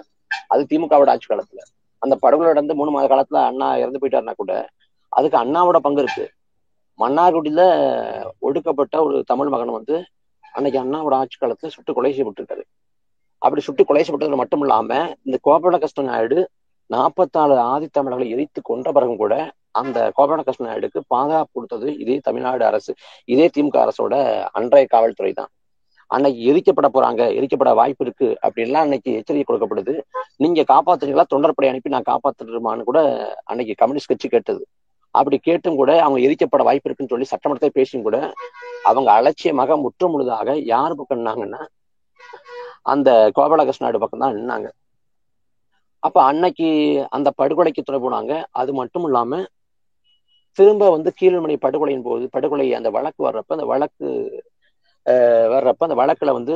அது திமுகவோட ஆட்சி காலத்துல. அந்த படுகொலை நடந்து மூணு மாத காலத்துல அண்ணா இறந்து போயிட்டாருன்னா கூட அதுக்கு அண்ணாவோட பங்கு இருக்கு. மன்னார்குடியில ஒடுக்கப்பட்ட ஒரு தமிழ் மகன் வந்து அன்னைக்கு அண்ணாவோட ஆட்சி காலத்துல சுட்டு கொலை செய்யப்பட்டிருக்காரு. அப்படி சுட்டு கொலை செய்யப்பட்டது மட்டும் இல்லாம இந்த கோபால கிருஷ்ணன் நாயுடு நாற்பத்தாலு ஆதி தமிழர்களை எரித்து கொன்ற பிறகும் கூட அந்த கோபால கிருஷ்ணன் நாயுடுக்கு பாதுகாப்பு கொடுத்தது இதே தமிழ்நாடு அரசு, இதே திமுக அரசோட அன்றைய காவல்துறை தான். அன்னைக்கு எரிக்கப்பட போறாங்க, எரிக்கப்பட வாய்ப்பு இருக்கு அப்படின்லாம் அன்னைக்கு எச்சரிக்கை கொடுக்கப்படுது. நீங்க காப்பாத்துறீங்களா, தொண்டர்படை அனுப்பி நான் காப்பாத்துறமான்னு கூட அன்னைக்கு கம்யூனிஸ்ட் கட்சி கேட்டது. அப்படி கேட்டும் கூட அவங்க எரிக்கப்பட வாய்ப்பு இருக்குன்னு சொல்லி சட்டமன்றத்தை பேசியும் கூட அவங்க அலட்சியமாக முற்று முழுதாக யார் பக்கம் நின்னாங்கன்னா அந்த கோபாலகிருஷ்ண நாயுடு பக்கம் தான் நின்னாங்க. அப்ப அன்னைக்கு அந்த படுகொலைக்கு துணை போனாங்க. அது மட்டும் இல்லாம திரும்ப வந்து கீழ்மணி படுகொலையின் போது படுகொலை அந்த வழக்கு வர்றப்ப அந்த வழக்கு அஹ் வர்றப்ப அந்த வழக்குல வந்து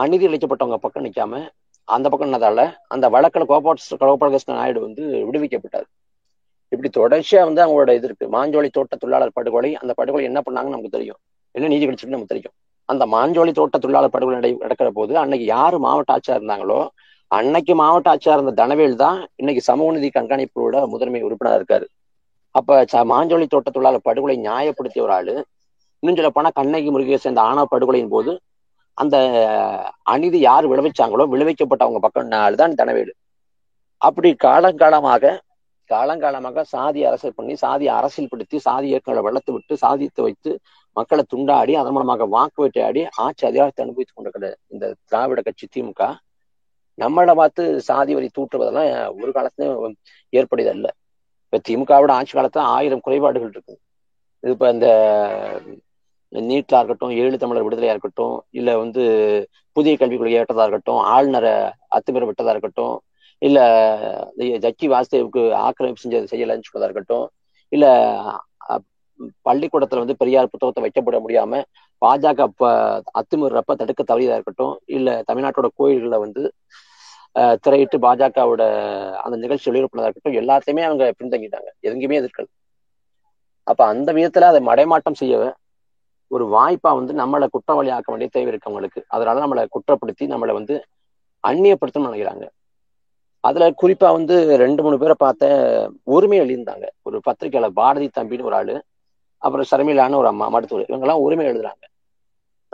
அநீதி இழைக்கப்பட்டவங்க பக்கம் நிக்காம அந்த பக்கம் நின்றதால அந்த வழக்குல கோபால கோபாலகிருஷ்ண நாயுடு வந்து விடுவிக்கப்பட்டார். இப்படி தொடர்ச்சியா வந்து அவங்களோட இது இருக்கு. மாஞ்சோலை தோட்ட தொழிலாளர் படுகொலை, அந்த படுகொலை என்ன பண்ணாங்கன்னு நமக்கு தெரியும், என்ன நீதி கிடைச்சிட்டு நமக்கு தெரியும். அந்த மாஞ்சோலை தோட்ட தொழிலாளர் படுகொலை நடக்கிற போது அன்னைக்கு யாரு மாவட்ட ஆட்சியா இருந்தாங்களோ அன்னைக்கு மாவட்ட ஆட்சியா இருந்த தனவேல் தான் இன்னைக்கு சமூக நீதி கண்காணிப்போட முதன்மை உறுப்பினராக இருக்காரு. அப்ப மாஞ்சோலை தோட்ட தொழிலாளர் படுகொலை நியாயப்படுத்திய ஒரு ஆளு. இன்னும் சொல்ல போனா கண்ணகி முருகேசன் இந்த ஆணவ படுகொலையின் போது அந்த அநீதி யாரு விளைவிச்சாங்களோ விளைவிக்கப்பட்டவங்க பக்கம் ஆளுதான் தனவேலு. அப்படி காலங்காலமாக காலங்காலமாக சாதி அரசியல் பண்ணி, சாதி அரசியல் படுத்தி, சாதி இயக்கங்களை வளர்த்து விட்டு, சாதித்து வைத்து மக்களை துண்டாடி அதன் மூலமாக வாக்கு வேட்டையாடி ஆட்சி அதிகாரத்தை அனுபவித்துக் கொண்டிருக்கிற இந்த திராவிட கட்சி திமுக நம்மளை பார்த்து சாதி வரி தூற்றுவதெல்லாம் ஒரு காலத்துலயும் ஏற்படுதல்ல. இப்ப திமுகவோட ஆட்சி காலத்துல ஆயிரம் குறைபாடுகள் இருக்கு. இது இப்ப இந்த நீட்லா இருக்கட்டும், ஏழு தமிழர் விடுதலையா இருக்கட்டும், இல்ல வந்து புதிய கல்விக் கொள்கையை விட்டதா இருக்கட்டும், ஆளுநரை அத்துமீற விட்டதா இருக்கட்டும், இல்ல ஜக்கி வாசுதேவுக்கு ஆக்கிரமிப்பு செஞ்சது செய்யலன்னு சொன்னதா இருக்கட்டும், இல்ல பள்ளிக்கூடத்துல வந்து பெரியார் புத்தகத்தை வைக்கப்பட முடியாம பாஜக அத்துமீறப்ப தடுக்க தவறியதா இருக்கட்டும், இல்ல தமிழ்நாட்டோட கோயில்களை வந்து அஹ் திரையிட்டு பாஜகவோட அந்த நிகழ்ச்சி வெளியிடப்பட்டதா இருக்கட்டும், எல்லாத்தையுமே அவங்க பின்தங்கிட்டாங்க, எதுங்குமே எதிர்க்கல. அப்ப அந்த விதத்துல அதை மடைமாட்டம் செய்ய ஒரு வாய்ப்பா வந்து நம்மளை குற்றவாளி ஆக்க வேண்டிய தேவை இருக்கவங்களுக்கு, அதனால நம்மளை குற்றப்படுத்தி நம்மளை வந்து அந்நியப்படுத்தணும்னு நினைக்கிறாங்க. அதுல குறிப்பா வந்து ரெண்டு மூணு பேரை பார்த்த உரிமை எழுதியிருந்தாங்க. ஒரு பத்திரிகையாளர் பாரதி தம்பின்னு ஒரு ஆளு, அப்புறம் சரமிலான்னு ஒரு அம்மா மருத்துவர், இவங்கெல்லாம் உரிமை எழுதுறாங்க.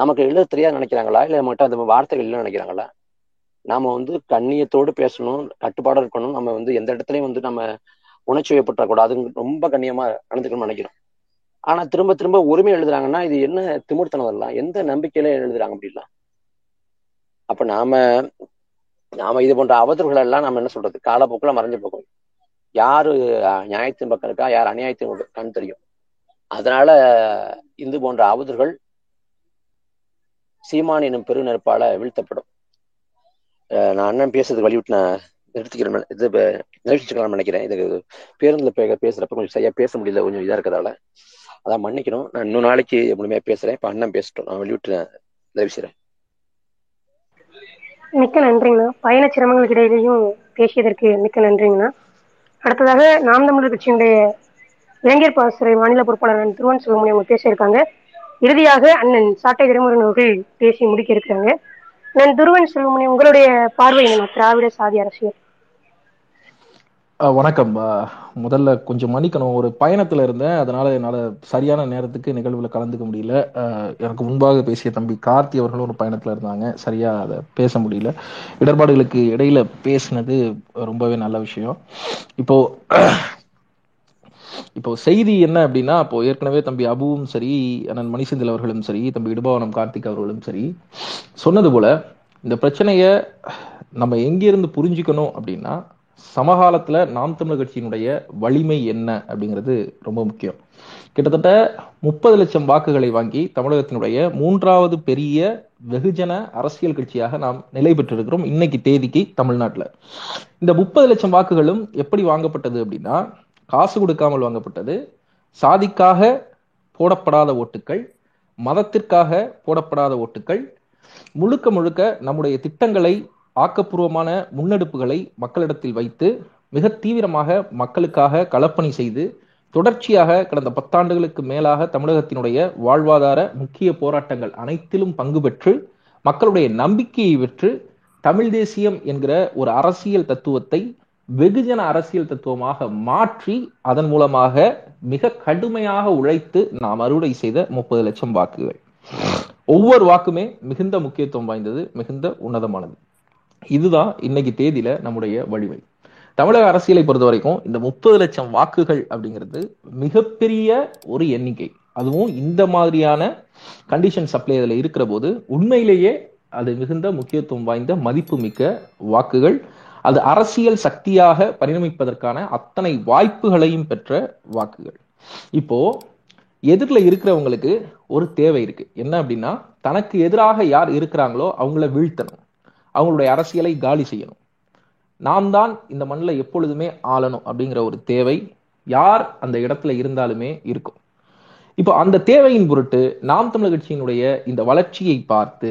நமக்கு எழுத தெரியாது நினைக்கிறாங்களா, இல்லை நம்மகிட்ட அந்த வார்த்தைகள் இல்லைன்னு நினைக்கிறாங்களா? நாம வந்து கண்ணியத்தோடு பேசணும், கட்டுப்பாடு இருக்கணும், நம்ம வந்து எந்த இடத்துலையும் வந்து நம்ம உணர்ச்சி வயப்பற்றக்கூடாது, ரொம்ப கண்ணியமா நடந்துக்கணும்னு நினைக்கிறோம். ஆனா திரும்ப திரும்ப உரிமை எழுதுறாங்கன்னா இது என்ன திமிர்த்தனதெல்லாம், எந்த நம்பிக்கையில எழுதுறாங்க அப்படிலாம்? அப்ப நாம நாம இது போன்ற அவதூறுகளை எல்லாம் நம்ம என்ன சொல்றது, காலப்போக்கில் மறைஞ்சு போகும். யாரு நியாயத்தின் பக்கம் இருக்கா, யார் அநியாயத்தின் பக்கம் தெரியும். அதனால இந்து போன்ற அவதூறுகள் சீமான் எனும் பெரு நெருப்பால வீழ்த்தப்படும். நான் அண்ணன் பேசுறதுக்கு வழிவிட்டு நான் நிறுத்திக்கிறேன், இது நிறுத்திக்கலாம்னு நினைக்கிறேன். இதுக்கு பேருந்துல பே பேசுறப்ப கொஞ்சம் சரியா பேச முடியல, கொஞ்சம் இதா இருக்கிறதால அதான் மன்னிக்கணும். நான் இன்னொரு நாளைக்கு முழுமையா பேசுறேன். இப்ப அண்ணன் பேசட்டும், நான் வழிவிட்டு தயவு செய்றேன். மிக்க நன்றிங்கண்ணா. பயண சிரமங்களுக்கு இடையிலையும் பேசியதற்கு மிக்க நன்றிங்கண்ணா. அடுத்ததாக நாம் தமிழர் கட்சியினுடைய இளைஞர் பாசறை மாநில பொறுப்பாளர் அண்ணன் திருவன் செல்வமணி அவங்க பேசியிருக்காங்க. இறுதியாக அண்ணன் சாட்டை துரைமுருகன் அவர்கள் பேசி முடிக்க இருக்கிறாங்க. நான் திருவன் செல்வமணி, உங்களுடைய பார்வை என்ன திராவிட சாதி அரசியல்? வணக்கம். முதல்ல கொஞ்சம் மன்னிக்கணும், ஒரு பயணத்தில் இருந்தேன், அதனால் என்னால் சரியான நேரத்துக்கு நிகழ்வில் கலந்துக்க முடியல. எனக்கு முன்பாக பேசிய தம்பி கார்த்தி அவர்களும் ஒரு பயணத்தில் இருந்தாங்க, சரியாக அதை பேச முடியல. இடர்பாடுகளுக்கு இடையில் பேசினது ரொம்பவே நல்ல விஷயம். இப்போது இப்போது செய்தி என்ன அப்படின்னா, இப்போது ஏற்கனவே தம்பி அபுவும் சரி, அண்ணன் மணிசெந்தில் அவர்களும் சரி, தம்பி இடுபாவனம் கார்த்திக் அவர்களும் சரி சொன்னது போல், இந்த பிரச்சனையை நம்ம எங்கேருந்து புரிஞ்சுக்கணும் அப்படின்னா, சமகாலத்துல நாம் தமிழர் கட்சியினுடைய வலிமை என்ன அப்படிங்கிறது ரொம்ப முக்கியம். கிட்டத்தட்ட முப்பது லட்சம் வாக்குகளை வாங்கி தமிழகத்தினுடைய மூன்றாவது பெரிய வெகுஜன அரசியல் கட்சியாக நாம் நிலை பெற்றிருக்கிறோம் இன்னைக்கு தேதிக்கு தமிழ்நாட்டில். இந்த முப்பது லட்சம் வாக்குகளும் எப்படி வாங்கப்பட்டது அப்படின்னா, காசு கொடுக்காமல் வாங்கப்பட்டது, சாதிக்காக போடப்படாத ஓட்டுக்கள், மதத்திற்காக போடப்படாத ஓட்டுக்கள், முழுக்க முழுக்க நம்முடைய திட்டங்களை, ஆக்கப்பூர்வமான முன்னெடுப்புகளை மக்களிடத்தில் வைத்து மிக தீவிரமாக மக்களுக்காக களப்பணி செய்து தொடர்ச்சியாக கடந்த பத்தாண்டுகளுக்கு மேலாக தமிழகத்தினுடைய வாழ்வாதார முக்கிய போராட்டங்கள் அனைத்திலும் பங்கு பெற்று மக்களுடைய நம்பிக்கையை வெற்று தமிழ் தேசியம் என்கிற ஒரு அரசியல் தத்துவத்தை வெகுஜன அரசியல் தத்துவமாக மாற்றி அதன் மூலமாக மிக கடுமையாக உழைத்து நாம் அறுவடை செய்த முப்பது லட்சம் வாக்குகள், ஒவ்வொரு வாக்குமே மிகுந்த முக்கியத்துவம் வாய்ந்தது, மிகுந்த உன்னதமானது. இதுதான் இன்னைக்கு தேதியில நம்முடைய வலிமை. தமிழக அரசியலை பொறுத்த வரைக்கும் இந்த முப்பது லட்சம் வாக்குகள் அப்படிங்கிறது மிகப்பெரிய ஒரு எண்ணிக்கை. அதுவும் இந்த மாதிரியான கண்டிஷன் சப்ளை அதில் இருக்கிற போது உண்மையிலேயே அது மிகுந்த முக்கியத்துவம் வாய்ந்த மதிப்பு மிக்க வாக்குகள். அது அரசியல் சக்தியாக பரிணமிப்பதற்கான அத்தனை வாய்ப்புகளையும் பெற்ற வாக்குகள். இப்போ எதிரில் இருக்கிறவங்களுக்கு ஒரு தேவை இருக்கு, என்ன அப்படின்னா, தனக்கு எதிராக யார் இருக்கிறாங்களோ அவங்கள வீழ்த்தணும், அவங்களுடைய அரசியலை காலி செய்யணும், நாம் தான் இந்த மண்ணில் எப்பொழுதுமே ஆளணும் அப்படிங்கிற ஒரு தேவை யார் அந்த இடத்துல இருந்தாலுமே இருக்கும். இப்போ அந்த தேவையின் பொருட்டு நாம் தமிழர் கட்சியினுடைய இந்த வளர்ச்சியை பார்த்து,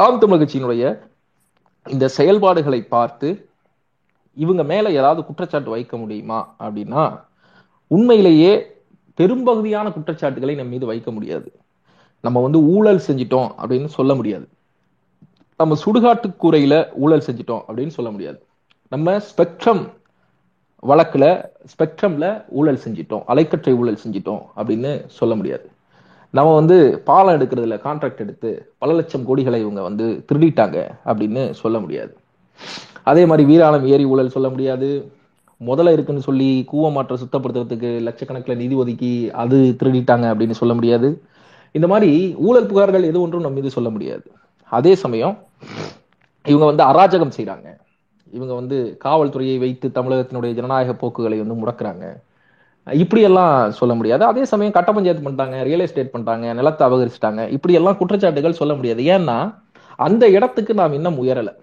நாம் தமிழர் கட்சியினுடைய இந்த செயல்பாடுகளை பார்த்து இவங்க மேலே ஏதாவது குற்றச்சாட்டு வைக்க முடியுமா அப்படின்னா, உண்மையிலேயே பெரும்பகுதியான குற்றச்சாட்டுகளை நம்ம மீது வைக்க முடியாது. நம்ம வந்து ஊழல் செஞ்சிட்டோம் அப்படின்னு சொல்ல முடியாது, நம்ம சுடுகாட்டு கூரையில ஊழல் செஞ்சிட்டோம் அப்படின்னு சொல்ல முடியாது, நம்ம ஸ்பெக்ட்ரம் வழக்குல ஸ்பெக்ட்ரம்ல ஊழல் செஞ்சிட்டோம், அலைக்கற்றை ஊழல் செஞ்சிட்டோம் அப்படின்னு சொல்ல முடியாது, நம்ம வந்து பாலம் எடுக்கிறதுல கான்ட்ராக்ட் எடுத்து பல லட்சம் கோடிகளை இவங்க வந்து திருடிட்டாங்க அப்படின்னு சொல்ல முடியாது. அதே மாதிரி வீராணம் ஏரி ஊழல் சொல்ல முடியாது, முதல்ல இருக்குன்னு சொல்லி கூவ மாற்ற சுத்தப்படுத்துறதுக்கு லட்சக்கணக்கில் நிதி ஒதுக்கி அது திருடிட்டாங்க அப்படின்னு சொல்ல முடியாது. இந்த மாதிரி ஊழல் புகார்கள் எது ஒன்றும் நம்ம மீது சொல்ல முடியாது. அதே சமயம் இவங்க வந்து அராஜகம் செய்கிறாங்க, இவங்க வந்து காவல்துறையை வைத்து தமிழகத்தினுடைய ஜனநாயக போக்குகளை வந்து முடக்கிறாங்க, இப்படியெல்லாம் சொல்ல முடியாது. அதே சமயம் கட்ட பஞ்சாயத்து பண்ணிட்டாங்க, ரியல் எஸ்டேட் பண்ணிட்டாங்க, நிலத்தை அபகரிச்சிட்டாங்க, இப்படியெல்லாம் குற்றச்சாட்டுகள் சொல்ல முடியாது. ஏன்னா அந்த இடத்துக்கு நாம் இன்னும் உயரலை.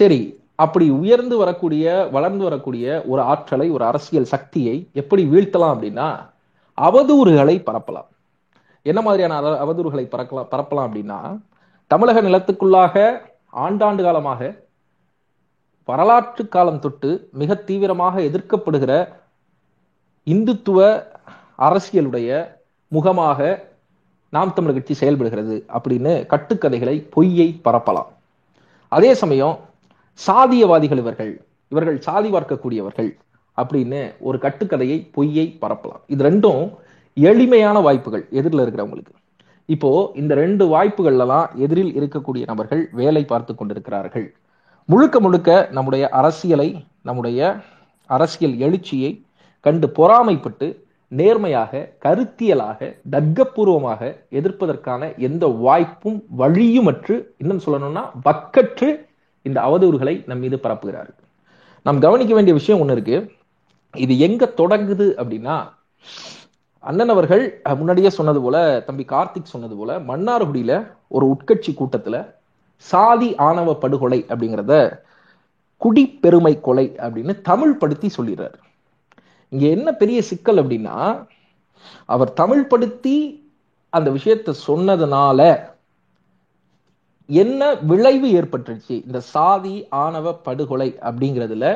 சரி, அப்படி உயர்ந்து வரக்கூடிய, வளர்ந்து வரக்கூடிய ஒரு ஆற்றலை, ஒரு அரசியல் சக்தியை எப்படி வீழ்த்தலாம் அப்படின்னா, அவதூறுகளை பரப்பலாம். என்ன மாதிரியான அவதூறுகளை பறக்கலாம் பரப்பலாம் அப்படின்னா, தமிழக நிலத்துக்குள்ளாக ஆண்டாண்டு காலமாக, வரலாற்று காலம் தொட்டு மிக தீவிரமாக எதிர்க்கப்படுகிற இந்துத்துவ அரசியலுடைய முகமாக நாம் தமிழர் கட்சி செயல்படுகிறது அப்படின்னு கட்டுக்கதைகளை, பொய்யை பரப்பலாம். அதே சமயம் சாதியவாதிகள் இவர்கள் இவர்கள் சாதி பார்க்கக்கூடியவர்கள் அப்படின்னு ஒரு கட்டுக்கதையை, பொய்யை பரப்பலாம். இது ரெண்டும் எளிமையான வாய்ப்புகள் எதிரில் இருக்கிறவங்களுக்கு. இப்போ இந்த ரெண்டு வாய்ப்புகள்லாம் எதிரில் இருக்கக்கூடிய நபர்கள் வேலை பார்த்து கொண்டிருக்கிறார்கள். முழுக்க முழுக்க நம்முடைய அரசியலை, நம்முடைய அரசியல் எழுச்சியை கண்டு பொறாமைப்பட்டு நேர்மையாக, கருத்தியலாக, தர்க்கபூர்வமாக எதிர்ப்பதற்கான எந்த வாய்ப்பும் வழியுமற்று, இன்னும் சொல்லணும்னா வக்கற்று இந்த அவதூறுகளை நம் மீது பரப்புகிறார்கள். நாம் கவனிக்க வேண்டிய விஷயம் ஒன்று இருக்கு. இது எங்க தொடங்குது அப்படின்னா, அண்ணன் அவர்கள் முன்னாடியே சொன்னது போல, தம்பி கார்த்திக் சொன்னது போல, மன்னார்குடியில ஒரு உட்கட்சி கூட்டத்துல சாதி ஆணவ படுகொலை அப்படிங்கிறத குடிப்பெருமை கொலை அப்படின்னு தமிழ் படுத்தி சொல்லிடுறாரு. இங்க என்ன பெரிய சிக்கல் அப்படின்னா, அவர் தமிழ் படுத்தி அந்த விஷயத்த சொன்னதுனால என்ன விளைவு ஏற்பட்டுச்சு? இந்த சாதி ஆணவ படுகொலை அப்படிங்கிறதுல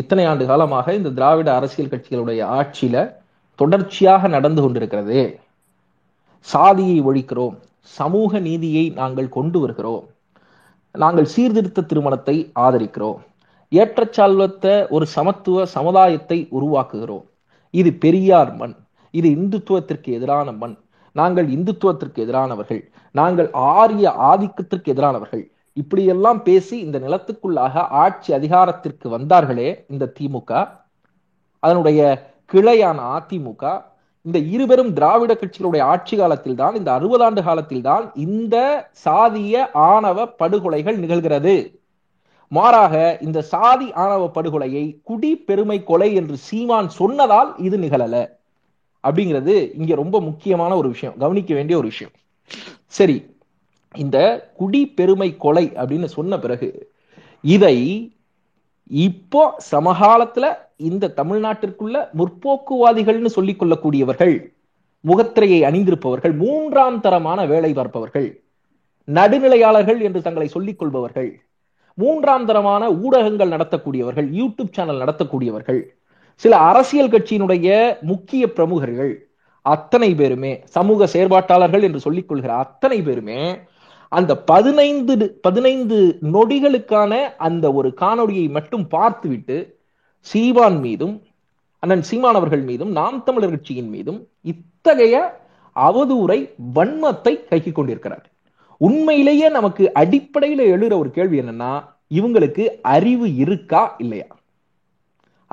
இத்தனை ஆண்டு காலமாக இந்த திராவிட அரசியல் கட்சிகளுடைய ஆட்சியில தொடர்ச்சியாக நடந்து கொண்டிருக்கிறது. சாதியை ஒழிக்கிறோம், சமூக நீதியை நாங்கள் கொண்டு வருகிறோம், நாங்கள் சீர்திருத்த திருமணத்தை ஆதரிக்கிறோம், ஏற்றச்சால்வத்த ஒரு சமத்துவ சமுதாயத்தை உருவாக்குகிறோம். இது பெரியார் மண், இது இந்துத்துவத்திற்கு எதிரான மண். நாங்கள் இந்துத்துவத்திற்கு எதிரானவர்கள், நாங்கள் ஆரிய ஆதிக்கத்திற்கு எதிரானவர்கள், இப்படியெல்லாம் பேசி இந்த நிலத்துக்குள்ளாக ஆட்சி அதிகாரத்திற்கு வந்தார்களே இந்த திமுக, அதனுடைய கிளையான அதிமுக, இந்த இருபெரும் திராவிட கட்சிகளுடைய ஆட்சி காலத்தில் தான், இந்த அறுபது ஆண்டு காலத்தில் தான் இந்த சாதிய ஆணவ படுகொலைகள் நிகழ்கிறது. மாறாக இந்த சாதி ஆணவ படுகொலையை குடி பெருமை கொலை என்று சீமான் சொன்னதால் இது நிகழல அப்படிங்கிறது இங்க ரொம்ப முக்கியமான ஒரு விஷயம், கவனிக்க வேண்டிய ஒரு விஷயம். சரி, இந்த குடி பெருமை கொலை அப்படின்னு சொன்ன பிறகு இதை இப்போ சமகாலத்துல இந்த தமிழ்நாட்டிற்குள்ள முற்போக்குவாதிகள்னு சொல்லிக் கொள்ளக்கூடியவர்கள், முகத்திரையை அணிந்திருப்பவர்கள், மூன்றாம் தரமான வேலை பார்ப்பவர்கள், நடுநிலையாளர்கள் என்று தங்களை சொல்லிக் கொள்பவர்கள், மூன்றாம் தரமான ஊடகங்கள் நடத்தக்கூடியவர்கள், யூடியூப் சேனல் நடத்தக்கூடியவர்கள், சில அரசியல் கட்சியினுடைய முக்கிய பிரமுகர்கள், அத்தனை பேருமே சமூக செயற்பாட்டாளர்கள் என்று சொல்லிக் கொள்கிற அத்தனை பேருமே அந்த பதினைந்து பதினைந்து நொடிகளுக்கான அந்த ஒரு காணொளியை மட்டும் பார்த்துவிட்டு சீமான் மீதும் அண்ணன் சீமான் அவர்கள் மீதும் நாம் தமிழர் கட்சியின் மீதும் இத்தகைய அவதூறை வன்மத்தை கைக்கிக் கொண்டிருக்கிறார். உண்மையிலேயே நமக்கு அடிப்படையில் எழுற ஒரு கேள்வி என்னன்னா, இவங்களுக்கு அறிவு இருக்கா இல்லையா?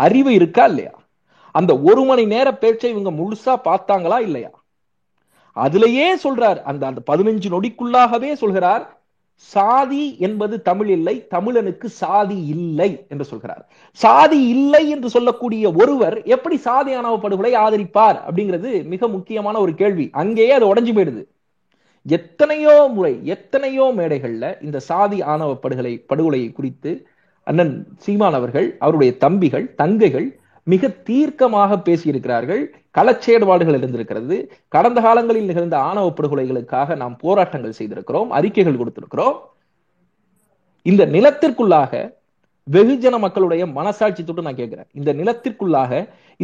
அறிவு இருக்கா இல்லையா? அந்த ஒரு மணி நேர பேச்சை இவங்க முழுசா பார்த்தாங்களா இல்லையா? அதுலயே சொல்றார், அந்த அந்த பதினஞ்சு நொடிக்குள்ளாகவே சொல்கிறார், சாதி என்பது தமிழ் இல்லை, தமிழனுக்கு சாதி இல்லை என்று சொல்கிறார். சாதி இல்லை என்று சொல்லக்கூடிய ஒருவர் எப்படி சாதி ஆணவ படுகொலை ஆதரிப்பார் அப்படிங்கிறது மிக முக்கியமான ஒரு கேள்வி. அங்கேயே அது உடைஞ்சு போயிடுது. எத்தனையோ முறை எத்தனையோ மேடைகள்ல இந்த சாதி ஆணவ படுகொலை படுகொலையை குறித்து அண்ணன் சீமான் அவர்கள், அவருடைய தம்பிகள், தங்கைகள் மிக தீர்க்கமாக பேசியிருக்கிறார்கள். களச்சேடுபாடுகள் இருந்திருக்கிறது. கடந்த காலங்களில் நிகழ்ந்த ஆணவ படுகொலைகளுக்காக நாம் போராட்டங்கள் செய்திருக்கிறோம், அறிக்கைகள் கொடுத்திருக்கிறோம். இந்த நிலத்திற்குள்ளாக வெகுஜன மக்களுடைய மனசாட்சி தொட்டு நான் கேட்கிறேன், இந்த நிலத்திற்குள்ளாக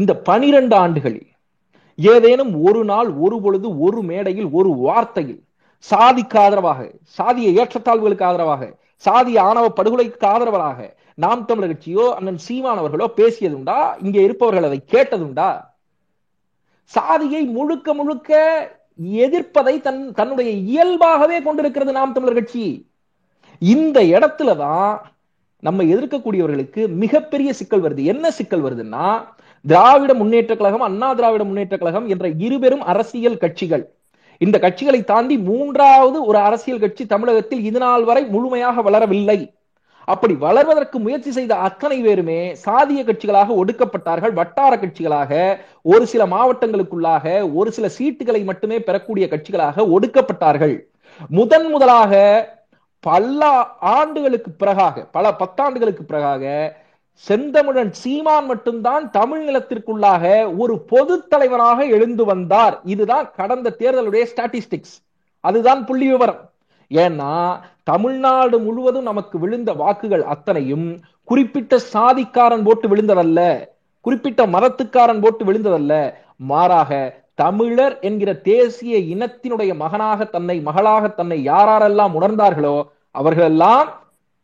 இந்த பனிரெண்டு ஆண்டுகளில் ஏதேனும் ஒரு நாள், ஒரு பொழுது, ஒரு மேடையில், ஒரு வார்த்தையில் சாதிக்கு ஆதரவாக, சாதிய ஏற்றத்தாழ்வுகளுக்கு ஆதரவாக, சாதிய ஆணவ படுகொலைக்கு ஆதரவாக நாம் தமிழர் கட்சியோ அண்ணன் சீமான் அவர்களோ பேசியதுண்டா? இங்கே இருப்பவர்கள் அதை கேட்டதுண்டா? சாதியை முழுக்க முழுக்க எதிர்ப்பதை தன் தன்னுடைய இயல்பாகவே கொண்டிருக்கிறது நாம் தமிழர் கட்சி. இந்த இடத்துலதான் நம்ம எதிர்க்கக்கூடியவர்களுக்கு மிகப்பெரிய சிக்கல் வருது. என்ன சிக்கல் வருதுன்னா, திராவிட முன்னேற்ற கழகம், அண்ணா திராவிட முன்னேற்ற கழகம் என்ற இருபெரும் அரசியல் கட்சிகள், இந்த கட்சிகளை தாண்டி மூன்றாவது ஒரு அரசியல் கட்சி தமிழகத்தில் இதுநாள் வரை முழுமையாக வளரவில்லை. அப்படி வளர்வதற்கு முயற்சி செய்த அத்தனை பேருமே சாதிய கட்சிகளாக ஒடுக்கப்பட்டார்கள். வட்டார கட்சிகளாக, ஒரு சில மாவட்டங்களுக்குள்ளாக ஒரு சில சீட்டுகளை மட்டுமே பெறக்கூடிய கட்சிகளாக ஒடுக்கப்பட்டார்கள். முதன் முதலாக பல ஆண்டுகளுக்கு பிறகாக, பல பத்தாண்டுகளுக்கு பிறகாக செந்தமிழன் சீமான் மட்டும்தான் தமிழ் நிலத்திற்குள்ளாக ஒரு பொது தலைவராக எழுந்து வந்தார். இதுதான் கடந்த தேர்தலுடைய ஸ்டாட்டிஸ்டிக்ஸ், அதுதான் புள்ளி விவரம். ஏன்னா தமிழ்நாடு முழுவதும் நமக்கு விழுந்த வாக்குகள் அத்தனையும் குறிப்பிட்ட சாதிக்காரன் போட்டு விழுந்ததல்ல, குறிப்பிட்ட மதத்துக்காரன் போட்டு விழுந்ததல்ல. மாறாக தமிழர் என்கிற தேசிய இனத்தினுடைய மகனாக தன்னை, மகளாக தன்னை யாரெல்லாம் உணர்ந்தார்களோ அவர்களெல்லாம்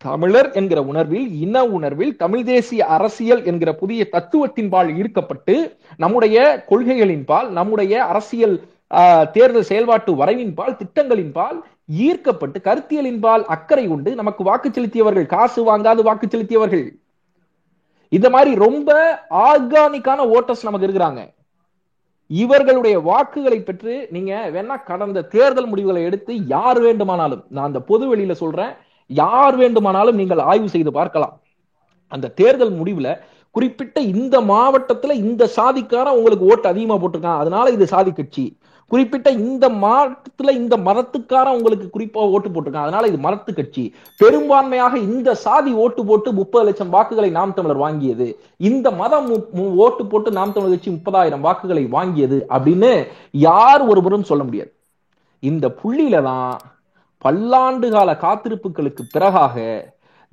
தமிழர் என்கிற உணர்வில், இன உணர்வில், தமிழ் தேசிய அரசியல் என்கிற புதிய தத்துவத்தின்பால் ஈர்க்கப்பட்டு நம்முடைய கொள்கைகளின்பால், நம்முடைய அரசியல் தேர்தல் செயல்பாட்டு வரைவின்பால், திட்டங்களின்பால் ஈர்க்கப்பட்டு கருத்தியலின்பால் அக்கறை கொண்டு நமக்கு வாக்கு செலுத்தியவர்கள், காசு வாங்காது வாக்கு செலுத்தியவர்கள். இந்த மாதிரி ரொம்ப ஆர்கானிக்கான ஓட்டர்ஸ் நமக்கு இருக்கிறாங்க. இவர்களுடைய வாக்குகளை பெற்று நீங்க வேணா கடந்த தேர்தல் முடிவுகளை எடுத்து யார் வேண்டுமானாலும், நான் அந்த பொது வெளியில சொல்றேன், யார் வேண்டுமானாலும் நீங்கள் ஆய்வு செய்து பார்க்கலாம். அந்த தேர்தல் முடிவுல குறிப்பிட்ட இந்த மாவட்டத்துல இந்த சாதிக்காரன் உங்களுக்கு ஓட்டு அதிகமா போட்டிருக்கான், அதனால இது சாதி கட்சி. குறிப்பிட்ட இந்த மாவட்டத்துல இந்த மதத்துக்காரன் உங்களுக்கு குறிப்பா ஓட்டு போட்டிருக்கான், அதனால இது மதத்து கட்சி. பெரும்பான்மையாக இந்த சாதி ஓட்டு போட்டு முப்பது லட்சம் வாக்குகளை நாம் தமிழர் வாங்கியது, இந்த மதம் ஓட்டு போட்டு நாம் தமிழர் கட்சி முப்பதாயிரம் வாக்குகளை வாங்கியது அப்படின்னு யார் ஒருவரும் சொல்ல முடியாது. இந்த புள்ளியில தான் பல்லாண்டு கால காத்திருப்புகளுக்கு பிறகாக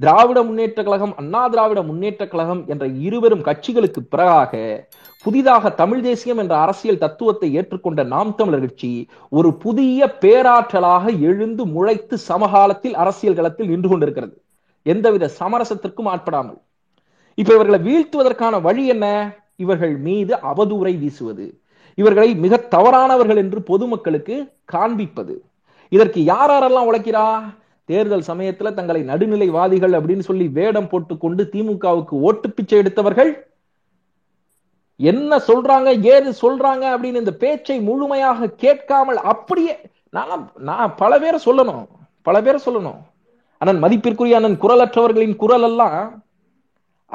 திராவிட முன்னேற்ற கழகம், அண்ணா திராவிட முன்னேற்ற கழகம் என்ற இருவரும் கட்சிகளுக்கு பிறகாக புதிதாக தமிழ் தேசியம் என்ற அரசியல் தத்துவத்தை ஏற்றுக்கொண்ட நாம் தமிழர் கட்சி ஒரு புதிய பேராற்றலாக எழுந்து முளைத்து சமகாலத்தில் அரசியல் களத்தில் நின்று கொண்டிருக்கிறது, எந்தவித சமரசத்திற்கும் ஆட்படாமல். இப்ப இவர்களை வீழ்த்துவதற்கான வழி என்ன? இவர்கள் மீது அவதூறை வீசுவது, இவர்களை மிக தவறானவர்கள் என்று பொதுமக்களுக்கு காண்பிப்பது. இதற்கு யார் யாரெல்லாம் உழைக்கிறா? தேர்தல் சமயத்துல தங்களை நடுநிலைவாதிகள் அப்படின்னு சொல்லி வேடம் போட்டுக்கொண்டு திமுகவுக்கு ஓட்டு பிச்சை எடுத்தவர்கள் என்ன சொல்றாங்க ஏது சொல்றாங்க அப்படின்னு இந்த பேச்சை முழுமையாக கேட்காமல் அப்படியே நான் நான் பல பேரை சொல்லணும் பல பேரை சொல்லணும் அண்ணன் மதிப்பிற்குரிய அண்ணன் குரலற்றவர்களின் குரல் எல்லாம்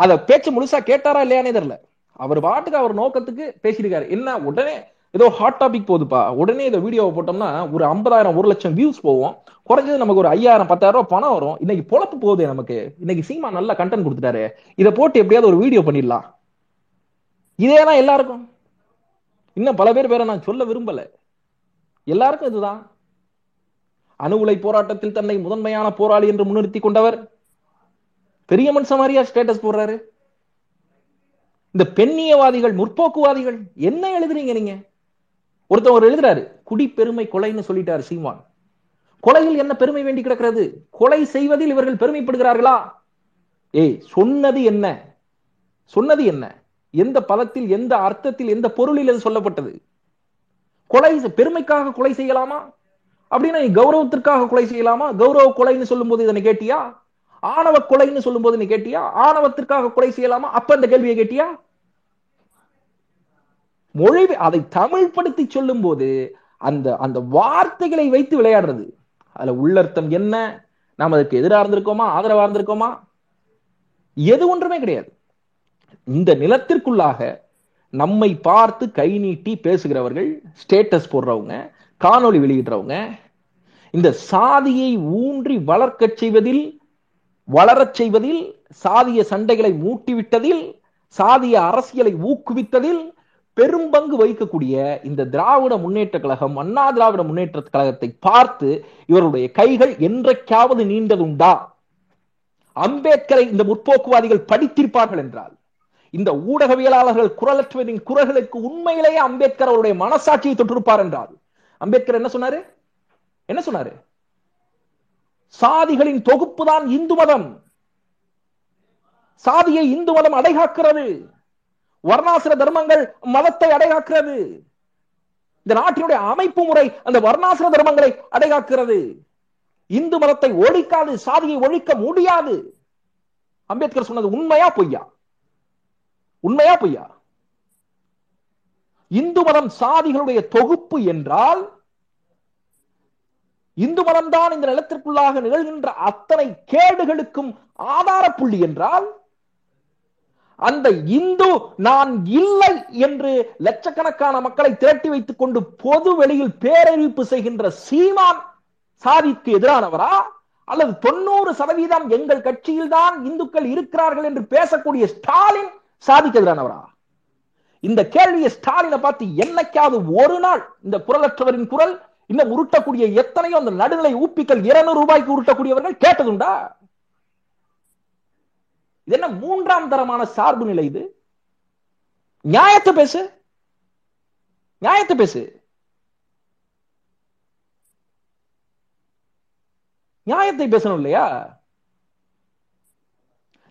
அத பேச்சு முழுசா கேட்டாரா இல்லையானே தெரியல. அவர் பாட்டுக்கு அவர் நோக்கத்துக்கு பேசியிருக்காரு. என்ன உடனே ஏதோ ஹாட் டாபிக் போகுதுப்பா, உடனே இதை வீடியோவை போட்டோம்னா ஒரு ஐம்பதாயிரம் ஒரு லட்சம் வியூஸ் போவோம், குறைஞ்சது நமக்கு ஒரு ஐயாயிரம் பத்தாயிரம் ரூபாய் பணம் வரும், இன்னைக்கு பொழப்பு போகுது நமக்கு, இன்னைக்கு சீமா நல்லா கண்டென்ட் கொடுத்துட்டாரு, இதை போட்டு எப்படியாவது ஒரு வீடியோ பண்ணிடலாம். இதேதான் எல்லாருக்கும். இன்னும் பல பேர் பேரை நான் சொல்ல விரும்பல, எல்லாருக்கும் இதுதான். அணு உலை போராட்டத்தில் தன்னை முதன்மையான போராளி என்று முன்னிறுத்தி கொண்டவர் பெரிய மனுஷன் மாதிரியா ஸ்டேட்டஸ் போடுறாரு. இந்த பெண்ணியவாதிகள் முற்போக்குவாதிகள் என்ன எழுதுறீங்க நீங்க? ஒருத்தவர் எழுதுறாரு குடி பெருமை கொலைன்னு சொல்லிட்டாரு சீமான். கொலையில் என்ன பெருமை வேண்டி கிடக்கிறது? கொலை செய்வதில் இவர்கள் பெருமைப்படுகிறார்களா? ஏய், சொன்னது என்ன சொன்னது என்ன எந்த பதத்தில் எந்த அர்த்தத்தில் எந்த பொருளில் அது சொல்லப்பட்டது? கொலை பெருமைக்காக கொலை செய்யலாமா? அப்படின்னா நீ கௌரவத்திற்காக கொலை செய்யலாமா? கௌரவ கொலைன்னு சொல்லும் போது இதனை கேட்டியா? ஆணவ கொலைன்னு சொல்லும் போது நீ கேட்டியா? ஆணவத்திற்காக கொலை செய்யலாமா? அப்ப இந்த கேள்வியை கேட்டியா? மொழி அதை தமிழ்படுத்தி சொல்லும் போது அந்த அந்த வார்த்தைகளை வைத்து விளையாடுறது, அதுல உள்ளர்த்தம் என்ன, நாம் அதுக்கு எதிராக இருந்திருக்கோமா ஆதரவா இருந்திருக்கோமா, எது ஒன்றுமே கிடையாது. இந்த நிலத்திற்குள்ளாக நம்மை பார்த்து கை நீட்டி பேசுகிறவர்கள், ஸ்டேட்டஸ் போடுறவங்க, காணொளி வெளியிடுறவங்க, இந்த சாதியை ஊன்றி வளர்க்கச் செய்வதில் வளரச் செய்வதில் சாதிய சண்டைகளை மூட்டிவிட்டதில் சாதிய அரசியலை ஊக்குவித்ததில் பெரும்பங்கு வகிக்கக்கூடிய இந்த திராவிட முன்னேற்ற கழகம் அண்ணா திராவிட முன்னேற்ற கழகத்தை பார்த்து இவருடைய கைகள் என்றைக்காவது நீண்டதுண்டா? அம்பேத்கரை இந்த முற்போக்குவாதிகள் படித்திருப்பார்கள் என்றால், இந்த ஊடகவியலாளர்கள் குரலற்றவரின் குரல்களுக்கு உண்மையிலேயே அம்பேத்கர் அவருடைய மனசாட்சியை தொற்றிருப்பார் என்றால், அம்பேத்கர் என்ன சொன்னாரு என்ன சொன்னாரு சாதிகளின் தொகுப்பு தான் இந்து மதம், சாதியை இந்து மதம் அடைகாக்கிறது, வர்ணாசிர தர்மங்கள் மதத்தை அடைகாக்கிறது, இந்த நாட்டினுடைய அமைப்பு முறை அந்த வர்ணாசிர தர்மங்களை அடைகாக்கிறது, இந்து மதத்தை ஒழிக்காது சாதியை ஒழிக்க முடியாது. அம்பேத்கர் சொன்னது உண்மையா பொய்யா? உண்மையா பொய்யா? இந்து மதம் சாதிகளுடைய தொகுப்பு என்றால் இந்து மதம் தான் இந்த நிலத்திற்குள்ளாக நிகழ்கின்ற அத்தனை கேடுகளுக்கும் ஆதார புள்ளி என்றால், அந்த இந்து நான் இல்லை என்று லட்சக்கணக்கான மக்களை திரட்டி வைத்துக் கொண்டு பொது வெளியில் பேரறிவிப்பு செய்கின்ற சீமான் சாதிக்கு எதிரானவரா? அல்லது தொண்ணூறு சதவீதம் எங்கள் கட்சியில் தான் இந்துக்கள் இருக்கிறார்கள் என்று பேசக்கூடிய ஸ்டாலின் சாதிக்கு எதிரானவரா? இந்த கேள்வியை ஸ்டாலினை பார்த்து என்னைக்காவது ஒரு நாள் இந்த குரலற்றவரின் குரல் இன்னும் உருட்டக்கூடிய எத்தனையோ அந்த நடுநிலை ஊப்பிக்கள் இருநூறு ரூபாய்க்கு உருட்டக்கூடியவர்கள் கேட்டதுண்டா? இது என்ன மூன்றாம் தரமான சார்பு நிலை? இது நியாயத்தை பேசு, நியாயத்தை பேசு, நியாயத்தை பேசணும் இல்லையா?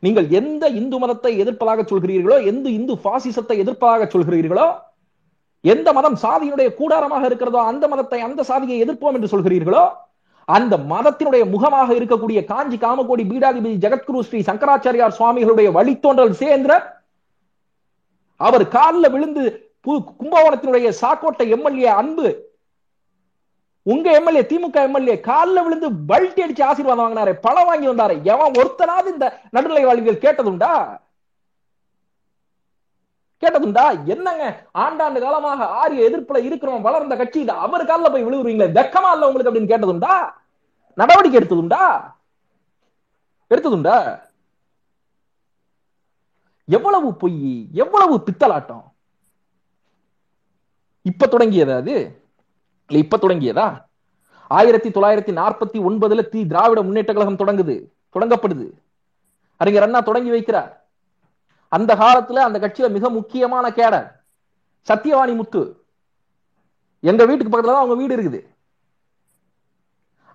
நீங்கள் எந்த இந்து மதத்தை எதிர்ப்பதாக சொல்கிறீர்களோ, எந்த இந்து பாசிசத்தை எதிர்ப்பதாக சொல்கிறீர்களோ, எந்த மதம் சாதியினுடைய கூடாரமாக இருக்கிறதோ அந்த மதத்தை அந்த சாதியை எதிர்ப்போம் என்று சொல்கிறீர்களோ, அந்த மதத்தினுடைய முகமாக இருக்கக்கூடிய காஞ்சி காமகோடி பீடாதிபதி ஜெகத்குரு ஸ்ரீ சங்கராச்சாரியார் சுவாமிகளுடைய வழித்தோன்றல் சேந்திரர் அவர் காலில் விழுந்து கும்பகோணத்தினுடைய சாக்கோட்டை எம்எல்ஏ அன்பு, உங்க எம்எல்ஏ திமுக எம்எல்ஏ காலில் விழுந்து பல்ட்டி அடிச்சு ஆசீர்வாதம் வாங்கினாரே, பழம் வாங்கி வந்தாரே, எவன் ஒருத்தனாவது இந்த நடுநிலைவாதிகள் கேட்டதுண்டா? கேட்டதுண்டா? என்னங்க ஆண்டாண்டு காலமாக ஆரிய எதிர்ப்புல இருக்கிறோம், வளர்ந்த கட்சி, இது அவர் காலில் போய் விழுவுறீங்களே, வெக்கமா இல்ல உங்களுக்கு அப்படின்னு கேட்டதுண்டா? நடவடிக்கை எடுத்ததுண்டா? எடுத்ததுண்டா? எவ்வளவு பொய், எவ்வளவு பித்தலாட்டம்! இப்ப தொடங்கியதா அது? இப்ப தொடங்கியதா? ஆயிரத்தி தொள்ளாயிரத்தி நாற்பத்தி ஒன்பதுல தி திராவிட முன்னேற்ற கழகம் தொடங்குது, தொடங்கப்படுது. அறிஞர் அண்ணா தொடங்கி வைக்கிறார். அந்த காலத்துல அந்த கட்சியில மிக முக்கியமான கேடர் சத்தியவாணி முத்து. எங்க வீட்டுக்கு பக்கத்துல தான் அவங்க வீடு இருக்குது.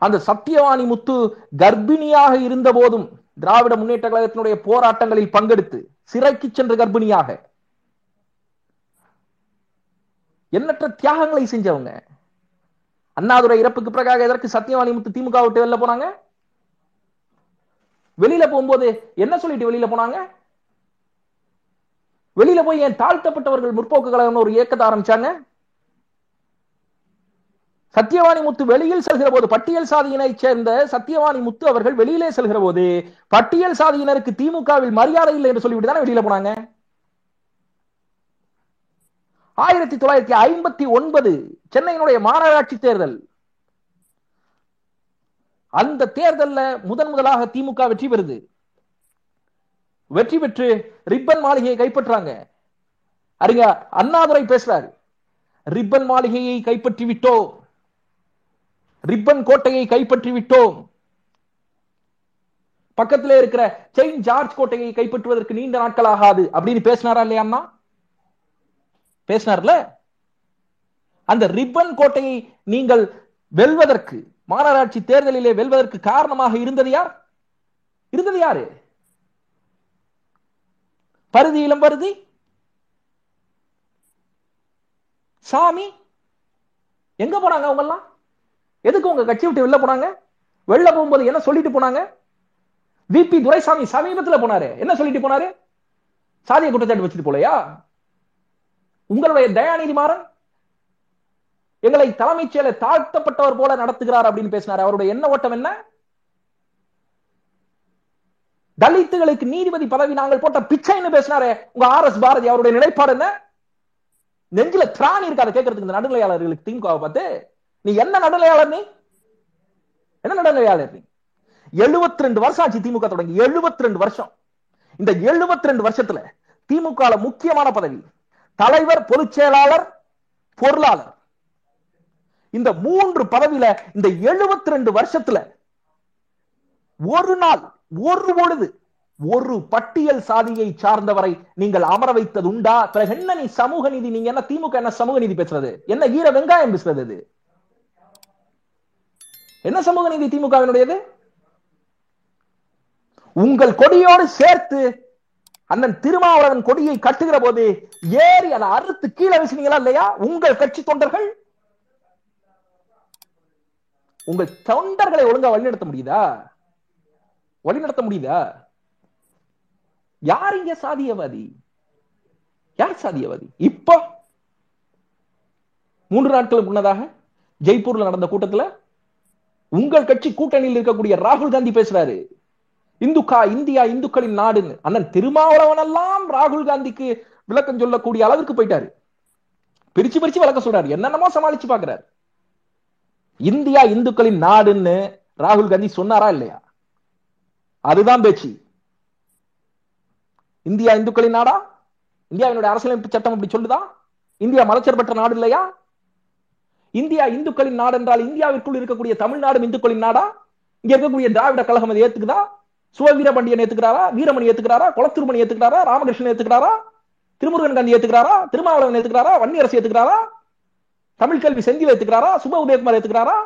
அந்த சத்தியவாணி முத்து கர்ப்பிணியாக இருந்த போதும் திராவிட முன்னேற்ற கழகத்தினுடைய போராட்டங்களில் பங்கெடுத்து சிறைக்கு சென்ற கர்ப்பிணியாக எண்ணற்ற தியாகங்களை செஞ்சவங்க. அண்ணாதுரை இறப்புக்கு பிறகாக எதற்கு சத்தியவாணிமுத்து திமுக விட்டு வெளில போனாங்க? வெளியில போகும்போது என்ன சொல்லிட்டு வெளியில போனாங்க? வெளியில போய் ஏன் தாழ்த்தப்பட்டவர்கள் முற்போக்கு கழகம் ஒரு இயக்கத்தை ஆரம்பிச்சாங்க? சத்தியவாணி முத்து வெளியில் செல்கிற போது, பட்டியல் சாதியினை சேர்ந்த சத்தியவாணி முத்து அவர்கள் வெளியிலே செல்கிற போது பட்டியல் சாதியினருக்கு திமுகவில் மரியாதை இல்லை என்று சொல்லிவிட்டு தானே வெளியில போனாங்க. ஆயிரத்தி தொள்ளாயிரத்தி ஐம்பத்தி ஒன்பது சென்னையினுடைய மாநகராட்சி தேர்தல், அந்த தேர்தலில் முதன் முதலாக திமுக வெற்றி பெறுது. வெற்றி பெற்று ரிப்பன் மாளிகையை கைப்பற்றாங்க. அறிஞர் அண்ணாதுரை பேசுறாரு, ரிப்பன் மாளிகையை கைப்பற்றி விட்டோம், ரிப்பன் கோட்டையை கைப்பற்றி விட்டோம், பக்கத்திலே இருக்கிற செயின்ட் ஜார்ஜ் கோட்டையை கைப்பற்றுவதற்கு நீண்ட நாட்கள் ஆகாது அப்படின்னு பேசினாரா இல்லையா? அண்ணா பேசினார்ல. அந்த ரிப்பன் கோட்டையை நீங்கள் வெல்வதற்கு, மாநகராட்சி தேர்தலிலே வெல்வதற்கு காரணமாக இருந்தது யார்? இருந்தது யாரு? பருதி, இளம் பருதி, சாமி. எங்க போனாங்க அவங்க எல்லாம்? எதுக்கு உங்க கட்சி விட்டு வெளில போனாங்க? வெளில போகும்போது என்ன சொல்லிட்டு போனாங்க? வி பி துரைசாமி சமீபத்தில் போனாரு, என்ன சொல்லிட்டு போனாரு? சாதிய குற்றச்சாட்டு வச்சுட்டு போலையா? உங்களுடைய தயாநிதி மாறன் எங்களை தலைமைச் செயலர் தாழ்த்தப்பட்டவர் போல நடத்துகிறார் அப்படின்னு பேசினார். அவருடைய எண்ண ஓட்டம் என்ன? தலித்துகளுக்கு நீதிபதி பதவி நாங்கள் போட்ட பிச்சைன்னு பேசினாரு. உங்க ஆர் எஸ் பாரதி அவருடைய நிலைப்பாடு என்ன? நெஞ்சில திராணி இருக்காது கேட்கறதுக்கு இந்த நடுநிலையாளர்களுக்கு. திமுக பார்த்து நீ என்ன நடுநிலையாளர்? நீ என்ன நடுநிலையாளர்? நீ எழுபத்தி ரெண்டு வருஷம் ஆச்சு திமுக தொடங்கி. எழுபத்தி ரெண்டு வருஷம் இந்த எழுபத்தி ரெண்டு வருஷத்துல திமுக முக்கியமான பதவி தலைவர், பொதுச் செயலாளர், பொருளாளர், இந்த மூன்று பதவியில இந்த எழுபத்தி ரெண்டு வருஷத்துல ஒரு நாள், ஒரு பொழுது, ஒரு பட்டியல் சாதியை சார்ந்தவரை நீங்கள் அமர வைத்தது உண்டா? பிறகு என்ன நீ சமூக நீதி? நீங்க என்ன திமுக என்ன சமூக நீதி பேசுறது? என்ன ஈர வெங்காயம் பேசுறது? இது என்ன சமூக நீதி திமுகவினுடையது? உங்கள் கொடியோடு சேர்த்து அண்ணன் திருமாவளவன் கொடியை கட்டுகிற போது ஏறி அதை அறுத்து கீழே வீசினீங்களா இல்லையா? உங்கள் கட்சி தொண்டர்கள், உங்கள் தொண்டர்களை ஒழுங்கா வழிநடத்த முடியுதா? வழிநடத்த முடியுதா? யார் இங்க சாதியவாதி? யார் சாதியவாதி? இப்போ மூன்று நாட்களுக்கு முன்னதாக ஜெய்ப்பூர்ல நடந்த கூட்டத்தில் உங்கள் கட்சி கூட்டணியில் இருக்கக்கூடிய ராகுல் காந்தி பேசுறாரு, இந்துக்கா இந்தியா இந்துக்களின் நாடுன்னு. அண்ணன் திருமாவளவன் எல்லாம் ராகுல் காந்திக்கு விளக்கம் சொல்லக்கூடிய அளவுக்கு போயிட்டாரு. பிரிச்சு பிரிச்சு விளக்கம் சொல்றாரு, என்னென்னமோ சமாளிச்சு பாக்குறாரு. இந்தியா இந்துக்களின் நாடுன்னு ராகுல் காந்தி சொன்னாரா இல்லையா? அதுதான் பேச்சு. இந்தியா இந்துக்களின் நாடா? இந்தியாவினுடைய அரசியலமைப்பு சட்டம் அப்படி சொல்லுதா? இந்தியா மதச்சர்பற்ற நாடு இல்லையா? இந்தியா இந்துக்களின் நாடு என்றால் இந்தியாவிற்குள் இருக்கக்கூடிய தமிழ்நாடும் இந்துக்களின் நாடா? இங்க இருக்கக்கூடிய திராவிட கழகம் அதை ஏத்துக்குதா? சுவீரபாண்டியன் ஏத்துக்கிறாரா? வீரமணி ஏத்துக்கிறாரா? குலத்திருமணி ஏத்துக்கிறாரா? ராமகிருஷ்ணன் ஏத்துக்கிறாரா? திருமுருகன் காந்தி ஏத்துக்கிறாரா? திருமாவளவன் ஏத்துக்கிறாரா? வன்னியரசு ஏத்துக்கிறாரா? தமிழ் கல்வி செந்தில் ஏத்துக்கிறாரா? சுப உதயகுமார் ஏத்துக்கிறாரா?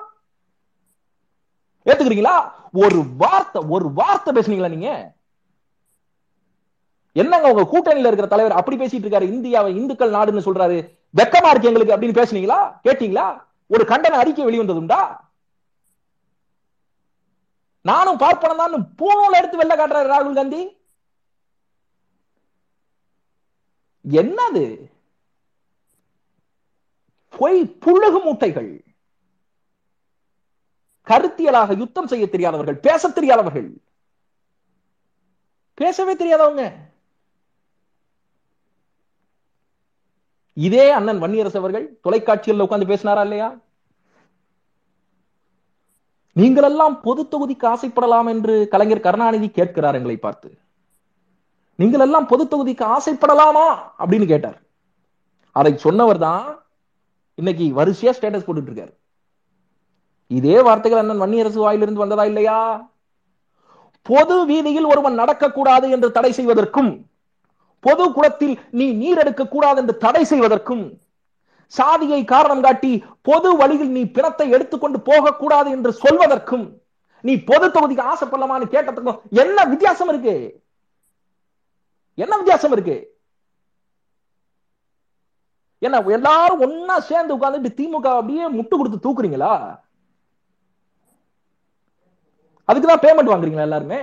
ஏத்துக்கிறீங்களா? ஒரு வார்த்தை, ஒரு வார்த்தை பேசுனீங்களா நீங்க? என்னங்க உங்க கூட்டணியில இருக்கிற தலைவர் அப்படி பேசிட்டு இருக்காரு, இந்தியாவை இந்துக்கள் நாடுன்னு சொல்றாரு, வெக்கமா இருக்கு எங்களுக்கு அப்படின்னு பேசுனீங்களா? கேட்டீங்களா? ஒரு கண்டன அறிக்கை வெளிவந்ததுண்டா? நானும் பார்ப்பனம் தான் பூணூல் எடுத்து வெளில காட்டுறாரு ராகுல் காந்தி. என்னது பொய் புழுகு மூட்டைகள்? கருத்தியலாக யுத்தம் செய்ய தெரியாதவர்கள், பேச தெரியாதவர்கள், பேசவே தெரியாதவங்க. இதே அண்ணன் வன்னியரசு அவர்கள் தொலைக்காட்சியில் உட்கார்ந்து பேசினாரா இல்லையா? நீங்களெல்லாம் பொது தொகுதிக்கு ஆசைப்படலாம் என்று கலைஞர் கருணாநிதி கேட்கிறார் எங்களை பார்த்து. நீங்களெல்லாம் பொது தொகுதிக்கு ஆசைப்படலாமா அப்படின்னு கேட்டார். அதை சொன்னவர் தான் இன்னைக்கு வரிசையா ஸ்டேட்டஸ் போட்டுட்டு இருக்காரு. இதே வார்த்தைகள் அண்ணன் வன்னியரசு வாயிலிருந்து வந்ததா இல்லையா? பொது வீதியில் ஒருவன் நடக்கக்கூடாது என்று தடை செய்வதற்கும், பொது குளத்தில் நீ நீர் எடுக்க கூடாது என்று தடை செய்வதற்கும், சாதியை காரணம் காட்டி பொது வழியில் நீ பிணத்தை எடுத்துக்கொண்டு போகக்கூடாது என்று சொல்வதற்கும், நீ பொது தொகுதிக்கு ஆசைப்படலாமான்னு கேட்டதுக்கும் என்ன வித்தியாசம் இருக்கு? என்ன வித்தியாசம் இருக்கு? என்ன எல்லாரும் ஒன்னா சேர்ந்து உட்கார்ந்து திமுக அப்படியே முட்டு கொடுத்து தூக்குறீங்களா? அதுக்குதான் பேமெண்ட் வாங்குறீங்களா? எல்லாருமே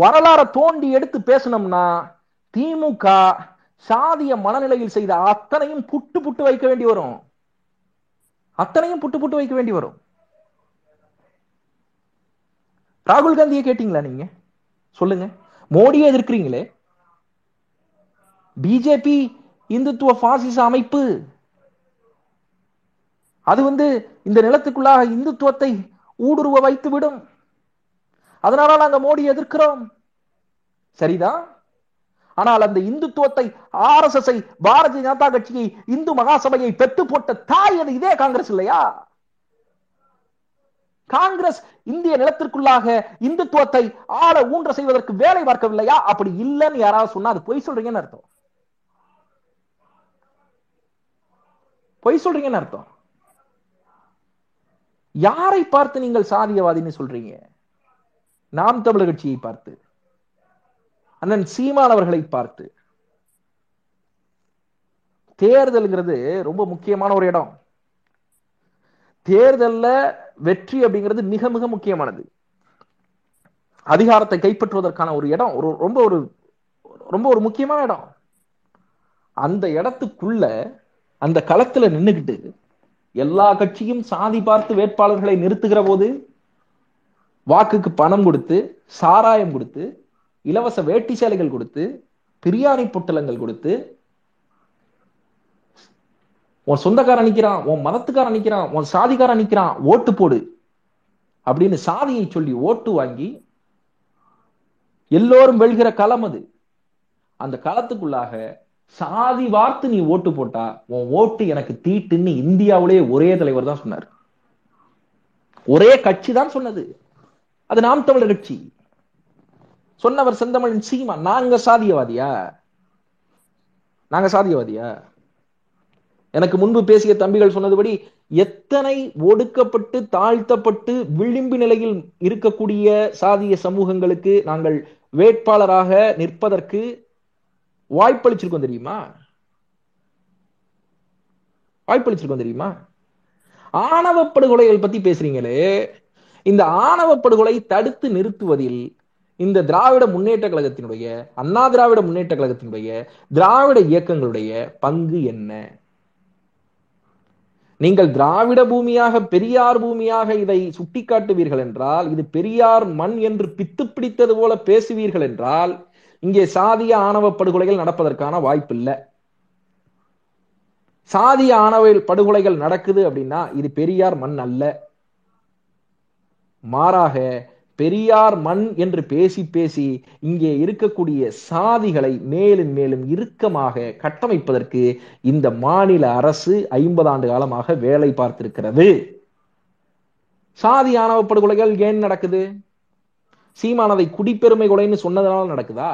வரலாறை தோண்டி எடுத்து பேசணும்னா திமுக சாதிய மனநிலையில் செய்த அத்தனையும் புட்டு புட்டு வைக்க வேண்டி வரும். அத்தனையும் புட்டு புட்டு வைக்க வேண்டி வரும். ராகுல் காந்தியை கேட்டீங்களா? நீங்க சொல்லுங்க. மோடியே எதிர்க்கிறீங்களே, பிஜேபி இந்துத்துவ பாசிச அமைப்பு, அது வந்து இந்த நிலத்துக்குள்ளாக இந்துத்துவத்தை ஊடுருவ வைத்து விடும், அதனால நாங்க மோடியை எதிர்க்கிறோம். சரிதான். ஆனால் அந்த இந்துத்துவத்தை, ஆர் எஸ் எஸ் ஐ, பாரதிய ஜனதா கட்சியை, இந்து மகாசபையை பெற்று போட்ட தாய் அது இதே காங்கிரஸ் இல்லையா? காங்கிரஸ் இந்திய நிலத்திற்குள்ளாக இந்துத்துவத்தை ஆள ஊன்ற செய்வதற்கு வேலை பார்க்கவில்லையா? அப்படி இல்லைன்னு யாராவது சொன்னா அது பொய் சொல்றீங்கன்னு அர்த்தம். பொய் சொல்றீங்கன்னு அர்த்தம். யாரை பார்த்து நீங்கள் சாதியவாதின்னு சொல்றீங்க? நாம் தமிழர் கட்சியை பார்த்து, அண்ணன் சீமான் அவர்களை பார்த்து. தேர்தல்ங்கிறது ரொம்ப முக்கியமான ஒரு இடம். தேர்தல்ல வெற்றி அப்படிங்கிறது மிக மிக முக்கியமானது. அதிகாரத்தை கைப்பற்றுவதற்கான ஒரு இடம், ஒரு ரொம்ப ஒரு ரொம்ப ஒரு முக்கியமான இடம். அந்த இடத்துக்குள்ள அந்த களத்துல நின்றுகிட்டு எல்லா கட்சியும் சாதி பார்த்து வேட்பாளர்களை நிறுத்துகிற போது வாக்குக்கு பணம் கொடுத்து, சாராயம் கொடுத்து, இலவச வேட்டி சேலைகள் கொடுத்து, பிரியாணி பொட்டலங்கள் கொடுத்து, உன் சொந்தக்காரன் நிக்கிறான், உன் மதத்துக்காரன் நிக்கிறான், உன் சாதிக்காரன் நிக்கிறான், ஓட்டு போடு அப்படின்னு சாதியை சொல்லி ஓட்டு வாங்கி எல்லோரும் வெல்கிற களம் அது. அந்த களத்துக்குள்ளாக சாதி வார்த்து நீ ஓட்டு போட்டா உன் ஓட்டு எனக்கு தீட்டுன்னு இந்தியாவிலேயே ஒரே தலைவர் தான் சொன்னார். ஒரே கட்சி தான் சொன்னது, அது நாம் தமிழர் கட்சி. சொன்னவர் செந்தமிழன் சீமா. நாங்க சாதியவாதியா? நாங்க சாதியவாதியா? எனக்கு முன்பு பேசிய தம்பிகள் சொன்னதுபடி எத்தனை ஒடுக்கப்பட்டு தாழ்த்தப்பட்டு விளிம்பு நிலையில் இருக்கக்கூடிய சாதிய சமூகங்களுக்கு நாங்கள் வேட்பாளராக நிற்பதற்கு வாய்ப்பளிச்சிருக்கோம் தெரியுமா? வாய்ப்பளிச்சிருக்கோம் தெரியுமா? ஆணவ படுகொலைகள் பத்தி பேசுறீங்களே, இந்த ஆணவ படுகொலை தடுத்து நிறுத்துவதில் இந்த திராவிட முன்னேற்ற கழகத்தினுடைய, அண்ணா திராவிட முன்னேற்ற கழகத்தினுடைய, திராவிட இயக்கங்களுடைய பங்கு என்ன? நீங்கள் திராவிட பூமியாக, பெரியார் பூமியாக இதை சுட்டிக்காட்டுவீர்கள் என்றால், இது பெரியார் மண் என்று பித்து பிடித்தது போல பேசுவீர்கள் என்றால், இங்கே சாதிய ஆணவ படுகொலைகள் நடப்பதற்கான வாய்ப்பு இல்லை. சாதிய ஆணவ படுகொலைகள் நடக்குது அப்படின்னா இது பெரியார் மண் அல்ல. மாறாக பெரியார் மண் என்று பேசி பேசி இங்கே இருக்கக்கூடிய சாதிகளை மேலும் மேலும் இறுக்கமாக கட்டமைப்பதற்கு இந்த மாநில அரசு ஐம்பது ஆண்டு காலமாக வேலை பார்த்திருக்கிறது. சாதி ஆணவ படுகொலைகள் ஏன் நடக்குது? சீமானதை குடிப்பெருமை கொலைன்னு சொன்னதனால நடக்குதா?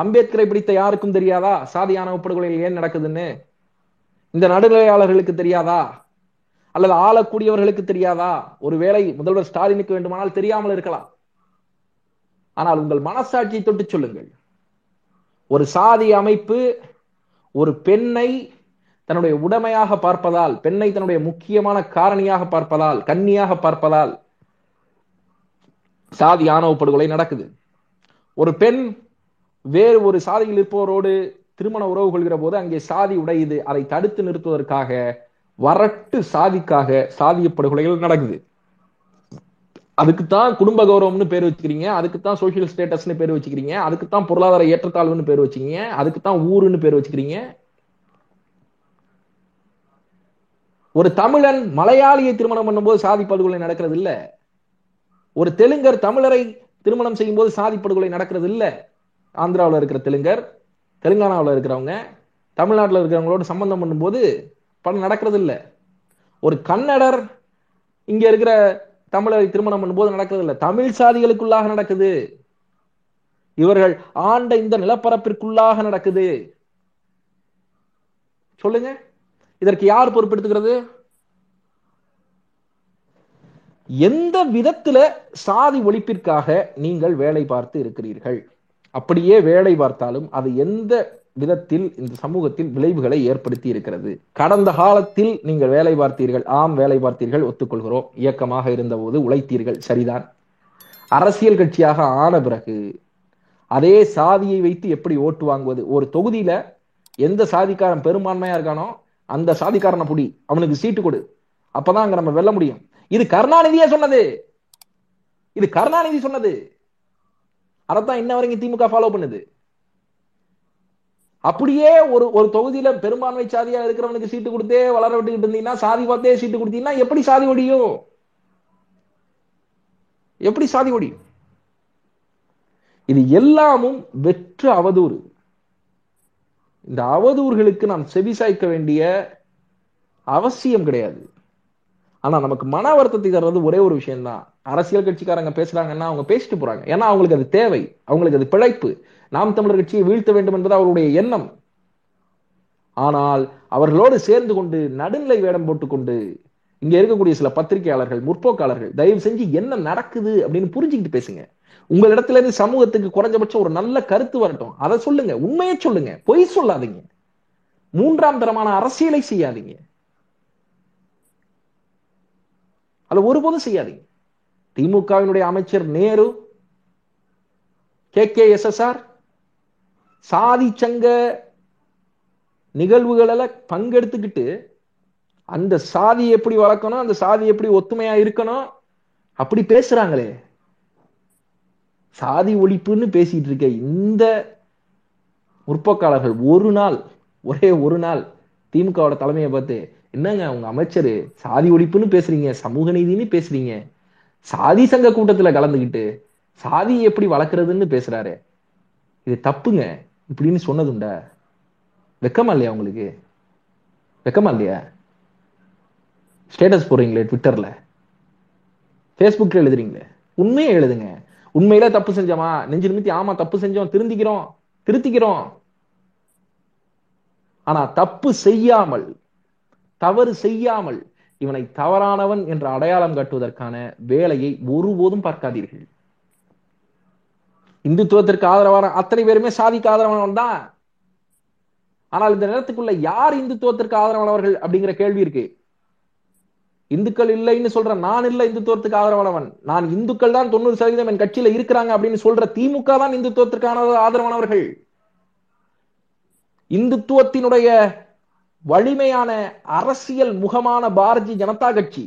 அம்பேத்கரை பிடித்த யாருக்கும் தெரியாதா சாதி ஆணவ படுகொலைகள் ஏன் நடக்குதுன்னு? இந்த நடுநிலையாளர்களுக்கு தெரியாதா? அல்லது ஆளக்கூடியவர்களுக்கு தெரியாதா? ஒருவேளை முதல்வர் ஸ்டாலினுக்கு வேண்டுமானால் தெரியாமல் இருக்கலாம். ஆனால் உங்கள் மனசாட்சியை தொட்டு சொல்லுங்கள், ஒரு சாதி அமைப்பு ஒரு பெண்ணை தன்னுடைய உடைமையாக பார்ப்பதால், பெண்ணை தன்னுடைய முக்கியமான காரணியாக பார்ப்பதால், கன்னியாக பார்ப்பதால் சாதி ஆணவ படுகொலை நடக்குது. ஒரு பெண் வேறு ஒரு சாதியில் இருப்பவரோடு திருமண உறவு கொள்கிற போது அங்கே சாதி உடையுது. அதை தடுத்து நிறுத்துவதற்காக வரட்டு சாதிக்காக சாதிய படுகொலைகள் நடக்குது. அதுக்குத்தான் குடும்ப கௌரவம்னு பேர் வச்சுக்கிறீங்க, அதுக்குத்தான் சோசியல் ஸ்டேட்டஸ்னு பேர் வச்சுக்கிறீங்க, அதுக்குத்தான் பொருளாதார ஏற்றத்தாழ்வுன்னு பேர் வச்சுக்கிறீங்க, அதுக்குத்தான் ஊருன்னு பேர் வச்சுக்கிறீங்க. ஒரு தமிழன் மலையாளியை திருமணம் பண்ணும்போது சாதி படுகொலை நடக்கிறது இல்ல. ஒரு தெலுங்கர் தமிழரை திருமணம் செய்யும் போது சாதி படுகொலை நடக்கிறது இல்ல. ஆந்திராவில் இருக்கிற தெலுங்கர் தெலுங்கானாவில் இருக்கிறவங்க தமிழ்நாட்டில் இருக்கிறவங்களோட சம்பந்தம் பண்ணும்போது படம் நடக்கிறது இல்லை. ஒரு கன்னடர் இங்க இருக்கிற தமிழரை திருமணம் பண்ணும்போது நடக்கிறது இல்லை. தமிழ் சாதிகளுக்குள்ளாக நடக்குது, இவர்கள் ஆண்ட இந்த நிலப்பரப்பிற்குள்ளாக நடக்குது. சொல்லுங்க, இதற்கு யார் பொறுப்பெடுத்துக்கிறது? எந்த விதத்துல சாதி ஒழிப்பிற்காக நீங்கள் வேலை பார்த்து இருக்கிறீர்கள்? அப்படியே வேலை பார்த்தாலும் அது எந்த விதத்தில் இந்த சமூகத்தில் விளைவுகளை ஏற்படுத்தி இருக்கிறது? கடந்த காலத்தில் நீங்கள் வேலை பார்த்தீர்கள், ஆம் வேலை பார்த்தீர்கள், ஒத்துக்கொள்கிறோம். இயக்கமாக இருந்தபோது உழைத்தீர்கள், சரிதான். அரசியல் கட்சியாக ஆன பிறகு அதே சாதியை வைத்து எப்படி ஓட்டு வாங்குவது? ஒரு தொகுதியில எந்த சாதிக்காரன் பெரும்பான்மையா இருக்கானோ அந்த சாதிக்காரனை புடி, அவனுக்கு சீட்டு கொடு, அப்பதான் அங்க நம்ம வெல்ல முடியும். இது கருணாநிதியே சொன்னது, இது கருணாநிதி சொன்னது. அதைத்தான் இன்ன வரைக்கும் திமுக ஃபாலோ பண்ணுது. அப்படியே ஒரு ஒரு தொகுதியில பெரும்பான்மை சாதியா இருக்கிறவனுக்கு சீட்டு கொடுத்தே வளர விட்டுக்கிட்டு இருந்தீங்கன்னா, சாதி பார்த்தே சீட்டு கொடுத்தீங்கன்னா எப்படி சாதி ஒழியும்? எப்படி சாதி ஒழியும்? இது எல்லாமும் வெற்று அவதூறு. இந்த அவதூறுகளுக்கு நாம் செவிசாய்க்க வேண்டிய அவசியம் கிடையாது. ஆனா நமக்கு மன வருத்தத்தை தர்றது ஒரே ஒரு விஷயம்தான். அரசியல் கட்சிக்காரங்க பேசுறாங்கன்னா அவங்க பேசிட்டு போறாங்க, ஏன்னா அவங்களுக்கு அது தேவை, அவங்களுக்கு அது பிழைப்பு. நாம் தமிழர் கட்சியை வீழ்த்த வேண்டும் என்பது அவருடைய எண்ணம். ஆனால் அவர்களோடு சேர்ந்து கொண்டு நடுநிலை வேடம் போட்டுக்கொண்டு இங்க இருக்கக்கூடிய சில பத்திரிகையாளர்கள், முற்போக்காளர்கள், தயவு செஞ்சு என்ன நடக்குது அப்படின்னு புரிஞ்சுக்கிட்டு பேசுங்க. உங்களிடத்துல இருந்து சமூகத்துக்கு குறைஞ்சபட்சம் ஒரு நல்ல கருத்து வரட்டும், அதை சொல்லுங்க, உண்மையை சொல்லுங்க, பொய் சொல்லாதீங்க, மூன்றாம் தரமான அரசியலை செய்யாதீங்க, அது ஒருபோதும் செய்யாதீங்க. திமுகவினுடைய அமைச்சர் Nehru, K K S S R சாதி சங்க நிகழ்வுகள பங்கெடுத்துக்கிட்டு அந்த சாதி எப்படி வளர்க்கணும், அந்த சாதி எப்படி ஒத்துமையா இருக்கணும் அப்படி பேசுறாங்களே. சாதி ஒழிப்புன்னு பேசிட்டு இருக்க இந்த முற்போக்காளர்கள் ஒரு நாள், ஒரே ஒரு நாள் திமுகவோட தலைமையை பார்த்து, என்னங்க அவங்க அமைச்சரு சாதி ஒழிப்புன்னு பேசுறீங்க, சமூக நீதினு பேசுறீங்க, சாதி சங்க கூட்டத்துல கலந்துகிட்டு சாதி எப்படி வளர்க்கறதுன்னு பேசுறாரு, இது தப்புங்க இப்படின்னு சொன்னதுண்டா? வெக்கமா இல்லையா உங்களுக்கு? வெக்கமா இல்லையா? ஸ்டேட்டஸ் போடுறீங்களே, ட்விட்டர்ல, ஃபேஸ்புக்ல எழுதுறீங்களே, உண்மையை எழுதுங்க. உண்மையில தப்பு செஞ்சோமா, நெஞ்சு நிமித்தி ஆமா தப்பு செஞ்சோம், திருந்திக்கிறோம், திருத்திக்கிறோம். ஆனா தப்பு செய்யாமல், தவறு செய்யாமல் இவனை தவறானவன் என்ற அடையாளம் காட்டுவதற்கான வேலையை ஒருபோதும் பார்க்காதீர்கள். இந்துத்துவத்திற்கு ஆதரவான அத்தனை பேருமே சாதிக்கு ஆதரவானவன் தான். ஆனால் இந்த நேரத்துக்குள்ள யார் இந்துத்துவத்திற்கு ஆதரவானவர்கள் அப்படிங்கிற கேள்வி இருக்கு. இந்துக்கள் இல்லைன்னு சொல்ற நான் இல்ல இந்துத்துவத்துக்கு ஆதரவானவன், நான் இந்துக்கள் தான் தொண்ணூறு சதவீதம் என் கட்சியில இருக்கிறாங்க அப்படின்னு சொல்ற திமுக தான் இந்துத்துவத்திற்கான ஆதரவானவர்கள். இந்துத்துவத்தினுடைய வலிமையான அரசியல் முகமான பாரதிய ஜனதா கட்சி,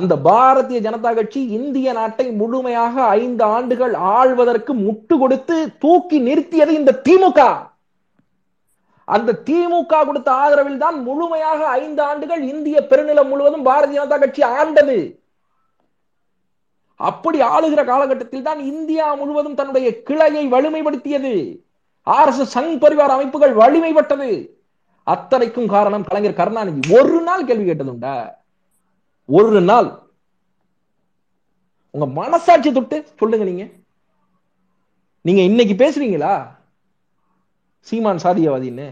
அந்த பாரதிய ஜனதா கட்சி இந்திய நாட்டை முழுமையாக ஐந்து ஆண்டுகள் ஆள்வதற்கு முட்டு கொடுத்து தூக்கி நிறுத்தியது இந்த திமுக. அந்த திமுக கொடுத்த ஆதரவில் தான் முழுமையாக ஐந்து ஆண்டுகள் இந்திய பெருநிலம் முழுவதும் பாரதிய ஜனதா கட்சி ஆண்டது. அப்படி ஆளுகிற காலகட்டத்தில் தான் இந்தியா முழுவதும் தன்னுடைய கிளையை வலிமைப்படுத்தியது. R S S Sangh Parivar அமைப்புகள் வலிமைப்பட்டது. அத்தனைக்கும் காரணம் கலைஞர் கருணாநிதி. ஒரு நாள் கேள்வி கேட்டதுண்டா? ஒரு நாள் உங்க மனசாட்சி தொட்டு சொல்லுங்க. நீங்க நீங்க இன்னைக்கு பேசுறீங்களா சீமான் சாதியவாதின்னு?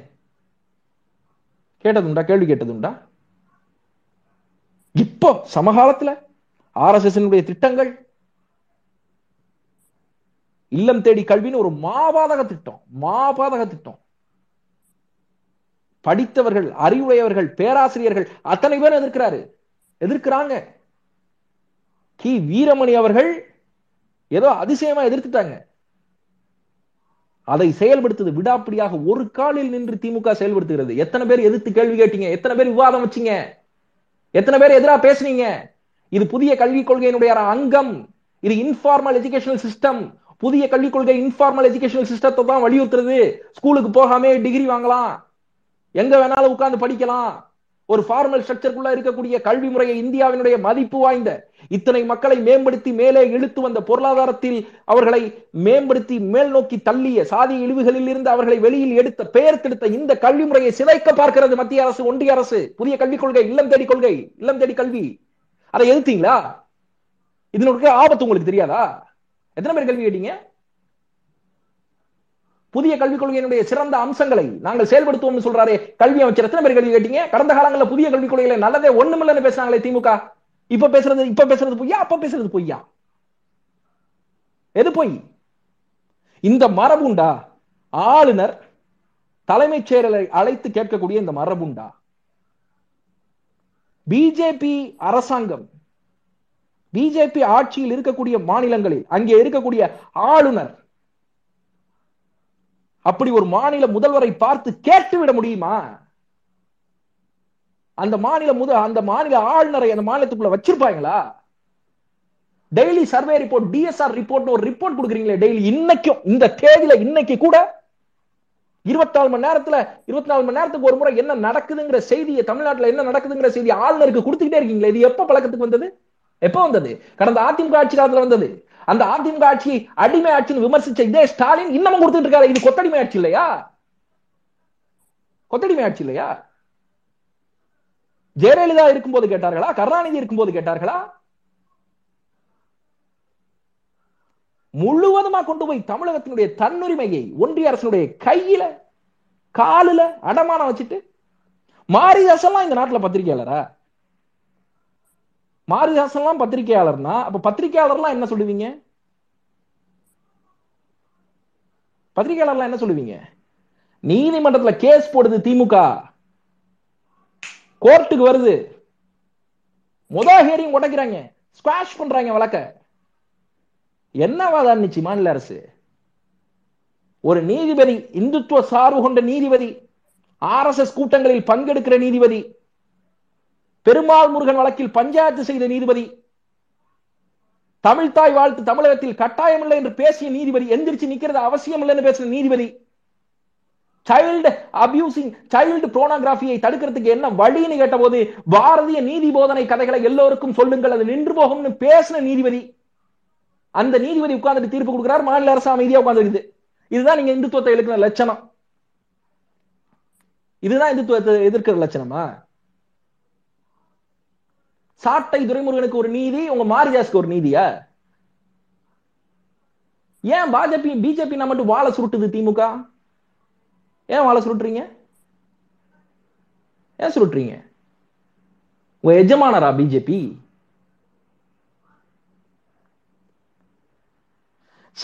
கேட்டதுண்டா? கேள்வி கேட்டதுண்டா? இப்போ சமகாலத்துல ஆர் எஸ் எஸ் திட்டங்கள், இல்லம் தேடி கல்வின்னு ஒரு மாபாதக திட்டம், மாபாதக திட்டம். படித்தவர்கள், அறிவுடையவர்கள், பேராசிரியர்கள் அத்தனை பேர் எதிர்க்கிறாரு, எதிர்க்கிறாங்க. கி வீரமணி அவர்கள் ஏதோ அதிசயமா எதிர்த்துட்டாங்க. அதை செயல்படுத்தது விடாப்பிடியாக ஒரு காலில் நின்று திமுக செயல்படுத்துகிறது. எத்தனை பேர் எதிர்த்து கேள்வி கேட்டீங்க? எத்தனை பேர் விவாதம் வச்சீங்க? எத்தனை பேர் எதிராக பேசுனீங்க? இது புதிய கல்விக் கொள்கையினுடைய அங்கம். இது இன்ஃபார்மல் எஜுகேஷனல் சிஸ்டம். புதிய கல்விக் கொள்கை இன்ஃபார்மல் எஜுகேஷனல் சிஸ்டத்தை தான் வலியுறுத்துறது. ஸ்கூலுக்கு போகாமே டிகிரி வாங்கலாம், எங்க வேணாலும் உட்கார்ந்து படிக்கலாம். ஒரு ஃபார்மல் ஸ்ட்ரக்சருக்குள்ள இருக்கக்கூடிய கல்வி முறையை இந்தியாவினுடைய மதிப்பு வாய்ந்த இத்தனை மக்களை மேம்படுத்தி மேலே இழுத்து வந்த, பொருளாதாரத்தில் அவர்களை மேம்படுத்தி மேல் நோக்கி தள்ளிய, சாதி இழிவுகளில் இருந்து அவர்களை வெளியில் எடுத்த, பெயர்த்தெடுத்த இந்த கல்வி முறையை சிதைக்க பார்க்கிறது மத்திய அரசு, ஒன்றிய அரசு. புதிய கல்விக் கொள்கை, இல்லம் தேடி கொள்கை, இல்லம் தேடி கல்வி, அதை எதிர்த்தீங்களா? இதனுடைய ஆபத்து உங்களுக்கு தெரியாதா? எத்தனை பேர் கேள்வி கேட்டீங்க? புதிய கல்விக் கொள்கையினுடைய சிறந்த அம்சங்களை நாங்கள் செயல்படுத்துவோம்னு சொல்றாரு கல்வி அமைச்சர். எத்தனை பேர் கேள்வி கேட்டீங்க? கடந்த காலங்களில் புதிய கல்விக் கொள்கையில நல்லதே ஒண்ணுமில்லைன்னு பேசுறாங்களே திமுக, இப்ப பேசுறது இப்ப பேசுறது பொய்யா, அப்ப பேசுறது பொய்யா? எது பொய்? இந்த மரபுண்டா? ஆளுநர் தலைமைச் செயலரை அழைத்து கேட்கக்கூடிய இந்த மரபுண்டா? பிஜேபி அரசாங்கம், பிஜேபி ஆட்சியில் இருக்கக்கூடிய மாநிலங்களில் அங்கே இருக்கக்கூடிய ஆளுநர் அப்படி ஒரு மாநில முதல்வரை பார்த்து கேட்டு விட முடியுமா? அந்த மாநில முத அந்த மாநில ஆளுநரை அந்த மாநிலத்துக்குள்ள வச்சிருப்பாங்களா? Daily survey report, DSR report ஒரு ரிப்போர்ட் கொடுக்குறீங்களே டெய்லி, இன்னைக்கும் இந்த தேதியில இன்னைக்கு கூட இருபத்தி நாலு மணி நேரத்துல இருபத்தி நாலு மணி நேரத்துக்கு ஒரு முறை என்ன நடக்குதுங்கிற செய்தியை, தமிழ்நாட்டில் என்ன நடக்குதுங்கிற செய்தி ஆளுநருக்கு கொடுத்துக்கிட்டே இருக்கீங்களே, இது எப்ப பழக்கத்துக்கு வந்தது? எப்ப வந்தது? கடந்த அதிமுக ஆட்சி காலத்துல வந்தது. அந்த அதிமுக ஆட்சி அடிமை ஆட்சின்னு விமர்சிச்ச இதே ஸ்டாலின் இன்னமும் கொடுத்துட்டு இருக்காரு. இது கொத்தடிமை ஆட்சி இல்லையா? கொத்தடிமை ஆட்சி இல்லையா? ஜெயலலிதா இருக்கும்போது கேட்டார்களா? கருணாநிதி இருக்கும்போது கேட்டார்களா? முழுவதுமா கொண்டு போய் தமிழகத்தினுடைய தன்னுரிமையை ஒன்றிய அரசினுடைய கையில காலில அடமானம் வச்சுட்டு, மாரிதாசெல்லாம் இந்த நாட்டுல பத்திரிகையாளரா? மாரிதாசன்லாம் பத்திரிகையாளர்னா அப்ப பத்திரிகையாளர்லாம் என்ன சொல்லுவீங்க? பத்திரிகையாளர்லாம் என்ன சொல்லுவீங்க? நீதிமன்றத்துல கேஸ் போடுது திமுக, கோர்ட்டுக்கு வருது, முதல் ஹியரிங் உடைக்கிறாங்க, ஸ்குவாஷ் பண்றாங்க வழக்க. என்னவா தான்னுச்சு மாநில அரசு? ஒரு நீதிபதி, இந்துத்துவ சார்பு கொண்ட நீதிபதி, ஆர் எஸ் எஸ் கூட்டங்களில் பங்கெடுக்கிற நீதிபதி, பெருமாள் முருகன் வழக்கில் பஞ்சாயத்து செய்த நீதிபதி, தமிழ்தாய் வாழ்த்து தமிழகத்தில் கட்டாயம் இல்லை என்று பேசிய நீதிபதி, எந்திரிச்சு நிக்கிறது அவசியம் இல்லை என்று பேசின நீதிபதி, சைல்டு அபியூசிங் சைல்டு போனோகிராஃபியை தடுக்கிறதுக்கு என்ன வழின்னு கேட்டபோது பாரதிய நீதி போதனை கதைகளை எல்லோருக்கும் சொல்லுங்கள் அது நின்று போகும்னு பேசின நீதிபதி, அந்த நீதிபதி உட்கார்ந்துட்டு தீர்ப்பு கொடுக்கிறார், மாநில அரசு அமைதியா உட்கார்ந்து. இதுதான் நீங்க இந்துத்துவத்தை எதிர்க்கிற லட்சணம்? இதுதான் இந்துத்துவத்தை எதிர்க்கிற லட்சணமா? சாட்டை துரைமுருகனுக்கு ஒரு நீதி, உங்க மாரிதாஸ்க்கு ஒரு நீதியா? ஏன் பாஜக பிஜேபி நான் மட்டும் வாழை சுருட்டுது திமுக? ஏன் வாழை சுருட்டுறீங்க? ஏன் சுருட்டுறீங்க? உங்க எஜமானரா பிஜேபி?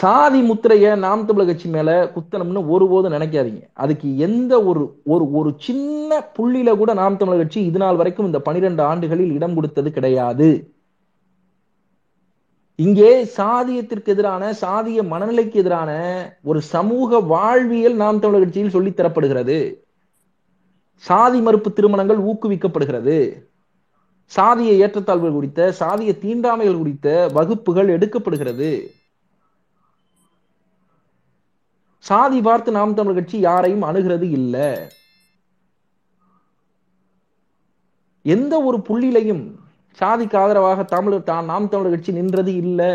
சாதி முத்திரைய நாம் தமிழர் கட்சி மேல குத்தனம்னு ஒருபோதும் நினைக்காதீங்க. அதுக்கு எந்த ஒரு ஒரு சின்ன புள்ளியில கூட நாம் தமிழர் கட்சி இது நாள் வரைக்கும் இந்த பனிரெண்டு ஆண்டுகளில் இடம் கொடுத்தது கிடையாது. இங்கே சாதியத்திற்கு எதிரான, சாதிய மனநிலைக்கு எதிரான ஒரு சமூக வாழ்வியல் நாம் தமிழர் கட்சியில் சொல்லித்தரப்படுகிறது. சாதி மறுப்பு திருமணங்கள் ஊக்குவிக்கப்படுகிறது. சாதிய ஏற்றத்தாழ்வுகள் குறித்த, சாதிய தீண்டாமைகள் குறித்த வகுப்புகள் எடுக்கப்படுகிறது. சாதி பார்த்து நாம் தமிழர் கட்சி யாரையும் அணுகிறது இல்லை. எந்த ஒரு புள்ளிலையும் சாதிக்கு ஆதரவாக தமிழர் தான் நாம் தமிழர் கட்சி நின்றது இல்லை.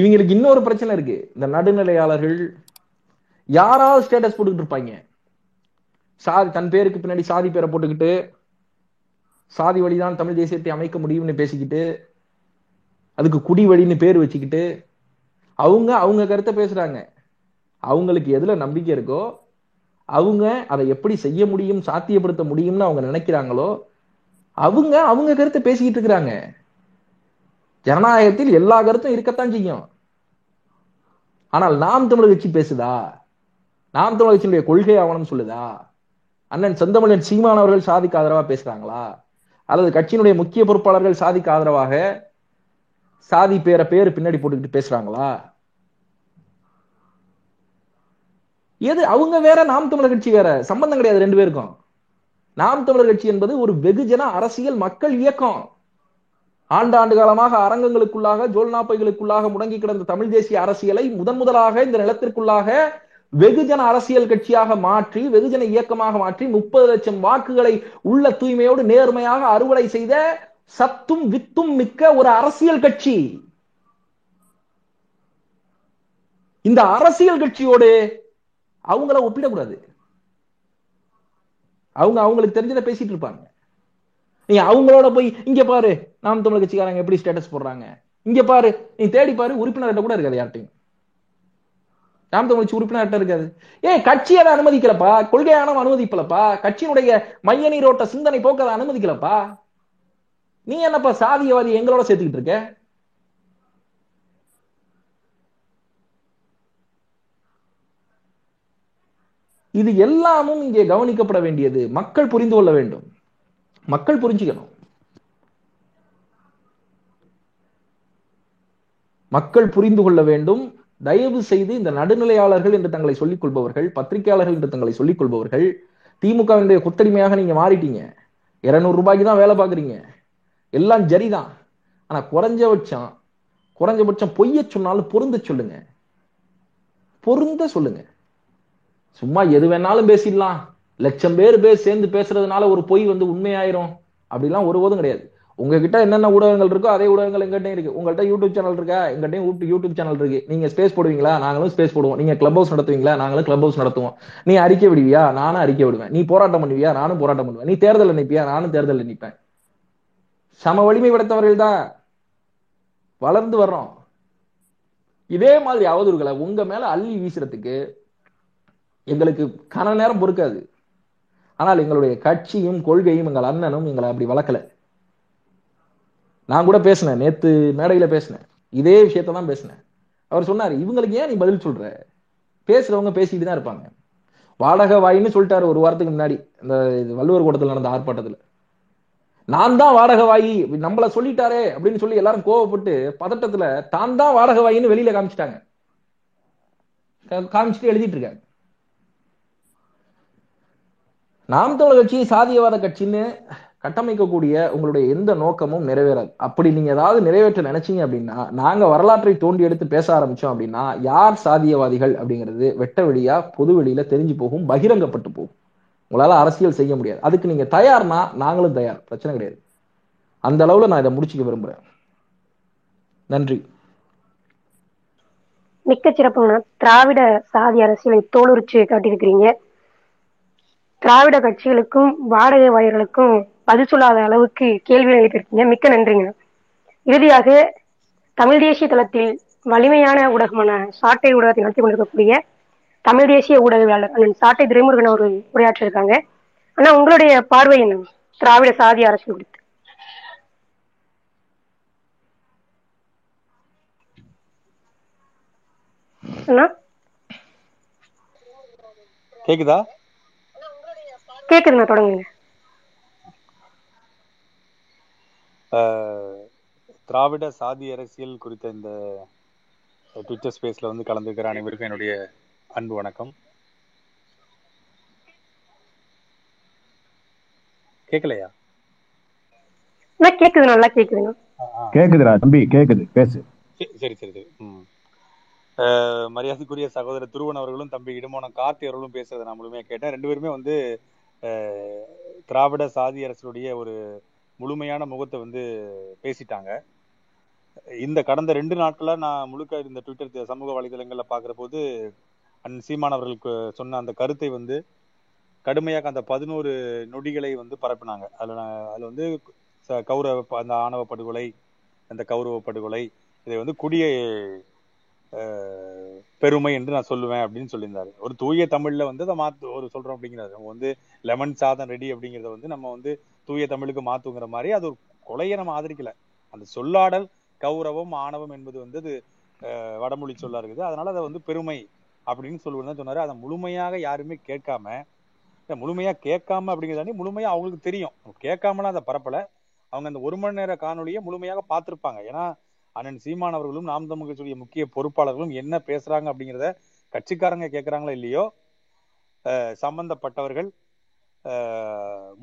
இவங்களுக்கு இன்னொரு பிரச்சனை இருக்கு. இந்த நடுநிலையாளர்கள் யாராவது ஸ்டேட்டஸ் போட்டுக்கிட்டு இருப்பாங்க, சாதி தன் பேருக்கு பின்னாடி சாதி பேரை போட்டுக்கிட்டு சாதி வழிதான் தமிழ் தேசியத்தை அமைக்க முடியும்னு பேசிக்கிட்டு, அதுக்கு குடி வழின்னு பேர் வச்சுக்கிட்டு அவங்க அவங்க கருத்தை பேசுறாங்க. அவங்களுக்கு எதுல நம்பிக்கை இருக்கோ, அவங்க அதை எப்படி செய்ய முடியும், சாத்தியப்படுத்த முடியும்னு அவங்க நினைக்கிறாங்களோ, அவங்க அவங்க கருத்தை பேசிக்கிட்டு இருக்கிறாங்க. ஜனநாயகத்தில் எல்லா கருத்தும் இருக்கத்தான் செய்யும். ஆனால் நாம் தமிழர் கட்சி பேசுதா? நாம் தமிழர் கட்சியினுடைய கொள்கை ஆவணம் சொல்லுதா? அண்ணன் செந்தமிழன் சீமான் அவர்கள் சாதிக்கு ஆதரவாக பேசுறாங்களா? அல்லது கட்சியினுடைய முக்கிய பொறுப்பாளர்கள் சாதிக்கு ஆதரவாக சாதி பேரை பேரு பின்னாடி போட்டுக்கிட்டு பேசுறாங்களா? எது? அவங்க வேற, நாம் தமிழர் கட்சி வேற, சம்பந்தம் கிடையாது ரெண்டு பேருக்கும். நாம் தமிழர் கட்சி என்பது ஒரு வெகுஜன அரசியல் மக்கள் இயக்கம். ஆண்டாண்டு காலமாக அரங்கங்களுக்குள்ளாக, ஜோல்நாப்பைகளுக்குள்ளாக முடங்கி கிடந்த தமிழ் தேசிய அரசியலை முதன் முதலாக இந்த நிலத்திற்குள்ளாக வெகுஜன அரசியல் கட்சியாக மாற்றி, வெகுஜன இயக்கமாக மாற்றி, முப்பது லட்சம் வாக்குகளை உள்ள தூய்மையோடு நேர்மையாக அறுவடை செய்த சத்தும் வித்தும் மிக்க ஒரு அரசியல் கட்சி. இந்த அரசியல் கட்சியோடு அவங்கள ஒப்பிடக்கூடாது. அவங்க அவங்களுக்கு தெரிஞ்சதை பேசிட்டு இருப்பாங்க. நீ அவங்களோட போய் இங்க பாரு நாம் தமிழர் கட்சிக்காரங்க எப்படி ஸ்டேட்டஸ் போடுறாங்க, இங்க பாரு, நீ தேடி பாரு, உறுப்பினர்கிட்ட கூட இருக்காது யார்ட்டையும். நாம் தமிழர் கட்சி உறுப்பினர்கிட்ட இருக்காது. ஏன் கட்சி அதை அனுமதிக்கலப்பா? கொள்கையான அனுமதிப்பலப்பா? கட்சியினுடைய மைய நீரோட்ட சிந்தனை போக்க அதை அனுமதிக்கலப்பா? நீ என்னப்பா சாதியவாதி எங்களோட சேர்த்துக்கிட்டு இருக்க? இது எல்லாமும் இங்கே கவனிக்கப்பட வேண்டியது. மக்கள் புரிந்து கொள்ள வேண்டும், மக்கள் புரிஞ்சுக்கணும், மக்கள் புரிந்து கொள்ள வேண்டும். தயவு செய்து இந்த நடுநிலையாளர்கள் என்று தங்களை சொல்லிக் கொள்பவர்கள், பத்திரிகையாளர்கள் என்று தங்களை சொல்லிக் கொள்பவர்கள், திமுகவினுடைய கொத்தடிமையாக நீங்க மாறிட்டீங்க. இருநூறு ரூபாய்க்கு தான் வேலை பார்க்குறீங்க, எல்லாம் ஜரிதான். ஆனா குறைஞ்சபட்சம் குறைஞ்சபட்சம் பொய்ய சொன்னாலும் பொருந்த சொல்லுங்க, பொருந்த சொல்லுங்க. சும்மா எது வேணாலும் பேசிடலாம், லட்சம் பேர் பேர் சேர்ந்து பேசுறதுனால ஒரு பொய் வந்து உண்மையாயிரும் அப்படிலாம் ஒருபோதும் கிடையாது. உங்ககிட்ட என்னென்ன ஊடகங்கள் இருக்கோ அதே ஊடகங்கள் எங்கிட்டையும் இருக்கு. உங்கள்கிட்ட யூடியூப் சேனல் இருக்கா? எங்கிட்டையும் யூடியூப் சேனல் இருக்கு. நீங்க ஸ்பேஸ் போடுவீங்களா? நாங்களும் ஸ்பேஸ் போடுவோம். நீங்க கிளப் ஹவுஸ் நடத்துவீங்களா? நாங்களும் கிளப் ஹவுஸ் நடத்துவோம். நீ அறிக்கை விடுவியா? நானும் அறிக்கை விடுவேன். நீ போராட்டம் பண்ணுவியா? நானும் போராட்டம் பண்ணுவேன். நீ தேர்தல் நினைப்பியா? நானும் தேர்தல் நினைப்பேன். சம வலிமை படைத்தவர்கள் தான் வளர்ந்து வர்றோம். இதே மாதிரி அவதூறுகளை உங்க மேல அள்ளி வீசுறதுக்கு எங்களுக்கு கன நேரம் பொறுக்காது. ஆனால் எங்களுடைய கட்சியும் கொள்கையும் எங்கள் அண்ணனும் எங்களை அப்படி வளர்க்கல. நான் கூட பேசினேன், நேத்து மேடையில பேசினேன், இதே விஷயத்தான் பேசினேன். அவர் சொன்னாரு, இவங்களுக்கு ஏன் நீ பதில் சொல்ற? பேசுறவங்க பேசிக்கிட்டு தான் இருப்பாங்க. வாடகை வாயின்னு சொல்லிட்டாரு ஒரு வாரத்துக்கு முன்னாடி இந்த வள்ளுவர் கூடத்தில் நடந்த ஆர்ப்பாட்டத்துல. நான் தான் வாடகை வாயி, நம்மள சொல்லிட்டாரே அப்படின்னு சொல்லி எல்லாரும் கோவப்பட்டு பதட்டத்துல தான் தான் வாடகை வாயின்னு வெளியில காமிச்சிட்டாங்க, காமிச்சிட்டு எழுதிட்டு இருக்காங்க. நாம் தமிழர் கட்சி சாதியவாத கட்சின்னு கட்டமைக்கக்கூடிய உங்களுடைய எந்த நோக்கமும் நிறைவேறாது. அப்படி நீங்க ஏதாவது நிறைவேற்ற நினைச்சீங்க அப்படின்னா, நாங்க வரலாற்றை தோண்டி எடுத்து பேச ஆரம்பிச்சோம் அப்படின்னா, யார் சாதியவாதிகள் அப்படிங்கிறது வெட்ட வெளியா பொது வெளியில தெரிஞ்சு போகும், பகிரங்கப்பட்டு போகும். உங்களால அரசியல் செய்ய முடியாது. அதுக்கு நீங்க தயார்னா நாங்களும் தயார், பிரச்சனை கிடையாது. அந்த அளவுல நான் இதை முடிச்சுக்க விரும்புறேன். நன்றி. மிக்க சிறப்புங்கண்ணா. திராவிட சாதி அரசியலை தோலுரிச்சு காட்டியிருக்கிறீங்க. திராவிட கட்சிகளுக்கும் வாடகை வாயர்களுக்கும் பதில் சொல்லாத அளவுக்கு கேள்விகள் எழுப்பியிருக்கீங்க. மிக்க நன்றிங்க. இறுதியாக தமிழ் தேசிய தளத்தில் வலிமையான ஊடகமான சாட்டை ஊடகத்தை நடத்தி கொண்டிருக்கக்கூடிய தமிழ் தேசிய ஊடகவியாளர் அண்ணன் சாட்டை துரைமுருகன் அவர்கள் உரையாற்றிருக்காங்க. ஆனா உங்களுடைய பார்வை என்ன திராவிட சாதி அரசியல் குறித்து? அண்ணா கேக்குதா? கேக்குதுண்ணா, தொடங்குங்க. திராவிட சாதி அரசியல் குறித்த இந்த ட்விட்டர் ஸ்பேஸ்ல வந்து கலந்துக்கிற அனைவருக்கும் என்னுடைய அன்பு வணக்கம். கேக்கலையா? கேக்குது, நல்லா கேக்குதுங்க. கேக்குதுடா தம்பி, கேக்குது, பேசு. சரி சரி சரி. மரியாதைக்குரிய சகோதரர் துருவன் அவர்களும் தம்பி இடுமோனம் கார்த்தி அவர்களும் பேசுறதை நான் முழுமையா கேட்டேன். ரெண்டு பேருமே வந்து திராவிட சாதி அரசுடைய ஒரு முழுமையான முகத்தை வந்து பேசிட்டாங்க. இந்த கடந்த ரெண்டு நாட்களாக நான் முழுக்க இந்த ட்விட்டர் சமூக வலைதளங்களில் பார்க்குற போது அண்ணன் சீமான் அவர்களுக்கு சொன்ன அந்த கருத்தை வந்து கடுமையாக அந்த பதினோரு நொடிகளை வந்து பரப்பினாங்க. அதில் அதில் வந்து கௌரவ அந்த ஆணவ படுகொலை, அந்த கௌரவ படுகொலை, இதை வந்து குடிய பெருமை என்று நான் சொல்லுவேன் அப்படின்னு சொல்லியிருந்தாரு. ஒரு தூய தமிழில் வந்து அதை மாற்று ஒரு சொல்கிறோம் அப்படிங்கிறாரு. நம்ம வந்து லெமன் சாதம் ரெடி அப்படிங்கிறத வந்து நம்ம வந்து தூய தமிழுக்கு மாற்றுங்கிற மாதிரி அது ஒரு கொலையை நம்ம ஆதரிக்கல. அந்த சொல்லாடல் கௌரவம் ஆணவம் என்பது வந்து அது வடமொழி சொல்லா இருக்குது. அதனால அதை வந்து பெருமை அப்படின்னு சொல்லுவதுதான் சொன்னாரு. அதை முழுமையாக யாருமே கேட்காம முழுமையா கேட்காம அப்படிங்கிறதாண்டி முழுமையா அவங்களுக்கு தெரியும். கேட்காமலாம் அதை பரப்பல. அவங்க அந்த ஒரு மணி நேர காணொலியை முழுமையாக பார்த்துருப்பாங்க. ஏன்னா அண்ணன் சீமான் அவர்களும் நாம் தமிழ் கட்சியுடைய முக்கிய பொறுப்பாளர்களும் என்ன பேசுறாங்க அப்படிங்கிறத கட்சிக்காரங்க கேட்கறாங்களா இல்லையோ சம்பந்தப்பட்டவர்கள்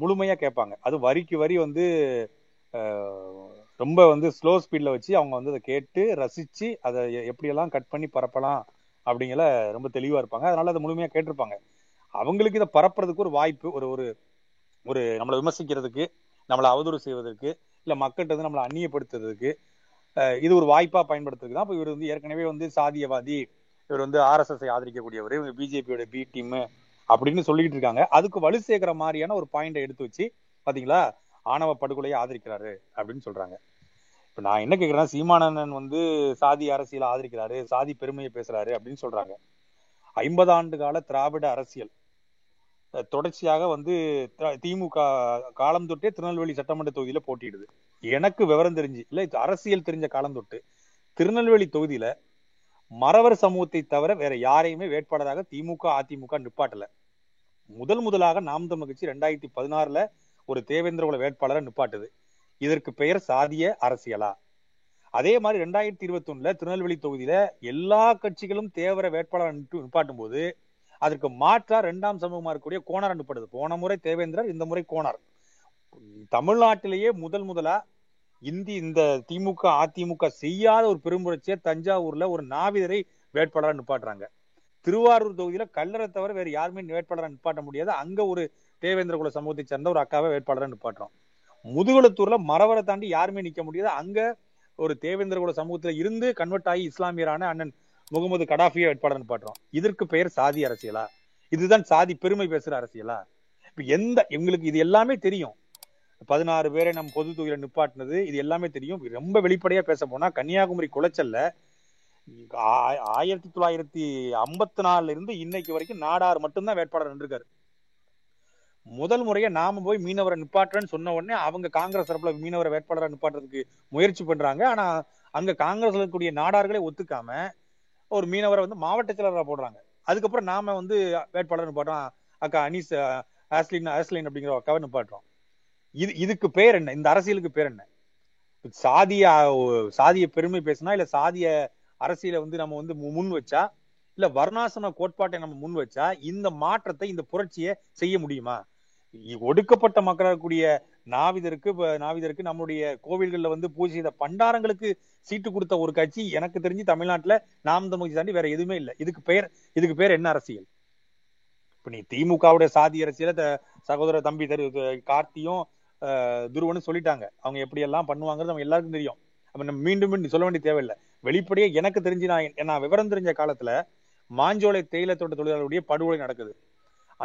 முழுமையா கேட்பாங்க. அது வரிக்கு வரி வந்து ரொம்ப வந்து ஸ்லோ ஸ்பீட்ல வச்சு அவங்க வந்து அதை கேட்டு ரசிச்சு அதை எப்படியெல்லாம் கட் பண்ணி பரப்பலாம் அப்படிங்கிற ரொம்ப தெளிவா இருப்பாங்க. அதனால அதை முழுமையா கேட்டிருப்பாங்க. அவங்களுக்கு இதை பரப்புறதுக்கு ஒரு வாய்ப்பு, ஒரு ஒரு ஒரு நம்மளை விமர்சிக்கிறதுக்கு, நம்மளை அவதூறு செய்வதற்கு, இல்லை மக்கள்கிட்ட வந்து நம்மளை அந்நியப்படுத்துறதுக்கு இது ஒரு வாய்ப்பா பயன்படுத்துறதுக்கு தான். இப்போ இவர் வந்து ஏற்கனவே வந்து சாதியவாதி, இவர் வந்து ஆர்எஸ்எஸ்ஐ ஆதரிக்கக்கூடியவர், இவங்க பிஜேபியோட பி டீமு அப்படின்னு சொல்லிட்டு இருக்காங்க. அதுக்கு வலு சேர்க்கிற மாதிரியான ஒரு பாயிண்டை எடுத்து வச்சு பாத்தீங்களா ஆணவ படுகொலையை ஆதரிக்கிறாரு அப்படின்னு சொல்றாங்க. இப்ப நான் என்ன கேட்கிறேன்னா, சீமானந்தன் வந்து சாதி அரசியலை ஆதரிக்கிறாரு, சாதி பெருமையை பேசுறாரு அப்படின்னு சொல்றாங்க. ஐம்பது ஆண்டு கால திராவிட அரசியல் தொடர்ச்சியாக வந்து திமுக காலம் தொட்டே திருநெல்வேலி சட்டமன்ற தொகுதியில போட்டியிடுது. எனக்கு விவரம் தெரிஞ்சு இல்லை, அரசியல் தெரிஞ்ச காலம் தொட்டு திருநெல்வேலி தொகுதியில மறவர் சமூகத்தை தவிர வேற யாரையுமே வேட்பாளராக திமுக அதிமுக நிப்பாட்டல. முதல் முதலாக நாம் தமிழ் கட்சி ரெண்டாயிரத்தி பதினாறுல ஒரு தேவேந்திரகுல வேட்பாளரை நிப்பாட்டுது. இதற்கு பெயர் சாதிய அரசியலா? அதே மாதிரி ரெண்டாயிரத்தி இருபத்தி ஒண்ணுல திருநெல்வேலி தொகுதியில எல்லா கட்சிகளும் தேவர வேட்பாளரை நிப்பாட்டும் போது அதற்கு மாற்றா இரண்டாம் சமூகமா இருக்கக்கூடிய கோணார் நிப்பாடுது. போன முறை தேவேந்திரர், இந்த முறை கோணார். தமிழ்நாட்டிலேயே முதல் முதலா இந்தி இந்த திமுக அதிமுக செய்யாத ஒரு பெரும்புரட்சியை தஞ்சாவூர்ல ஒரு நாவிதரை வேட்பாளராக நிப்பாட்டுறாங்க. திருவாரூர் தொகுதியில கல்லறை தவிர வேறு யாருமே வேட்பாளராக நிப்பாட்ட முடியாது. அங்க ஒரு தேவேந்திரகுல சமூகத்தை சேர்ந்த ஒரு அக்காவை வேட்பாளராக நிப்பாட்டுறோம். முதுகுளத்தூர்ல மறவரை தாண்டி யாருமே நிக்க முடியாது. அங்க ஒரு தேவேந்திரகுல சமூகத்துல இருந்து கன்வெர்ட் ஆகி இஸ்லாமியரான அண்ணன் முகமது கடாஃபியை வேட்பாளராக நிப்பாட்டுறோம். இதற்கு பெயர் சாதி அரசியலா? இதுதான் சாதி பெருமை பேசுற அரசியலா? இப்ப எந்த எங்களுக்கு இது எல்லாமே தெரியும். பதினாறு பேரை நம்ம பொது தொகுதியில நிப்பாட்டினது இது எல்லாமே தெரியும். ரொம்ப வெளிப்படையா பேச போனா கன்னியாகுமரி குளச்சல்ல ஆயிரத்தி தொள்ளாயிரத்தி ஐம்பத்தி நாலுல இருந்து இன்னைக்கு வரைக்கும் நாடார் மட்டும்தான் வேட்பாளர் நின்றுருக்காரு. முதல் முறையா நாம போய் மீனவரை நிப்பாட்டுறேன்னு சொன்ன உடனே அவங்க காங்கிரஸ் தரப்புல மீனவரை வேட்பாளரை நிப்பாட்டுறதுக்கு முயற்சி பண்றாங்க. ஆனா அங்க காங்கிரஸ்ல இருக்கக்கூடிய நாடார்களே ஒத்துக்காம ஒரு மீனவரை வந்து மாவட்ட செயலராக போடுறாங்க. அதுக்கப்புறம் நாம வந்து வேட்பாளர் நிப்பாட்டோம். அக்கா அனீஸ் ஆஸ்லின் ஆஸ்லின் அப்படிங்கிற அக்காவை நிப்பாட்டுறோம். இது இதுக்கு பேர் என்ன? இந்த அரசியலுக்கு பேர் என்ன? சாதிய சாதிய பெருமை பேசினா, இல்ல சாதிய அரசியலை வந்து நம்ம வந்து முன் வச்சா, இல்ல வர்ணாசன கோட்பாட்டை நம்ம முன் வச்சா இந்த மாற்றத்தை, இந்த புரட்சியை செய்ய முடியுமா? ஒடுக்கப்பட்ட மக்களாக கூடிய நாவிதருக்கு நாவிதருக்கு நம்மளுடைய கோவில்கள்ல வந்து பூஜை செய்த பண்டாரங்களுக்கு சீட்டு கொடுத்த ஒரு கட்சி எனக்கு தெரிஞ்சு தமிழ்நாட்டுல நாம் தமிழ் தாண்டி வேற எதுவுமே இல்லை. இதுக்கு பேர் இதுக்கு பேர் என்ன அரசியல்? இப்ப நீ திமுகவுடைய சாதி அரசியல சகோதர தம்பி தரு கார்த்தியும் துருவன்னு சொல்லிட்டாங்க. அவங்க எப்படி எல்லாம் பண்ணுவாங்கிறது நம்ம எல்லாருக்கும் தெரியும். அப்ப நம்ம மீண்டும் மீண்டும் சொல்ல வேண்டிய தேவையில்லை. வெளிப்படையே எனக்கு தெரிஞ்சு நான் நான் விவரம் தெரிஞ்ச காலத்துல மாஞ்சோலை தேயிலை தோட்ட தொழிலாளருடைய படுகொலை நடக்குது.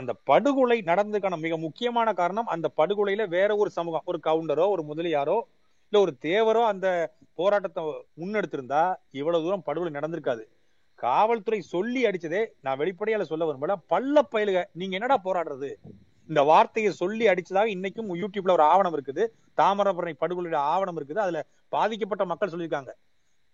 அந்த படுகொலை நடந்ததுக்கான மிக முக்கியமான காரணம், அந்த படுகொலையில வேற ஒரு சமூகம், ஒரு கவுண்டரோ ஒரு முதலியாரோ இல்ல ஒரு தேவரோ அந்த போராட்டத்தை முன்னெடுத்திருந்தா இவ்வளவு தூரம் படுகொலை நடந்திருக்காது. காவல்துறை சொல்லி அடிச்சதே, நான் வெளிப்படையால சொல்ல வரும்போல, பல்ல பயிலுக நீங்க என்னடா போராடுறது, இந்த வார்த்தையை சொல்லி அடிச்சதாக இன்னைக்கும் யூடியூப்ல ஒரு ஆவணம் இருக்குது. தாமிரபரணி படுகொலையோட ஆவணம் இருக்குது. அதுல பாதிக்கப்பட்ட மக்கள் சொல்லியிருக்காங்க.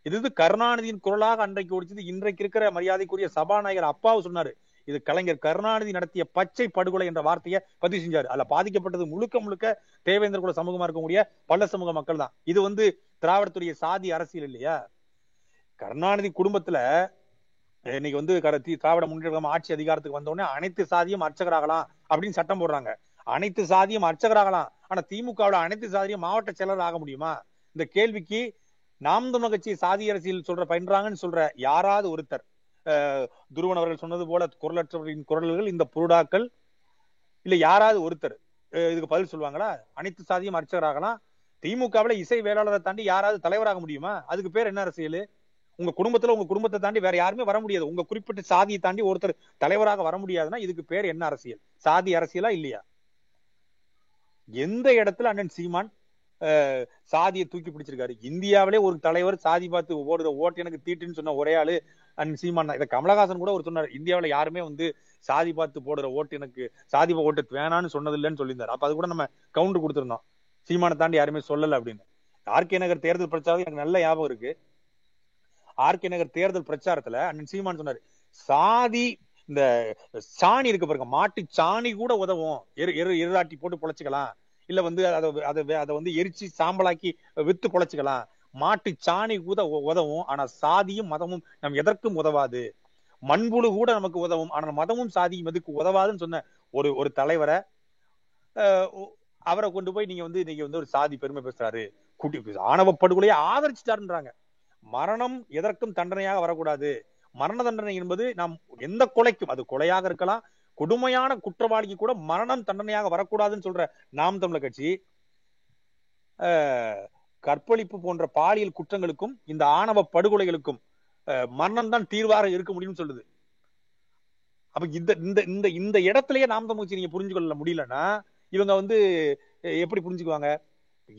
இது கருணாநிதியின் குரலாக அன்றைக்கு ஒடிச்சது. இன்றைக்கு இருக்கிற மரியாதைக்குரிய சபாநாயகர் அப்பாவு சொன்னாரு, இது கலைஞர் கருணாநிதி நடத்திய பச்சை படுகொலை என்ற வார்த்தையை பதிவு செஞ்சாரு. அதுல பாதிக்கப்பட்டது முழுக்க முழுக்க தேவேந்திரகுல சமூகமா இருக்கக்கூடிய பல்ல சமூக மக்கள் தான். இது வந்து திராவிடத்துடைய சாதி அரசியல் இல்லையா? கருணாநிதி குடும்பத்துல இன்னைக்கு வந்து திராவிட முன்னேற்ற ஆட்சி அதிகாரத்துக்கு வந்தோடனே அனைத்து சாதியும் அர்ச்சகராகலாம் அப்படின்னு சட்டம் போடுறாங்க. அனைத்து சாதியும் அர்ச்சகராகலாம், ஆனா திமுகவுல அனைத்து சாதியும் மாவட்ட செயலர் ஆக முடியுமா? இந்த கேள்விக்கு நாம் தமிழ் கட்சி சாதி அரசியல் சொல்ற பயின்றாங்கன்னு சொல்ற யாராவது ஒருத்தர், துருவன் அவர்கள் சொன்னது போல குரலற்றவர்களின் குரல்கள் இந்த புருடாக்கள் இல்ல, யாராவது ஒருத்தர் இதுக்கு பதில் சொல்லுவாங்களா? அனைத்து சாதியும் அர்ச்சகராகலாம், திமுகவுல இசை வேளாளரை தாண்டி யாராவது தலைவராக முடியுமா? அதுக்கு பேர் என்ன அரசியல்? உங்க குடும்பத்துல உங்க குடும்பத்தை தாண்டி வேற யாருமே வர முடியாது. உங்க குறிப்பிட்ட சாதியை தாண்டி ஒருத்தர் தலைவராக வர முடியாதுன்னா இதுக்கு பேர் என்ன அரசியல்? சாதி அரசியலா இல்லையா? எந்த இடத்துல அண்ணன் சீமான் சாதியை தூக்கி பிடிச்சிருக்காரு? இந்தியாவிலே ஒரு தலைவர் சாதி பார்த்து ஓடுற ஓட்டு எனக்கு தீட்டுன்னு சொன்ன ஒரே ஆளு அண்ணன் சீமான். இதை கமலஹாசன் கூட ஒரு சொன்னார், இந்தியாவில் யாருமே வந்து சாதி பார்த்து போடுற ஓட்டு எனக்கு சாதி ஓட்டு வேணான்னு சொன்னது இல்லைன்னு சொல்லியிருந்தாரு. அப்ப அது கூட நம்ம கவுண்டர் கொடுத்துருந்தோம், சீமானை தாண்டி யாருமே சொல்லலை அப்படின்னு. ஆர்கே நகர் தேர்தல் பிரச்சாரம் எனக்கு நல்ல ஞாபகம் இருக்கு. ஆர்கே நகர் தேர்தல் பிரச்சாரத்துல அண்ணன் சீமான் சொன்னாரு, சாதி இந்த சாணி இருக்க பாருங்க, மாட்டு சாணி கூட உதவும், எரு எரு எருராட்டி போட்டு பொழைச்சிக்கலாம், இல்ல வந்து அதை அதை அதை வந்து எரிச்சு சாம்பலாக்கி வித்து பொழைச்சிக்கலாம், மாட்டு சாணி கூட உதவும், ஆனா சாதியும் மதமும் நம் எதற்கும் உதவாது, மண்புழு கூட நமக்கு உதவும் ஆனா மதமும் சாதியும் எதுக்கு உதவாதுன்னு சொன்ன ஒரு ஒரு தலைவரை அவரை கொண்டு போய் நீங்க வந்து இன்னைக்கு வந்து ஒரு சாதி பெருமை பேசுறாரு, கூட்டி ஆணவ படுகொலையை ஆதரிச்சுட்டாருன்றாங்க. மரணம் எதற்கும் தண்டனையாக வரக்கூடாது. மரண தண்டனை என்பது நாம் எந்த கொலைக்கும், அது கொலையாக இருக்கலாம், கொடுமையான குற்றவாளிக்கு கூட மரணம் தண்டனையாக வரக்கூடாதுன்னு சொல்ற நாம் தமிழர் கட்சி கற்பழிப்பு போன்ற பாலியல் குற்றங்களுக்கும் இந்த ஆணவ படுகொலைகளுக்கும் மரணம் தான் தீர்வாக இருக்க முடியும்னு சொல்லுது. அப்ப இந்த இந்த இந்த இடத்துலயே நாம் தமிழர் கட்சி நீங்க புரிஞ்சு கொள்ள முடியலன்னா இவங்க வந்து எப்படி புரிஞ்சுக்குவாங்க?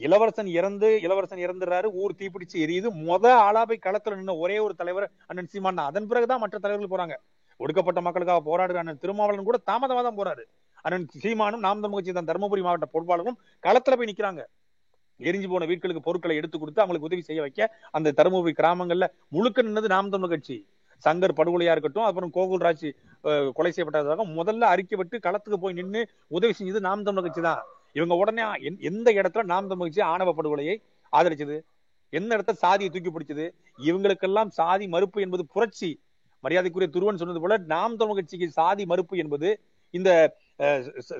இளவரசன் இறந்து இளவரசன் இறந்துறாரு, ஊர் தீப்பிடிச்சு எரியுது, முத ஆளாபை களத்துல நின்ன ஒரே ஒரு தலைவர் அண்ணன் சீமான். அதன் பிறகுதான் மற்ற தலைவர்கள் போறாங்க. ஒடுக்கப்பட்ட மக்களுக்காக போராடுற அண்ணன் திருமாவளவன் கூட தாமதமா தான் போறாரு. அண்ணன் சீமானும் நாம் தமிழ் கட்சி தான் தருமபுரி மாவட்ட பொறுப்பாளரும் களத்துல போய் நிக்கிறாங்க. எரிஞ்சு போன வீட்களுக்கு பொருட்களை எடுத்து கொடுத்து அவங்களுக்கு உதவி செய்ய வைக்க அந்த தருமபுரி கிராமங்கள்ல முழுக்க நின்னது நாம் தமிழர் கட்சி. சங்கர் படுகொலையா இருக்கட்டும், அப்புறம் கோகுல்ராஜ் கொலை செய்யப்பட்டதாக முதல்ல அறிக்கை விட்டு களத்துக்கு போய் நின்று உதவி செஞ்சது நாம் தமிழர் கட்சி தான். இவங்க உடனே எந்த இடத்துல நாம் தமிழர் கட்சி ஆணவ படுகொலையை ஆதரிச்சது, எந்த இடத்துல சாதியை தூக்கி பிடிச்சது? இவங்களுக்கெல்லாம் சாதி மறுப்பு என்பது புரட்சி. மரியாதைக்குரிய துருவன் சொன்னது போல நாம் தமிழர் கட்சிக்கு சாதி மறுப்பு என்பது, இந்த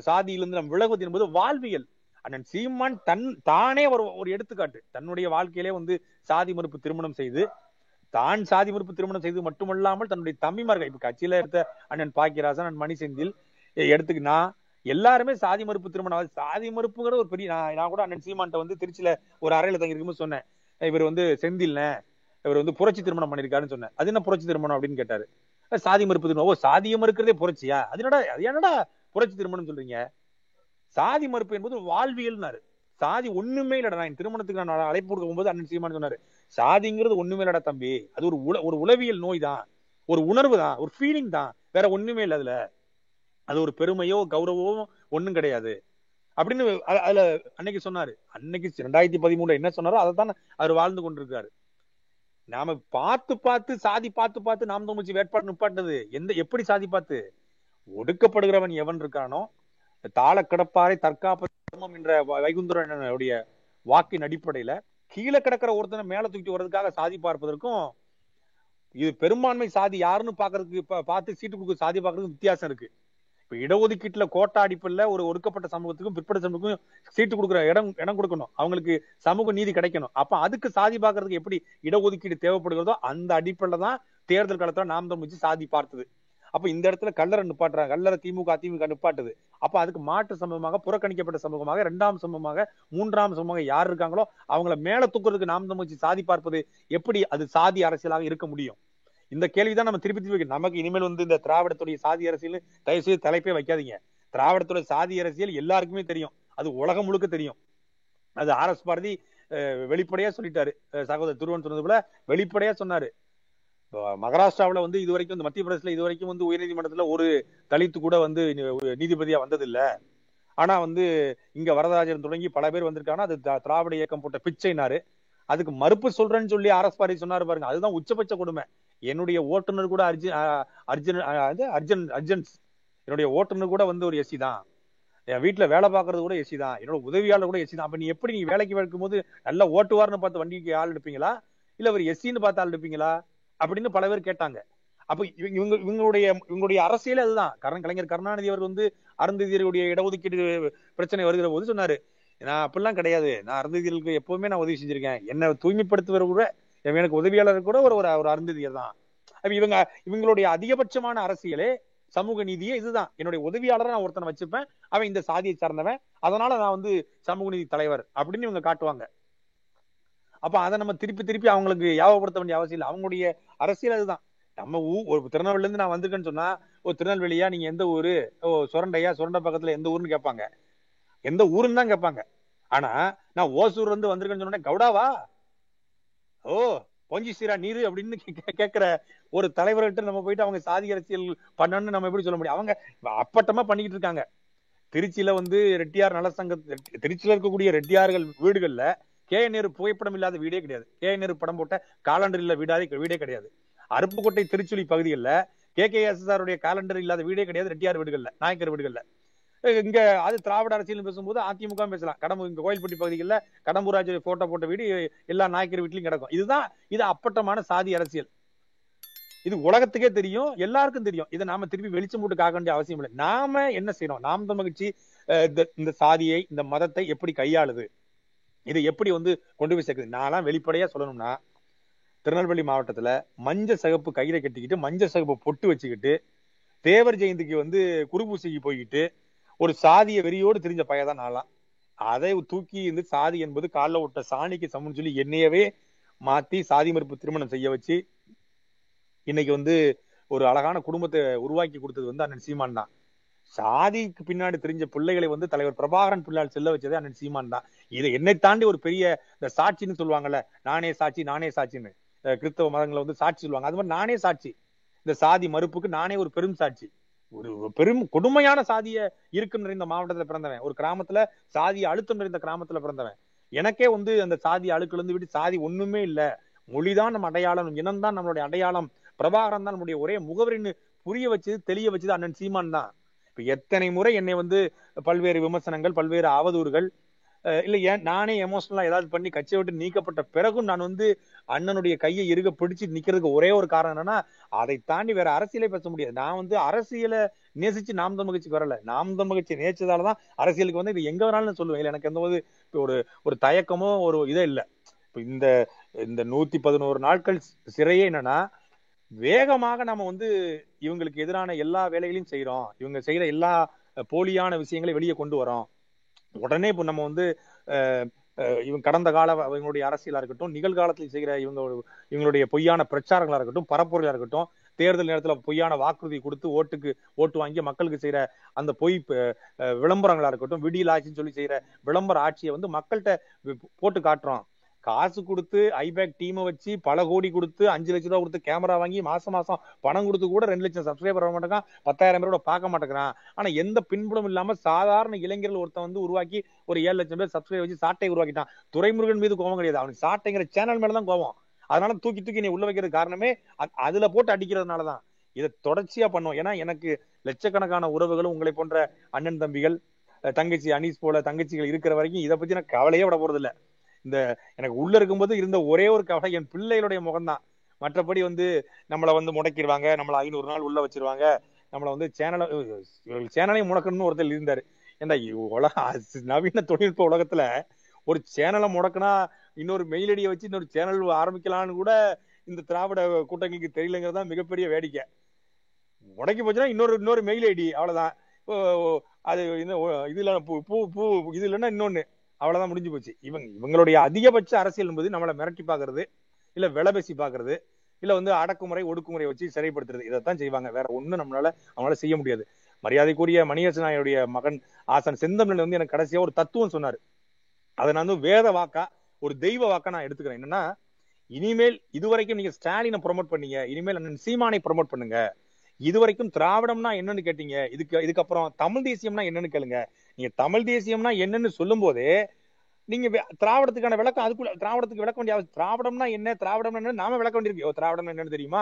சாதியிலிருந்து நாம் விலகுவது என்பது வாழ்வியல். அண்ணன் சீமான் தன் தானே ஒரு ஒரு எடுத்துக்காட்டு. தன்னுடைய வாழ்க்கையிலே வந்து சாதி மறுப்பு திருமணம் செய்து, தான் சாதி மறுப்பு திருமணம் செய்து மட்டுமல்லாமல் தன்னுடைய தம்பிமார்கள், இப்ப கட்சியில எடுத்த அண்ணன் பாக்கியராசன், அண்ணன் மணிசெந்தில் எடுத்துக்கினா எல்லாருமே சாதி மறுப்பு திருமணம். சாதி மறுப்புங்கிற ஒரு பெரிய, நான் நான் கூட அண்ணன் சீமான்ட்ட வந்து திருச்சியில ஒரு அறையில தங்கியிருக்கும்போது சொன்னேன், இவர் வந்து செந்தில்னே இவர் வந்து புரட்சி திருமணம் பண்ணியிருக்காருன்னு சொன்னேன். அது என்ன புரட்சி திருமணம் அப்படின்னு கேட்டாரு. சாதி மறுப்பு திருமணம். ஓ, சாதியை மறுக்கிறதே புரட்சியா? அது என்னடா அது என்னடா புரட்சி திருமணம் சொல்றீங்க? சாதி மறுப்பு என்பது ஒரு வாழ்வியல்னாரு. சாதி ஒண்ணுமே இல்லடா. நான் திருமணத்துக்கு நான் அழைப்பு கொடுக்கும் போது அண்ணன் சீமான் சொன்னாரு, சாதிங்கிறது ஒண்ணுமே இல்லடா தம்பி, அது ஒரு உல ஒரு உளவியல் நோய் தான், ஒரு உணர்வு தான், ஒரு ஃபீலிங் தான், வேற ஒண்ணுமே இல்லை. அதுல அது ஒரு பெருமையோ கௌரவமோ ஒண்ணும் கிடையாது அப்படின்னு அதுல அன்னைக்கு சொன்னாரு. அன்னைக்கு ரெண்டாயிரத்தி பதிமூணுல என்ன சொன்னாரோ அதை தான் அவர் வாழ்ந்து கொண்டிருக்காரு. நாம பார்த்து பார்த்து சாதி பார்த்து பார்த்து நாம் தமிழ்ச்சி வேட்பாடு நிப்பாட்டினது எந்த எப்படி சாதி பார்த்து? ஒடுக்கப்படுகிறவன் எவன் இருக்கானோ, தாள கிடப்பாரை தற்காப்பு தர்மம் என்ற வைகுந்தரனுடைய வாக்கின் அடிப்படையில கீழே கிடக்கிற ஒருத்தனை மேல தூக்கிட்டு வர்றதுக்காக சாதி பார்ப்பதற்கும், இது பெரும்பான்மை சாதி யாருன்னு பாக்குறதுக்கு பார்த்து சீட்டு கொடுக்க சாதி பார்க்கறதுக்கு வித்தியாசம் இருக்கு. இப்ப இடஒதுக்கீட்டுல கோட்டா அடிப்படையில ஒரு ஒடுக்கப்பட்ட சமூகத்துக்கும் பிற்பட்ட சமூகத்துக்கும் சீட்டு கொடுக்குற இடம் இடம் கொடுக்கணும், அவங்களுக்கு சமூக நீதி கிடைக்கணும். அப்ப அதுக்கு சாதி பார்க்கறதுக்கு எப்படி இடஒதுக்கீடு தேவைப்படுகிறதோ அந்த அடிப்படையில தான் தேர்தல் காலத்துல நாம் தமிழ்ச்சி சாதி பார்த்தது. அப்ப இந்த இடத்துல கல்லறை நிப்பாட்டுறாங்க, கல்லறை திமுக அதிமுக நிப்பாட்டுது. அப்ப அதுக்கு மாற்று சமூகமாக, புறக்கணிக்கப்பட்ட சமூகமாக, இரண்டாம் சமூகமாக, மூன்றாம் சமூகமாக யார் இருக்காங்களோ அவங்கள மேல தூக்குறதுக்கு நாம் தமிழ்ச்சி சாதி பார்ப்பது எப்படி அது சாதி அரசியலாக இருக்க முடியும்? இந்த கேள்விதான் நம்ம திருப்பி திருப்பி. நமக்கு இனிமேல் வந்து இந்த திராவிடத்துடைய சாதி அரசியல் தயவு செய்து தலைப்பே வைக்காதீங்க. திராவிடத்துடைய சாதி அரசியல் எல்லாருக்குமே தெரியும், அது உலகம் முழுக்க தெரியும். அது ஆர் எஸ் பாரதி வெளிப்படையா சொல்லிட்டாரு, சகோதரர் துருவன் சொன்னது போல வெளிப்படையா சொன்னாரு. மகாராஷ்டிராவில் வந்து இதுவரைக்கும் வந்து மத்திய பிரதேசல இதுவரைக்கும் வந்து உயர்நீதிமன்றத்துல ஒரு தலித்து கூட வந்து நீதிபதியா வந்தது இல்லை. ஆனா வந்து இங்க வரதராஜன் தொடங்கி பல பேர் வந்திருக்காங்கன்னா அது திராவிட இயக்கம் போட்ட பிச்சைனாரு. அதுக்கு மறுப்பு சொல்றேன்னு சொல்லி ஆர் எஸ் பாரதி சொன்னாரு. பாருங்க, அதுதான் உச்சபட்ச கொடுமை. என்னுடைய ஓட்டுநர் கூட அர்ஜுன் அர்ஜுன் அர்ஜுன் அர்ஜன்ஸ் என்னுடைய ஓட்டுநர் கூட வந்து ஒரு எஸ்சி தான், என் வீட்டுல வேலை பாக்குறது கூட எஸ்சி தான், என்னோட உதவியாளர் கூட எஸ்சி தான். அப்ப நீ எப்படி நீ வேலைக்கு வைக்கும் போது நல்லா ஓட்டுவார்னு பார்த்து வண்டிக்கு ஆள் எடுப்பீங்களா, இல்ல ஒரு எஸ்சின்னு பார்த்து ஆள் எடுப்பீங்களா அப்படின்னு பல பேர் கேட்டாங்க. அப்ப இவங்க இவங்களுடைய இவங்களுடைய அரசியல் அதுதான். கரண் கலைஞர் கருணாநிதி அவர் வந்து அருந்ததியருடைய இடஒதுக்கீடு பிரச்சனை வருகிற போது சொன்னாரு, நான் அப்படிலாம் கிடையாது, நான் அருந்ததியர்களுக்கு எப்பவுமே நான் உதவி செஞ்சிருக்கேன், என்னை தூய்மைப்படுத்துவர கூட எனக்கு உதவியாளர் கூட ஒரு ஒரு அருந்ததியர் தான். அப்ப இவங்க இவங்களுடைய அதிகபட்சமான அரசியலே சமூக நீதியே இதுதான். என்னுடைய உதவியாளரை நான் ஒருத்தனை வச்சுப்பேன், அவன் இந்த சாதியை சார்ந்தவன், அதனால நான் வந்து சமூக நீதி தலைவர் அப்படின்னு இவங்க காட்டுவாங்க. அப்ப அதை நம்ம திருப்பி திருப்பி அவங்களுக்கு யாவப்படுத்த வேண்டிய அவசியம் இல்லை. அவங்களுடைய அரசியல் அதுதான். நம்ம ஊ ஒரு திருநெல்வேலில இருந்து நான் வந்திருக்கேன்னு சொன்னா, ஓ திருநெல்வேலியா, நீங்க எந்த ஊரு, ஓ சுரண்டையா, சுரண்டை பக்கத்துல எந்த ஊருன்னு கேட்பாங்க, எந்த ஊருன்னு தான் கேட்பாங்க. ஆனா நான் ஓசூர் இருந்து வந்திருக்கேன்னு சொன்னேன், கவுடாவா, ஓ பொஞ்சி சீரா நீரு அப்படின்னு கேட்கிற ஒரு தலைவர்கிட்ட நம்ம போயிட்டு அவங்க சாதி அரசியல் பண்ணணும்னு நம்ம எப்படி சொல்ல முடியும்? அவங்க அப்பட்டமா பண்ணிக்கிட்டு இருக்காங்க. திருச்சியில வந்து ரெட்டியார் நல சங்க, திருச்சியில இருக்கக்கூடிய ரெட்டியார்கள் வீடுகள்ல கே நேரு புகைப்படம் இல்லாத வீடே கிடையாது, கே நேரு படம் போட்ட காலண்டர் இல்ல வீடாதே வீடே கிடையாது. அருப்புக்கோட்டை திருச்சுழி பகுதிகளில் கே கே எஸ் ஆர் உடைய காலண்டர் இல்லாத வீடே கிடையாது ரெட்டியார் வீடுகள்ல, நாயக்கர் வீடுகள்ல. இங்க அது திராவிட அரசியல் பேசும்போது அதிமுக பேசலாம். கடம்பூர் இங்க கோயில்பட்டி பகுதிகளில் கடம்பூராஜ் போட்டோ போட்ட வீடு எல்லா நாயக்கர் வீட்லையும் கிடக்கும். இதுதான் இது அப்பட்டமான சாதி அரசியல். இது உலகத்துக்கே தெரியும், எல்லாருக்கும் தெரியும். இதை நாம திருப்பி வெளிச்சம் போட்டு காக்க வேண்டிய அவசியம் இல்லை. நாம என்ன செய்யணும்? நாம் தமிழர் கட்சி இந்த சாதியை, இந்த மதத்தை எப்படி கையாளுது, இதை எப்படி வந்து கொண்டு போய் சேர்க்குது? நான்லாம் வெளிப்படையா சொல்லணும்னா, திருநெல்வேலி மாவட்டத்துல மஞ்ச சிகப்பு கயிறை கட்டிக்கிட்டு, மஞ்ச சிகப்பு பொட்டு வச்சுக்கிட்டு, தேவர் ஜெயந்திக்கு வந்து குருபூசைக்கு போய்கிட்டு ஒரு சாதிய வெறியோடு தெரிஞ்ச பையதான் நான்லாம். அதை தூக்கி இருந்து சாதி என்பது காலில் விட்ட சாணிக்கு சமன்னு சொல்லி என்னையவே மாத்தி சாதி மறுப்பு திருமணம் செய்ய வச்சு இன்னைக்கு வந்து ஒரு அழகான குடும்பத்தை உருவாக்கி கொடுத்தது வந்து அண்ணன் சீமான் தான். சாதிக்கு பின்னாடி தெரிஞ்ச பிள்ளைகளை வந்து தலைவர் பிரபாகரன் பிள்ளையால் செல்ல வச்சதே அண்ணன் சீமான் தான். இதை என்னை தாண்டி ஒரு பெரிய இந்த சாட்சின்னு சொல்லுவாங்கல்ல, நானே சாட்சி நானே சாட்சின்னு கிறிஸ்தவ மதங்களை வந்து சாட்சி சொல்லுவாங்க, அது மாதிரி நானே சாட்சி. இந்த சாதி மறுப்புக்கு நானே ஒரு பெரும் சாட்சி. ஒரு பெரும் கொடுமையான சாதிய இருக்கும் நிறைந்த மாவட்டத்துல பிறந்தவன், ஒரு கிராமத்துல சாதிய அழுத்தம் நிறைந்த கிராமத்துல பிறந்தவன். எனக்கே வந்து அந்த சாதி அழுக்கிலிருந்து விட்டு சாதி ஒண்ணுமே இல்ல, மொழிதான் நம்ம அடையாளம், இனம் தான் நம்மளுடைய அடையாளம், பிரபாகரன் தான் நம்முடைய ஒரே முகவரின்னு புரிய வச்சது தெளிய வச்சது அண்ணன் சீமான் தான். இப்ப எத்தனை முறை என்னை வந்து பல்வேறு விமர்சனங்கள் பல்வேறு அவதூறுகள் இல்ல, ஏன் நானே எமோஷனலா ஏதாவது பண்ணி கட்சியை விட்டு நீக்கப்பட்ட பிறகும் நான் வந்து அண்ணனுடைய கையை இருக பிடிச்சு நிக்கிறதுக்கு ஒரே ஒரு காரணம் என்னன்னா, அதை தாண்டி வேற அரசியலே பேச முடியாது. நான் வந்து அரசியலை நேசிச்சு நாம் தமிழ் கட்சிக்கு வரல, நாம் தமிழ் கட்சி நேசிச்சதாலதான் அரசியலுக்கு வந்து இது எங்க வேணாலும் சொல்லுவேன். எனக்கு எந்த ஒரு ஒரு தயக்கமோ ஒரு இதே இல்லை. இந்த இந்த நூத்தி பதினோரு நாட்கள் சிறையே என்னன்னா, வேகமாக நம்ம வந்து இவங்களுக்கு எதிரான எல்லா வேலைகளையும் செய்யறோம், இவங்க செய்யற எல்லா போலியான விஷயங்களையும் வெளியே கொண்டு வரோம். உடனே இப்போ நம்ம வந்து இவங்க கடந்த கால இவங்களுடைய அரசியலா இருக்கட்டும், நிகழ்காலத்தில் செய்கிற இவங்க இவங்களுடைய பொய்யான பிரச்சாரங்களா இருக்கட்டும், பரப்புரையா இருக்கட்டும், தேர்தல் நேரத்துல பொய்யான வாக்குறுதி கொடுத்து ஓட்டுக்கு ஓட்டு வாங்கி மக்களுக்கு செய்யற அந்த பொய் விளம்பரங்களா இருக்கட்டும், விடியல் ஆட்சின்னு சொல்லி செய்யற விளம்பர ஆட்சியை வந்து மக்கள்கிட்ட போட்டு காட்டுறோம். காசு கொடுத்து ஐபேக் டீமை வச்சு பல கோடி கொடுத்து அஞ்சு லட்ச ரூபா கொடுத்து கேமரா வாங்கி மாசம் மாசம் பணம் கொடுத்து கூட ரெண்டு லட்சம் சப்ஸ்கிரைபர் வர மாட்டேங்கான், பத்தாயிரம் பேரோட பார்க்க மாட்டேங்கிறான். ஆனா எந்த பின்புலம் இல்லாம சாதாரண இளைஞர்கள் ஒருத்தன் வந்து உருவாக்கி ஒரு ஏழு லட்சம் பேர் சப்ஸ்கிரைபர் வச்சு சாட்டை உருவாக்கிட்டான். துரைமுருகன் மீது கோபம் கிடையாது, அவனுக்கு சாட்டைங்கிற சேனல் மேலதான் கோபம். அதனால தூக்கி தூக்கி நீ உள்ள வைக்கிற காரணமே அதுல போட்டு அடிக்கிறதுனாலதான். இதை தொடர்ச்சியா பண்ணுவோம். ஏன்னா எனக்கு லட்சக்கணக்கான உறவுகளும் உங்களை போன்ற அண்ணன் தம்பிகள், தங்கச்சி அனீஸ் போல தங்கச்சிகள் இருக்கிற வரைக்கும் இதை பத்தி நான் கவலையே விட போறது இல்ல. இந்த எனக்கு உள்ள இருக்கும்போது இருந்த ஒரே ஒரு கவலை என் பிள்ளைகளுடைய முகம்தான். மற்றபடி வந்து நம்மளை வந்து முடக்கிடுவாங்க, நம்மளை ஐநூறு நாள் உள்ள வச்சிருவாங்க, நம்மளை வந்து சேனலை சேனலையும் முடக்கணும்னு ஒருத்தர் இருந்தாரு. ஏன்னா உலக நவீன தொழில்நுட்ப உலகத்துல ஒரு சேனலை முடக்கினா இன்னொரு மெயில் ஐடியை வச்சு இன்னொரு சேனல் ஆரம்பிக்கலாம்னு கூட இந்த திராவிட கூட்டங்களுக்கு தெரியலங்கிறதான் மிகப்பெரிய வேடிக்கை. முடக்கி போச்சுன்னா இன்னொரு இன்னொரு மெயில் ஐடி, அவ்வளவுதான். அது இது இல்ல பூ பூ பூ இது இல்லைன்னா இன்னொன்னு, அவ்வளவுதான், முடிஞ்சு போச்சு. இவங்க இவங்களுடைய அதிகபட்ச அரசியல் என்பது நம்மளை மிரட்டி பாக்குறது, இல்ல விலை பேசி பாக்குறது, இல்ல வந்து அடக்குமுறை ஒடுக்குமுறை வச்சு சிறைப்படுத்துறது, இதைத்தான் செய்வாங்க. வேற ஒண்ணும் நம்மளால அவங்களால செய்ய முடியாது. மரியாதைக்குரிய மணியரசன் நாயுடைய மகன் ஆசான் செந்தமிழன் வந்து எனக்கு கடைசியா ஒரு தத்துவம் சொன்னாரு. அதை நான் வந்து வேத வாக்கா ஒரு தெய்வ வாக்கா நான் எடுத்துக்கிறேன். என்னன்னா, இனிமேல் இதுவரைக்கும் நீங்க ஸ்டாலினை ப்ரொமோட் பண்ணீங்க, இனிமேல் அண்ணன் சீமானை ப்ரொமோட் பண்ணுங்க. இதுவரைக்கும் திராவிடம்னா என்னன்னு கேட்டீங்க, இதுக்கு இதுக்கப்புறம் தமிழ் தேசியம்னா என்னன்னு கேளுங்க. நீங்க தமிழ் தேசியம்னா என்னன்னு சொல்லும் போது நீங்க திராவிடத்துக்கான விளக்கம், அதுக்குள்ள திராவிடத்துக்கு விளக்க வேண்டிய அவசியம், திராவிடம்னா என்ன திராவிடம் என்ன நாம விளக்க வேண்டியிருக்கு. திராவிடம் என்னன்னு தெரியுமா?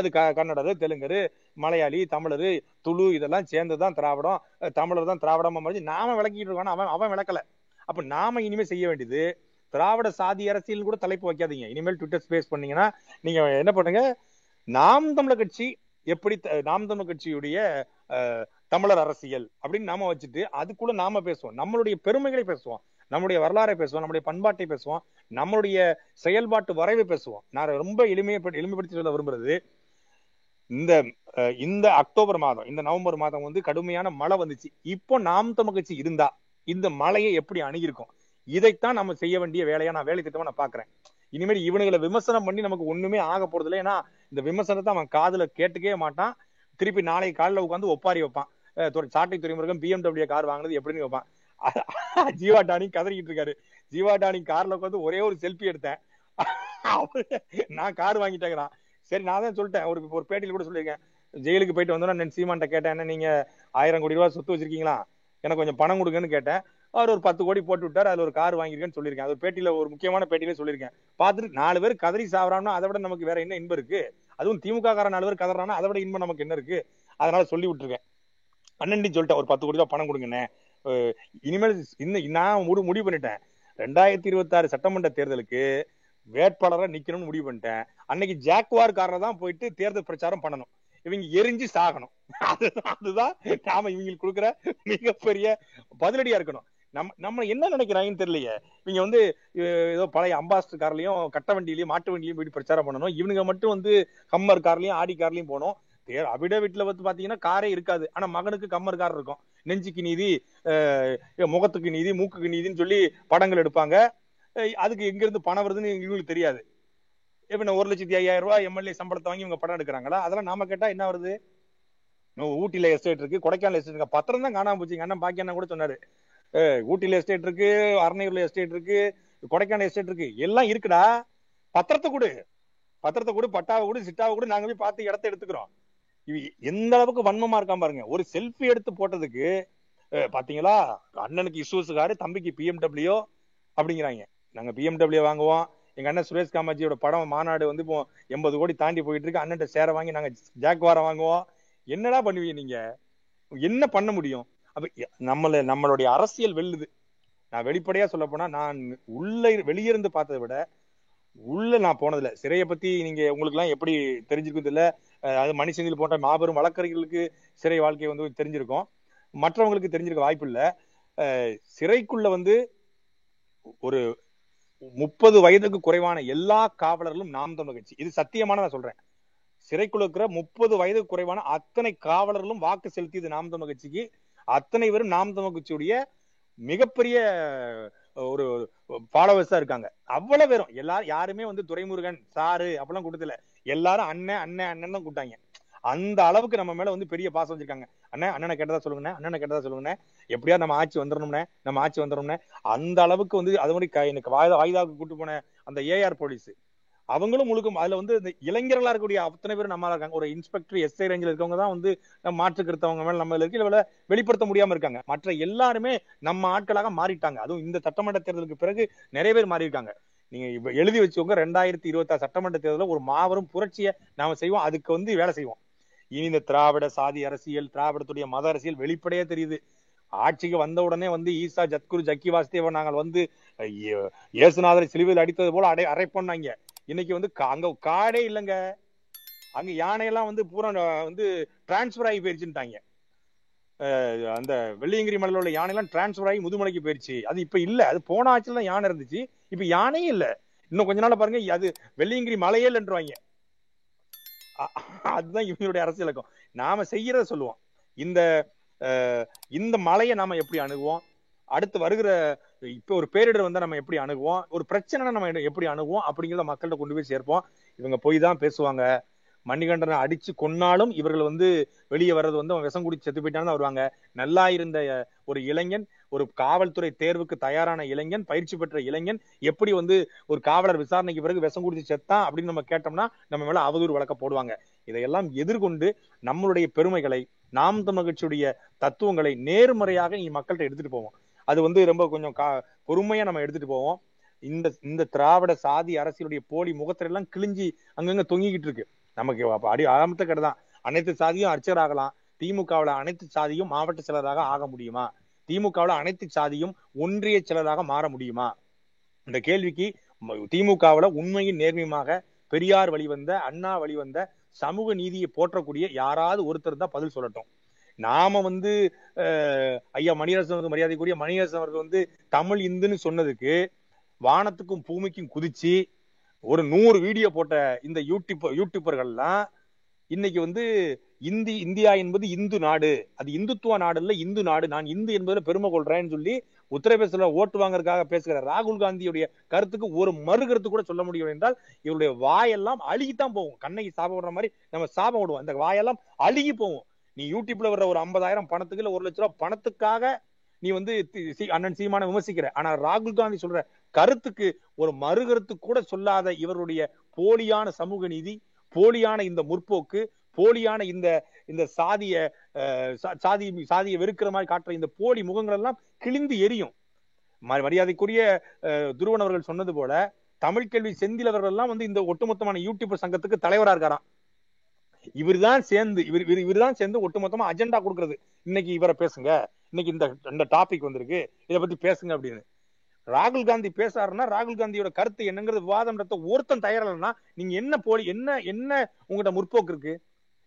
அது க கன்னடரு, தெலுங்கரு, மலையாளி, தமிழரு, துளு இதெல்லாம் சேர்ந்துதான் திராவிடம். தமிழர் தான் திராவிடமா மறைஞ்சு நாம விளக்கிட்டு இருக்கோம்னா அவன் அவன் விளக்கல. அப்ப நாம இனிமேல் செய்ய வேண்டியது திராவிட சாதி அரசியல் கூட தலைப்பு வைக்காதீங்க. இனிமேல் ட்விட்டர் ஸ்பேஸ் பண்ணீங்கன்னா நீங்க என்ன பண்ணுங்க, நாம் தமிழர் கட்சி எப்படி நாம் தமிழ் கட்சியுடைய தமிழர் அரசியல் அப்படின்னு நாம வச்சுட்டு அதுக்குள்ள நாம பேசுவோம், நம்மளுடைய பெருமைகளை பேசுவோம், நம்முடைய வரலாறை பேசுவோம், நம்முடைய பண்பாட்டை பேசுவோம், நம்மளுடைய செயல்பாட்டு வரைவை பேசுவோம். நான் ரொம்ப எளிமையை எளிமைப்படுத்தி சொல்ல விரும்புறது, இந்த இந்த அக்டோபர் மாதம் இந்த நவம்பர் மாதம் வந்து கடுமையான மழை வந்துச்சு. இப்போ நாம் தமிழ் கட்சி இருந்தா இந்த மழையை எப்படி அணுகிருக்கும்? இதைத்தான் நம்ம செய்ய வேண்டிய வேலையா நான் வேலை திட்டமா நான் பாக்குறேன். இனிமேல் இவனுங்களை விமர்சனம் பண்ணி நமக்கு ஒண்ணுமே ஆக போறது இல்லை. ஏன்னா இந்த விமர்சனத்தை அவன் காதுல கேட்டுக்கவே மாட்டான். திருப்பி நாளை காலில் உட்காந்து ஒப்பாரி வைப்பான், சாட்டை துறைமுருகன் பிஎம்டபிள்யூ கார் வாங்கினது எப்படின்னு வைப்பான். ஜீவா டானி கதறிக்கிட்டு இருக்காரு, ஜீவா டானி கார்ல உட்காந்து ஒரே ஒரு செல்ஃபி எடுத்தேன், நான் கார் வாங்கிட்டேங்கிறான். சரி, நான் தான் சொல்லிட்டேன், ஒரு ஒரு பேட்டியில் கூட சொல்லியிருக்கேன், ஜெயிலுக்கு போயிட்டு வந்தோன்னா நான் சீமான்ட்ட கேட்டேன், என்ன நீங்க ஆயிரம் கோடி ரூபாய் சொத்து வச்சிருக்கீங்களா, எனக்கு கொஞ்சம் பணம் கொடுங்கன்னு கேட்டேன். அவர் ஒரு பத்து கோடி போட்டு விட்டார், அதுல ஒரு கார் வாங்கியிருக்கேன்னு சொல்லியிருக்கேன். அது பேட்டியில ஒரு முக்கியமான பேட்டியில சொல்லியிருக்கேன். பார்த்துட்டு நாலு பேர் கதறி சாவறான்னா அதை விட நமக்கு வேற என்ன இன்பம் இருக்கு? அதுவும் திமுக கார நாலு பேர் கதறானா அதை விட இன்பம் நமக்கு என்ன இருக்கு? அதனால சொல்லி விட்டுருக்கேன், அண்ணன் சொல்லிட்டேன், ஒரு பத்து கோடி ரூபாய் பணம் கொடுங்கண்ணே. இனிமேல் இன்னும் நான் முடி முடிவு பண்ணிட்டேன், ரெண்டாயிரத்தி இருபத்தி ஆறு சட்டமன்ற தேர்தலுக்கு வேட்பாளராக நிக்கணும்னு முடிவு பண்ணிட்டேன். அன்னைக்கு ஜாக்வார் காரில் தான் போயிட்டு தேர்தல் பிரச்சாரம் பண்ணணும், இவங்க எரிஞ்சு சாகணும். அதுதான் அதுதான் நாம இவங்களுக்கு கொடுக்குற மிகப்பெரிய பதிலடியா இருக்கணும். நம்ம நம்ம என்ன நினைக்கிறாங்கன்னு தெரியலையே. இவங்க வந்து ஏதோ பழைய அம்பாஸ்டர் கார்லையும் கட்ட வண்டியிலையும் மாட்டு வண்டியிலையும் போய் பிரச்சாரம் பண்ணணும், இவனுங்க மட்டும் வந்து கம்மர் கார்லையும் ஆடி கார்லையும் போனோம். அபிட வீட்டுல வந்து பாத்தீங்கன்னா காரே இருக்காது, ஆனா மகனுக்கு கம்மர் கார் இருக்கும். நெஞ்சுக்கு நீதி, முகத்துக்கு நீதி, மூக்குக்கு நீதின்னு சொல்லி படங்கள் எடுப்பாங்க. அதுக்கு எங்க இருந்து பணம் வருதுன்னு இவங்களுக்கு தெரியாது. இப்ப நான் ஒரு லட்சத்தி ஐயாயிரம் ரூபாய் எம்எல்ஏ சம்பளத்தை வாங்கி இவங்க படம் எடுக்கிறாங்களா? அதெல்லாம் நாம கேட்டா என்ன வருது? ஊட்டியில எஸ்டேட் இருக்கு, கொடைக்கானல் எஸ்டேட் இருக்கு, பத்திரம் தான் காணாம போச்சு. அண்ணன் பாக்கியண்ணா கூட சொன்னாரு, ஊட்டியில எஸ்டேட் இருக்கு, அரணையூர்ல எஸ்டேட் இருக்கு, கொடைக்கானல் எஸ்டேட் இருக்கு, எல்லாம் இருக்குடா, பத்திரத்தை கொடு, பத்திரத்தை கொடு, பட்டாவை கொடு, சிட்டாவை கொடு, நாங்க போய் பார்த்து இடத்த எடுத்துக்கிறோம். இவ எந்த அளவுக்கு வன்மமா இருக்காம பாருங்க. ஒரு செல்ஃபி எடுத்து போட்டதுக்கு பாத்தீங்களா, அண்ணனுக்கு இஸ்யூஸ் காரு, தம்பிக்கு பிஎம்டபிள்யூ அப்படிங்கிறாங்க. நாங்கள் பிஎம்டபிள்யூ வாங்குவோம். எங்கள் அண்ணன் சுரேஷ் காமாட்சியோட படம் மாநாடு வந்து இப்போ எண்பது கோடி தாண்டி போயிட்டு இருக்கு. அண்ணன்ட்ட சேர வாங்கி நாங்கள் ஜாக்வாரை வாங்குவோம். என்னடா பண்ணுவீங்க நீங்க? என்ன பண்ண முடியும்? அப்ப நம்மள நம்மளுடைய அரசியல் வெல்லுது. நான் வெளிப்படையா சொல்ல போனா, நான் உள்ள வெளியிருந்து பார்த்ததை விட உள்ள நான் போனதில்ல. சிறையை பத்தி நீங்க உங்களுக்கு எல்லாம் எப்படி தெரிஞ்சிருக்கிறது இல்லை. அது மணிசெந்தில் போன்ற மாபெரும் வழக்கறிஞர்களுக்கு சிறை வாழ்க்கை வந்து தெரிஞ்சிருக்கும், மற்றவங்களுக்கு தெரிஞ்சிருக்க வாய்ப்பு இல்லை. சிறைக்குள்ள வந்து ஒரு முப்பது வயதுக்கு குறைவான எல்லா காவலர்களும் நாம் தமிழர் கட்சி. இது சத்தியமான நான் சொல்றேன். சிறைக்குள்ள இருக்கிற முப்பது வயதுக்கு குறைவான அத்தனை காவலர்களும் வாக்கு செலுத்தியது நாம் தமிழர் கட்சிக்கு. அத்தனை பேரும் நாம் தமிழர் கட்சியுடைய மிகப்பெரிய ஒரு ஃபாலோவர்ஸா இருக்காங்க. அவ்வளவு பேரும் எல்லாரும் யாருமே வந்து துரைமுருகன் சாரு அப்படிலாம் கூட்டத்துல எல்லாரும் அண்ணன் அண்ணன் அண்ணன் தான் கூட்டாங்க. அந்த அளவுக்கு நம்ம மேல வந்து பெரிய பாசம் வச்சிருக்காங்க. அண்ணன் அண்ணனை கேட்டதா சொல்லுங்கண்ணே, அண்ணனை கேட்டதா சொல்லுங்கண்ணே, எப்படியா நம்ம ஆட்சி வந்துடணும்னே, நம்ம ஆட்சி வந்துடணும்னே. அந்த அளவுக்கு வந்து அது மாதிரி எனக்கு வாய்தா வாய்தாவுக்கு கூட்டு போன அந்த ஏஆர் போலீஸ் அவங்களும் முழுக்கும் அதுல வந்து இந்த இளைஞர்களா இருக்கக்கூடிய அத்தனை பேரும் நம்மளா இருக்காங்க. ஒரு இன்ஸ்பெக்டர் எஸ்ஐ ரேஞ்சில் இருக்கவங்க தான் வந்து நம்ம மாற்றுக்கிறவங்க மேல நம்ம இருக்கிற வெளிப்படுத்த முடியாம இருக்காங்க. மற்ற எல்லாருமே நம்ம ஆட்களாக மாறிட்டாங்க. அதுவும் இந்த சட்டமன்ற தேர்தலுக்கு பிறகு நிறைய பேர் மாறி இருக்காங்க. நீங்க எழுதி வச்சவங்க, ரெண்டாயிரத்தி இருபத்தி ஆறு சட்டமன்ற தேர்தலில் ஒரு மாபெரும் புரட்சியை நாம செய்வோம், அதுக்கு வந்து வேலை செய்வோம். இனி இந்த திராவிட சாதி அரசியல், திராவிடத்துடைய மத அரசியல் வெளிப்படையே தெரியுது. ஆட்சிக்கு வந்த உடனே வந்து ஈசா ஜத்குரு ஜக்கி வாசுதேவன் நாங்கள் வந்து இயேசுநாதரை சிலுவையில் அடித்தது போல அடை அரை பண்ணாங்க. இன்னைக்கு வந்து அங்க காடே இல்லைங்க, அங்க யானையெல்லாம் வந்து பூரா வந்து டிரான்ஸ்பர் ஆகி போயிருச்சுட்டாங்க. அந்த வெள்ளியங்கிரி மலையில உள்ள யானையெல்லாம் டிரான்ஸ்பர் ஆகி முதுமலைக்கு போயிருச்சு. அது இப்ப இல்ல, அது போன ஆட்சியில தான் யானை இருந்துச்சு, இப்ப யானையே இல்ல. இன்னும் கொஞ்ச நாள் பாருங்க, அது வெள்ளியங்கிரி மலையே இல்லைன்றுவாங்க. அதுதான் இவங்களுடைய அரசியல் இருக்கும். நாம செய்யறத சொல்லுவோம். இந்த இந்த மலையை நாம எப்படி அணுகுவோம், அடுத்து வருகிற இப்போ ஒரு பேரிடர் வந்தா நம்ம எப்படி அணுகுவோம், ஒரு பிரச்சனைனா நம்ம எப்படி அணுகுவோம் அப்படிங்கிறத மக்கள்கிட்ட கொண்டு போய் சேர்ப்போம். இவங்க போய் தான் பேசுவாங்க. மணிகண்டனை அடிச்சு கொன்னாலும் இவர்கள் வந்து வெளியே வர்றது வந்து அவன் விஷம் குடிச்சு செத்து போயிட்டான்னு வருவாங்க. நல்லா இருந்த ஒரு இளைஞன், ஒரு காவல்துறை தேர்வுக்கு தயாரான இளைஞன், பயிற்சி பெற்ற இளைஞன் எப்படி வந்து ஒரு காவலர் விசாரணைக்கு பிறகு விஷம் குடிச்சு செத்தான் அப்படின்னு நம்ம கேட்டோம்னா நம்ம மேல அவதூறு வழக்க போடுவாங்க. இதையெல்லாம் எதிர்கொண்டு நம்மளுடைய பெருமைகளை, நாம் தமிழர் கட்சியுடைய தத்துவங்களை நேர்மறையாக நீ மக்கள்கிட்ட எடுத்துட்டு போவோம். அது வந்து ரொம்ப கொஞ்சம் கா பொறுமையா நம்ம எடுத்துட்டு போவோம். இந்த இந்த திராவிட சாதி அரசியலுடைய போலி முகத்திலெல்லாம் கிழிஞ்சி அங்கங்க தொங்கிக்கிட்டு இருக்கு. நமக்கு அடி ஆரம்பத்தை கிட்டதான் அனைத்து சாதியும் அர்ச்சகராகலாம், திமுகவுல அனைத்து சாதியும் மாவட்ட செயலராக ஆக முடியுமா, திமுகவுல அனைத்து சாதியும் ஒன்றிய செயலராக மாற முடியுமா? இந்த கேள்விக்கு திமுகவுல உண்மையின் நேர்மையாக பெரியார் வழிவந்த, அண்ணா வழிவந்த சமூக நீதியை போற்றக்கூடிய யாராவது ஒருத்தர் தான் பதில் சொல்லட்டும். நாம வந்து அஹ் ஐயா மணியரசன் அவர்கள், மரியாதைக்குரிய மணியரசன் அவர்கள் வந்து தமிழ் இந்துன்னு சொன்னதுக்கு வானத்துக்கும் பூமிக்கும் குதிச்சு ஒரு நூறு வீடியோ போட்ட இந்த யூடியூப் யூடியூபர்கள்லாம் இன்னைக்கு வந்து இந்தி இந்தியா என்பது இந்து நாடு, அது இந்துத்துவ நாடு இல்ல, இந்து நாடு, நான் இந்து என்பதுல பெருமை கொள்றேன்னு சொல்லி உத்தரப்பிரதேசத்துல ஓட்டு வாங்கறதுக்காக பேசுகிற ராகுல் காந்தியுடைய கருத்துக்கு ஒரு மறு கருத்து கூட சொல்ல முடியும் என்றால் இவருடைய வாயெல்லாம் அழுகித்தான் போகும். கண்ணைக்கு சாபம் விடுற மாதிரி நம்ம சாபம் விடுவோம், அந்த வாயெல்லாம் அழுகி போவோம். நீ யூடியூப்ல வர்ற ஒரு ஐம்பதாயிரம் பணத்துக்கு இல்ல ஒரு லட்ச ரூபாய் பணத்துக்காக நீ வந்து அண்ணன் சீமான விமர்சிக்கிற, ஆனா ராகுல் காந்தி சொல்ற கருத்துக்கு ஒரு மறு கருத்து கூட சொல்லாத இவருடைய போலியான சமூக நீதி, போலியான இந்த முற்போக்கு, போலியான இந்த இந்த சாதிய சாதி சாதியை வெறுக்கிற மாதிரி காட்டுற இந்த போலி முகங்கள் எல்லாம் கிழிந்து எரியும். மரியாதைக்குரிய துருவன் அவர்கள் சொன்னது போல தமிழ்கல்வி செந்தில் அவர்கள் எல்லாம் வந்து இந்த ஒட்டுமொத்தமான யூடியூபர் சங்கத்துக்கு தலைவரா இருக்காராம். இவர் தான் சேர்ந்து இவர் இவர் தான் சேர்ந்து ஒட்டுமொத்தமா அஜெண்டா கொடுக்கறது. இன்னைக்கு இவரை பேசுங்க, இன்னைக்கு இந்த டாபிக் வந்திருக்கு, இதை பத்தி பேசுங்க அப்படின்னு. ராகுல் காந்தி பேசாருன்னா ராகுல் காந்தியோட கருத்து என்னங்கிறது விவாதம் நடத்த ஒருத்தன் தயாரில்லைன்னா நீங்க என்ன போலி, என்ன என்ன உங்ககிட்ட முற்போக்கு இருக்கு,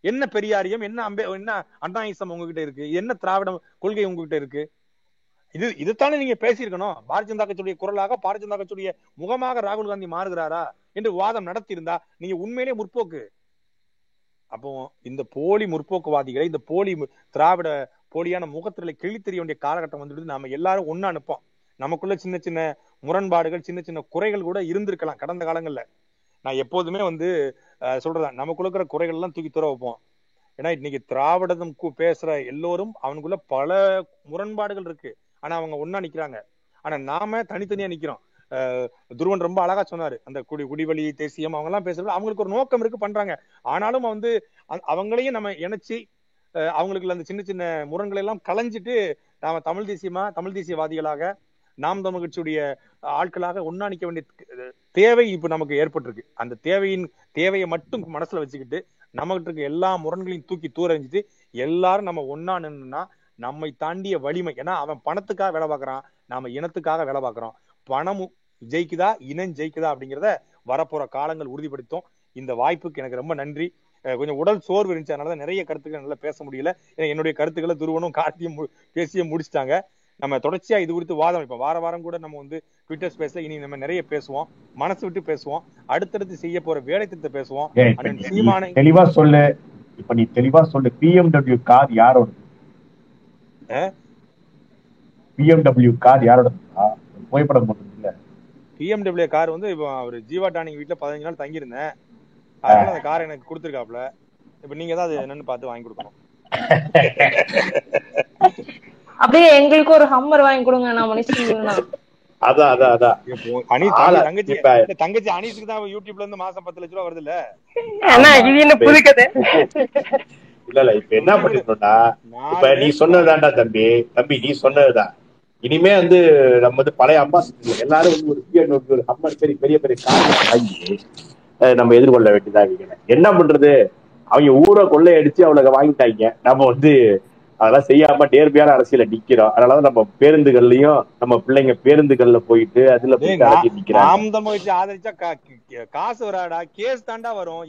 என்ன பெரியாரியம், என்ன அம்பே, என்ன அண்ணாயிசம் உங்ககிட்ட இருக்கு, என்ன திராவிட கொள்கை உங்ககிட்ட இருக்கு? இது இதுத்தானே நீங்க பேசியிருக்கணும். பாரதிய ஜனதா கட்சியுடைய குரலாக, பாரதிய ஜனதா கட்சியுடைய முகமாக ராகுல் காந்தி மாறுகிறாரா என்று வாதம் நடத்தி இருந்தா நீங்க உண்மையிலேயே முற்போக்கு. அப்போ இந்த போலி முற்போக்குவாதிகளை, இந்த போலி திராவிட போலியான முகத்தில கிழித்தெறிய வேண்டிய காலகட்டம் வந்துடுது. நாம எல்லாரும் ஒன்னு அனுப்போம். நமக்குள்ள சின்ன சின்ன முரண்பாடுகள், சின்ன சின்ன குறைகள் கூட இருந்திருக்கலாம் கடந்த காலங்கள்ல. நான் எப்போதுமே வந்து சொல்றேன், நமக்குள்ள இருக்கிற குறைகள் எல்லாம் தூக்கி தூர வைப்போம். ஏன்னா இன்னைக்கு திராவிடம் பேசுற எல்லோரும் அவனுக்குள்ள பல முரண்பாடுகள் இருக்கு, ஆனா அவங்க ஒன்னா நிக்கிறாங்க. ஆனா நாம தனித்தனியா நிக்கிறோம். துருவன் ரொம்ப அழகா சொன்னாரு, அந்த குடி குடிவழி தேசியம் அவங்க எல்லாம் பேசுறது அவங்களுக்கு ஒரு நோக்கம் இருக்கு, பண்றாங்க. ஆனாலும் வந்து அவங்களையும் நம்ம இணைச்சு அவங்களுக்குள்ள அந்த சின்ன சின்ன முரண்களை எல்லாம் களைஞ்சிட்டு நாம தமிழ் தேசியமா, தமிழ் தேசியவாதிகளாக, நாம் தமிழ் கட்சியுடைய ஆட்களாக ஒன்னா நிக்க வேண்டிய தேவை இப்ப நமக்கு ஏற்பட்டிருக்கு. அந்த தேவையின் தேவையை மட்டும் மனசுல வச்சுக்கிட்டு நமக்கு இருக்க எல்லா முரண்களையும் தூக்கி தூரஞ்சிட்டு எல்லாரும் நம்ம ஒன்னா நின்னுனா நம்மை தாண்டிய வலிமை. ஏன்னா அவன் பணத்துக்காக வேலை பார்க்கறான், நாம இனத்துக்காக வேலை பார்க்கறோம். பணமும் ஜெயிக்குதா இனம் ஜெயிக்குதா அப்படிங்கிறத வரப்போற காலங்கள் உறுதிப்படுத்தும். இந்த வாய்ப்புக்கு எனக்கு ரொம்ப நன்றி. கொஞ்சம் உடல் சோர்வு இருந்துச்சு, அதனாலதான் நிறைய கருத்துக்களை நல்லா பேச முடியல. என்னுடைய கருத்துக்களை துருவனும் கார்த்தியும் பேசியும் முடிச்சுட்டாங்க. நம்ம தொடர்ச்சியா இது குறித்து வாதம் இப்ப வார வாரம் கூட நம்ம வந்து ட்விட்டர் ஸ்பேஸ்ல இனி நம்ம நிறைய பேசுவோம், மனசு விட்டு பேசுவோம், அடுத்தடுத்து செய்ய போற வேலை திட்டத்தை பேசுவோம். தெளிவா சொல்லு, இப்ப நீ தெளிவா சொல்லு. பிஎம்டபிள்யூ கார் யாரோட? பிஎம்டபிள்யூ கார் யாரோட புகைப்படம் போட்டு? இல்ல பிஎம்டபிள்யூ கார் வந்து இப்ப ஒரு ஜீவா டானிங் வீட்டுல பதினஞ்சு நாள் தங்கியிருந்தேன், அதனால அந்த கார் எனக்கு கொடுத்துருக்காப்ல. இப்ப நீங்க தான் அது என்னன்னு பார்த்து வாங்கி கொடுக்கணும். அப்படியே எங்களுக்கு ஒரு ஹம்மர் வாங்கி கொடுங்க. நான் மனுஷன் அதான் அதான் அதான் தங்கச்சி தங்கச்சி அனீஷுக்கு தான் யூடியூப்ல இருந்து மாசம் பத்து லட்சம் ரூபா வருது. இல்ல இது என்ன புது கதை? இல்ல இல்ல இப்ப என்ன பண்ணிருக்கோம்னா, இப்ப நீ சொன்னதுதான்டா தம்பி தம்பி நீ சொன்னதுதான். இனிமே வந்து நம்ம வந்து பழைய அம்பாசிடர் எல்லாரும் வந்து ஒரு பிஎன்ஓக்கு ஒரு ஹம்மர் சரி பெரிய பெரிய காரணம் வாங்கி நம்ம எதிர்கொள்ள வேண்டியதாக. என்ன பண்றது, அவங்க ஊரை கொள்ளை அடிச்சு அவளை வாங்கிட்டாங்க. நம்ம வந்து அதெல்லாம் செய்யாம நேர்மையான அரசியல நிக்கிறோம். அதனாலதான் நம்ம பேருந்துகள்லயும் நம்ம பிள்ளைங்க பேருந்துகள்ல போயிட்டு அதுல போயிட்டு ஆதரிச்சா காசு வராடா, கேஸ் தாண்டா வரும்.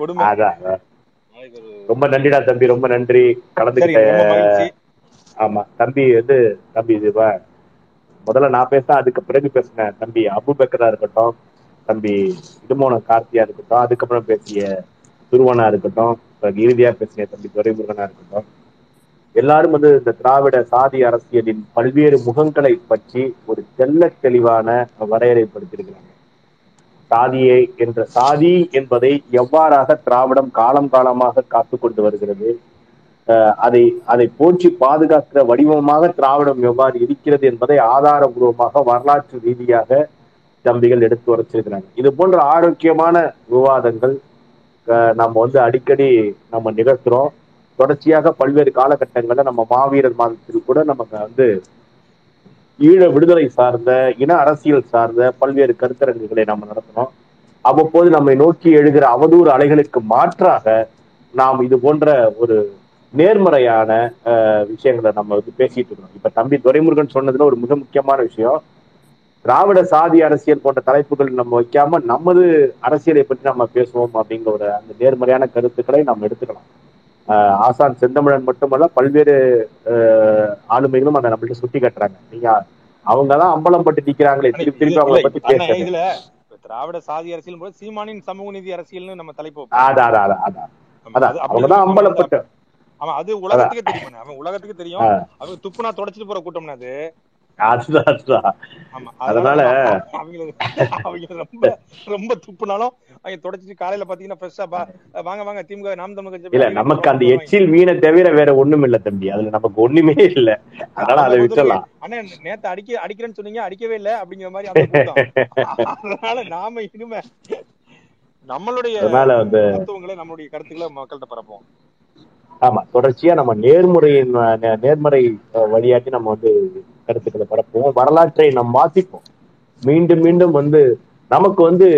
கொடுமை. ரொம்ப நன்றிடா தம்பி, ரொம்ப நன்றி கலந்துக்கிட்ட. ஆமா தம்பி வந்து தம்பி இதுவா முதல்ல நான் பேசினேன், அதுக்கு பிறகு பேசினேன் தம்பி அபுபக்கரா இருக்கட்டும், தம்பி இடுமோன கார்த்தியா இருக்கட்டும், அதுக்கப்புறம் பேசிய துருவனா இருக்கட்டும், இறுதியா பேசின தம்பி துரைமுருகனா இருக்கட்டும், எல்லாரும் வந்து இந்த திராவிட சாதி அரசியலின் பல்வேறு முகங்களை பற்றி ஒரு தெல்ல தெளிவான வரையறைப்படுத்தியிருக்கிறாங்க. சாதியை என்ற சாதி என்பதை எவ்வாறாக திராவிடம் காலம் காலமாக காத்து கொண்டு வருகிறது, அதை அதை போற்றி பாதுகாக்கிற வடிவமாக திராவிடம் எவ்வாறு இருக்கிறது என்பதை ஆதாரபூர்வமாக வரலாற்று ரீதியாக தம்பிகள் எடுத்து வரைச்சிருக்கிறாங்க. இது போன்ற ஆரோக்கியமான விவாதங்கள் நம்ம வந்து அடிக்கடி நம்ம நிகழ்த்துறோம். தொடர்ச்சியாக பல்வேறு காலகட்டங்களில் நம்ம மாவீரர் மாதத்தில் கூட நமக்கு வந்து ஈழ விடுதலை சார்ந்த இன அரசியல் சார்ந்த பல்வேறு கருத்தரங்குகளை நம்ம நடத்தினோம். அவ்வப்போது நம்மை நோக்கி எழுகிற அவதூறு அலைகளுக்கு மாற்றாக நாம் இது போன்ற ஒரு நேர்மறையான விஷயங்களை நம்ம வந்து பேசிட்டு இருக்கோம். இப்ப தம்பி துரைமுருகன் சொன்னதுல ஒரு மிக முக்கியமான விஷயம், திராவிட சாதி அரசியல் போன்ற தலைப்புகள் நம்ம வைக்காம நமது அரசியலை பற்றி நம்ம பேசுவோம் அப்படிங்கிற ஒரு அந்த நேர்மறையான கருத்துக்களை நம்ம எடுத்துக்கலாம். ஆஹ் ஆசான் செந்தமிழன் மட்டுமல்ல, பல்வேறு ஆளுமைகளும் அதை நம்மள்ட்ட சுட்டி கட்டுறாங்க. நீங்க அவங்கதான் அம்பலம் பட்டு நிக்கிறாங்களே, திருப்பி திருப்பி அவங்களை பத்தி பேசுறாங்க. திராவிட சாதி அரசியல் போது சீமானின் சமூக நீதி அரசியல்னு நம்ம தலைப்பு அதான் அதான் அதான் அதான் அவங்கதான் அம்பலப்பட்டு அவன் அது உலகத்துக்கே தெரியும், அவன் உலகத்துக்கு தெரியும். அவங்க துப்புனா தொடச்சிட்டு போற கூட்டம்னா அது அதனால அவங்க ரொம்ப ரொம்ப துப்புனாலும் அவங்க தொடச்சிட்டு காலையில பாத்தீங்கன்னா ஃப்ரெஷ்ஷா வாங்க வாங்க திமுக நாம் தமிழ். இல்ல நமக்கு அந்த எச்சில் மீனை தவிர வேற ஒண்ணும் இல்ல தம்பி, அதுல நமக்கு ஒண்ணுமே இல்ல. அதனால அதை விட்டுலாம். ஆனா நேத்து அடிக்க அடிக்கிறேன்னு சொன்னீங்க, அடிக்கவே இல்லை அப்படிங்கிற மாதிரி. அதனால நாம இனிமே நம்மளுடைய மருத்துவங்களை நம்மளுடைய கருத்துக்களை மக்கள்கிட்ட பரப்போம். ஆமா தொடர்ச்சியா நம்ம நேர்முறையின் நேர்முறை வழியாட்டி நம்ம வந்து கருத்துக்களை பரப்புவோம், வரலாற்றை நாம் வாசிப்போம். மீண்டும் மீண்டும் வந்து நமக்கு வந்து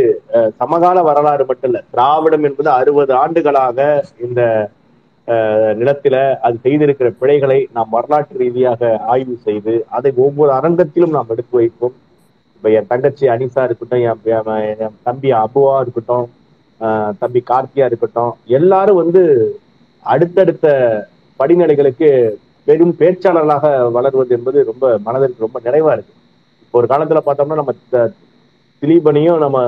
சமகால வரலாறு மட்டும் இல்ல, திராவிடம் என்பது அறுபது ஆண்டுகளாக இந்த நிலத்தில அது செய்திருக்கிற பிழைகளை நாம் வரலாற்று ரீதியாக ஆய்வு செய்து அதை ஒவ்வொரு அரங்கத்திலும் நாம் எடுத்து வைப்போம். இப்ப என் தங்கச்சி அனிஷா இருக்கட்டும், என் தம்பி அபுவா இருக்கட்டும், தம்பி கார்த்தியா இருக்கட்டும், எல்லாரும் வந்து அடுத்தடுத்த படிநிலைகளுக்கு பெரும் பேச்சாளர்களாக வளர்வது என்பது ரொம்ப மனதிற்கு ரொம்ப நிறைவா இருக்கு. இப்போ ஒரு காலத்துல பார்த்தோம்னா நம்ம திலீபனையும் நம்ம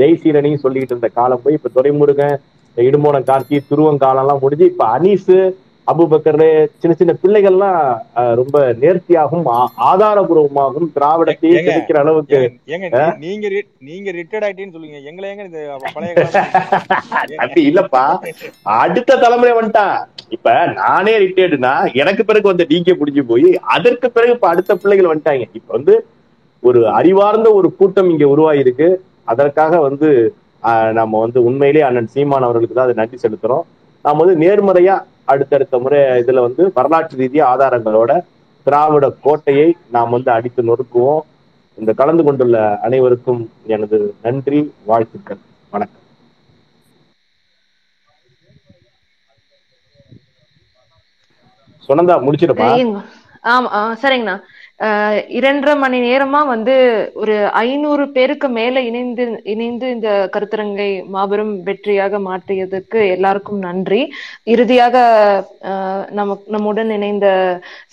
ஜெய்சீலனையும் சொல்லிக்கிட்டு இருந்த காலம் போய் இப்ப துரைமுருகன், இடுமோன கார்த்தி, துருவங்காலம் எல்லாம் முடிஞ்சு இப்ப அனீஷு, அபுபக்கரு, சின்ன சின்ன பிள்ளைகள்லாம் ரொம்ப நேர்த்தியாகவும் ஆதாரபூர்வமாகவும் திராவிடத்தையே கிடைக்கிற அளவுக்கு. நீங்க நீங்க ரிட்டையர்ட் ஆயிட்டேன்னு சொல்லுங்க, எங்களை எங்க இந்த பழைய அப்படி இல்லப்பா, அடுத்த தலைமுறை வந்துட்டான். இப்ப நானே ரிட்டையர்டுனா எனக்கு பிறகு வந்து நீங்க புடிஞ்சு போய் அதற்கு பிறகு இப்ப அடுத்த பிள்ளைகள் வந்துட்டாங்க. இப்ப வந்து ஒரு அறிவார்ந்த ஒரு கூட்டம் இங்க உருவாயிருக்கு. அதற்காக வந்து நம்ம வந்து உண்மையிலேயே அண்ணன் சீமான் அவர்களுக்கு தான் அதை நன்றி செலுத்துறோம். நாம் வந்து நேர்மறையா அடுத்தடுத்த முறை இதுல வந்து வரலாற்று ரீதிய ஆதாரங்களோட திராவிட கோட்டையை நாம் வந்து அடித்து நொறுக்குவோம். இந்த கலந்து கொண்டுள்ள அனைவருக்கும் எனது நன்றி, வாழ்த்துக்கள், வணக்கம். சொன்னதா முடிச்சிருப்பா? ஆமா சரிங்கண்ணா. அஹ் இரண்டரை மணி நேரமா வந்து ஒரு ஐநூறு பேருக்கு மேல இணைந்து இணைந்து இந்த கருத்தரங்கை மாபெரும் வெற்றியாக மாற்றியதற்கு எல்லாருக்கும் நன்றி. இறுதியாக அஹ் நம நம்முடன் இணைந்த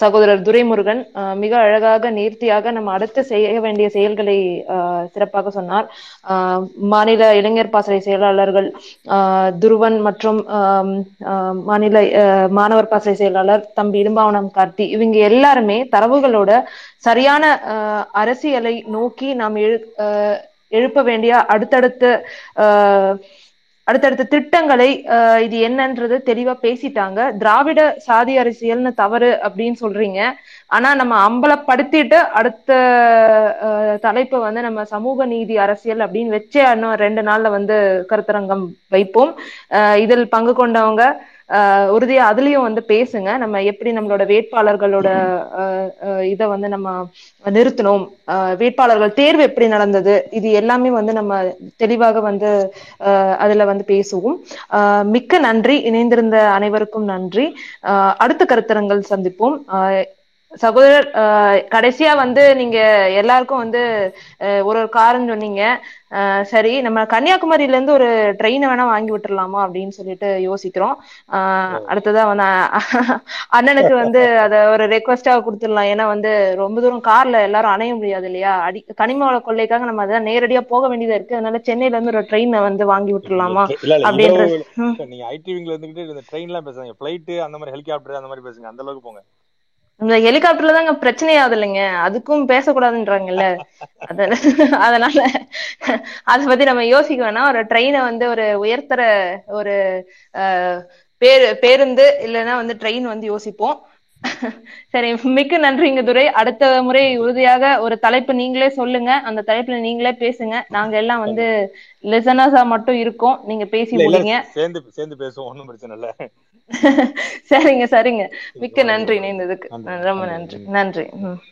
சகோதரர் துரைமுருகன் அஹ் மிக அழகாக நேர்த்தியாக நம்ம அடுத்து செய்ய வேண்டிய செயல்களை அஹ் சிறப்பாக சொன்னார். ஆஹ் மாநில இளைஞர் பாசறை செயலாளர்கள் ஆஹ் துருவன் மற்றும் ஆஹ் மாநில மாணவர் பாசறை செயலாளர் தம்பி இடும்பாவனம் கார்த்தி இவங்க எல்லாருமே தரவுகளோட சரியான அஹ் அரசியலை நோக்கி நாம் எழு அஹ் எழுப்ப வேண்டிய அடுத்தடுத்த அஹ் அடுத்தடுத்த திட்டங்களை அஹ் இது என்னன்றது தெளிவா பேசிட்டாங்க. திராவிட சாதி அரசியல்னு தவறு அப்படின்னு சொல்றீங்க, ஆனா நம்ம அம்பலப்படுத்திட்டு அடுத்த அஹ் தலைப்பு வந்து நம்ம சமூக நீதி அரசியல் அப்படின்னு வச்சு இன்னும் ரெண்டு நாள்ல வந்து கருத்தரங்கம் வைப்போம். அஹ் இதில் பங்கு கொண்டவங்க ஆஹ் உறுதியா அதுலயும் வந்து பேசுங்க. நம்ம எப்படி நம்மளோட வேட்பாளர்களோட அஹ் இதை வந்து நம்ம நிறுத்தணும், ஆஹ் வேட்பாளர்கள் தேர்வு எப்படி நடந்தது, இது எல்லாமே வந்து நம்ம தெளிவாக வந்து அஹ் அதுல வந்து பேசுவோம். ஆஹ் மிக்க நன்றி, இணைந்திருந்த அனைவருக்கும் நன்றி. ஆஹ் அடுத்த கருத்தரங்கள் சந்திப்போம். ஆஹ் சகோதரர் அஹ் கடைசியா வந்து நீங்க எல்லாருக்கும் வந்து ஒரு ஒரு காரணம் சொன்னீங்க. அஹ் சரி, நம்ம கன்னியாகுமரியில இருந்து ஒரு ட்ரெயினை வேணா வாங்கி விட்டுரலாமா அப்படின்னு சொல்லிட்டு யோசிக்கிறோம். ஆஹ் அடுத்ததான் வந்து அண்ணனுக்கு வந்து அத ஒரு ரெக்வஸ்டா கொடுத்துடலாம். ஏன்னா வந்து ரொம்ப தூரம் கார்ல எல்லாரும் அணைய முடியாது இல்லையா? அடி கனிம வள கொள்ளைக்காக நம்ம அதான் நேரடியா போக வேண்டியதா இருக்கு. அதனால சென்னையில இருந்து ஒரு ட்ரெயினை வந்து வாங்கி விட்டுரலாமா அப்படின்றது. நீங்க ஐடிவிங்ல இருந்துகிட்டு ட்ரெயின் எல்லாம் பேசுங்க, பிளைட் அந்த மாதிரி, ஹெலிகாப்டர் அந்த மாதிரி பேசுங்க, அந்த அளவுக்கு போங்க. இந்த ஹெலிகாப்டர்ல தாங்க பிரச்சனை ஆகுது இல்லைங்க, அதுக்கும் பேசக்கூடாதுன்றாங்கல்ல, அதனால அத பத்தி நம்ம யோசிக்க வேணாம். ஒரு ட்ரெயினை வந்து ஒரு உயர்த்தர ஒரு அஹ் பேரு பேருந்து இல்லைன்னா வந்து ட்ரெயின் வந்து யோசிப்போம். சரி, மிக்க நன்றிங்க துரை. அடுத்த முறை உறுதியாக ஒரு தலைப்பு நீங்களே சொல்லுங்க, அந்த தலைப்புல நீங்களே பேசுங்க. நாங்க எல்லாம் வந்து லிசனர்ஸா மட்டும் இருக்கோம், நீங்க பேசி முடிங்க, சேர்ந்து சேர்ந்து பேசுவோம், ஒன்னும் பிரச்சனை இல்ல. சரிங்க சரிங்க, மிக்க நன்றி இணைந்ததுக்கு, ரொம்ப நன்றி நன்றி.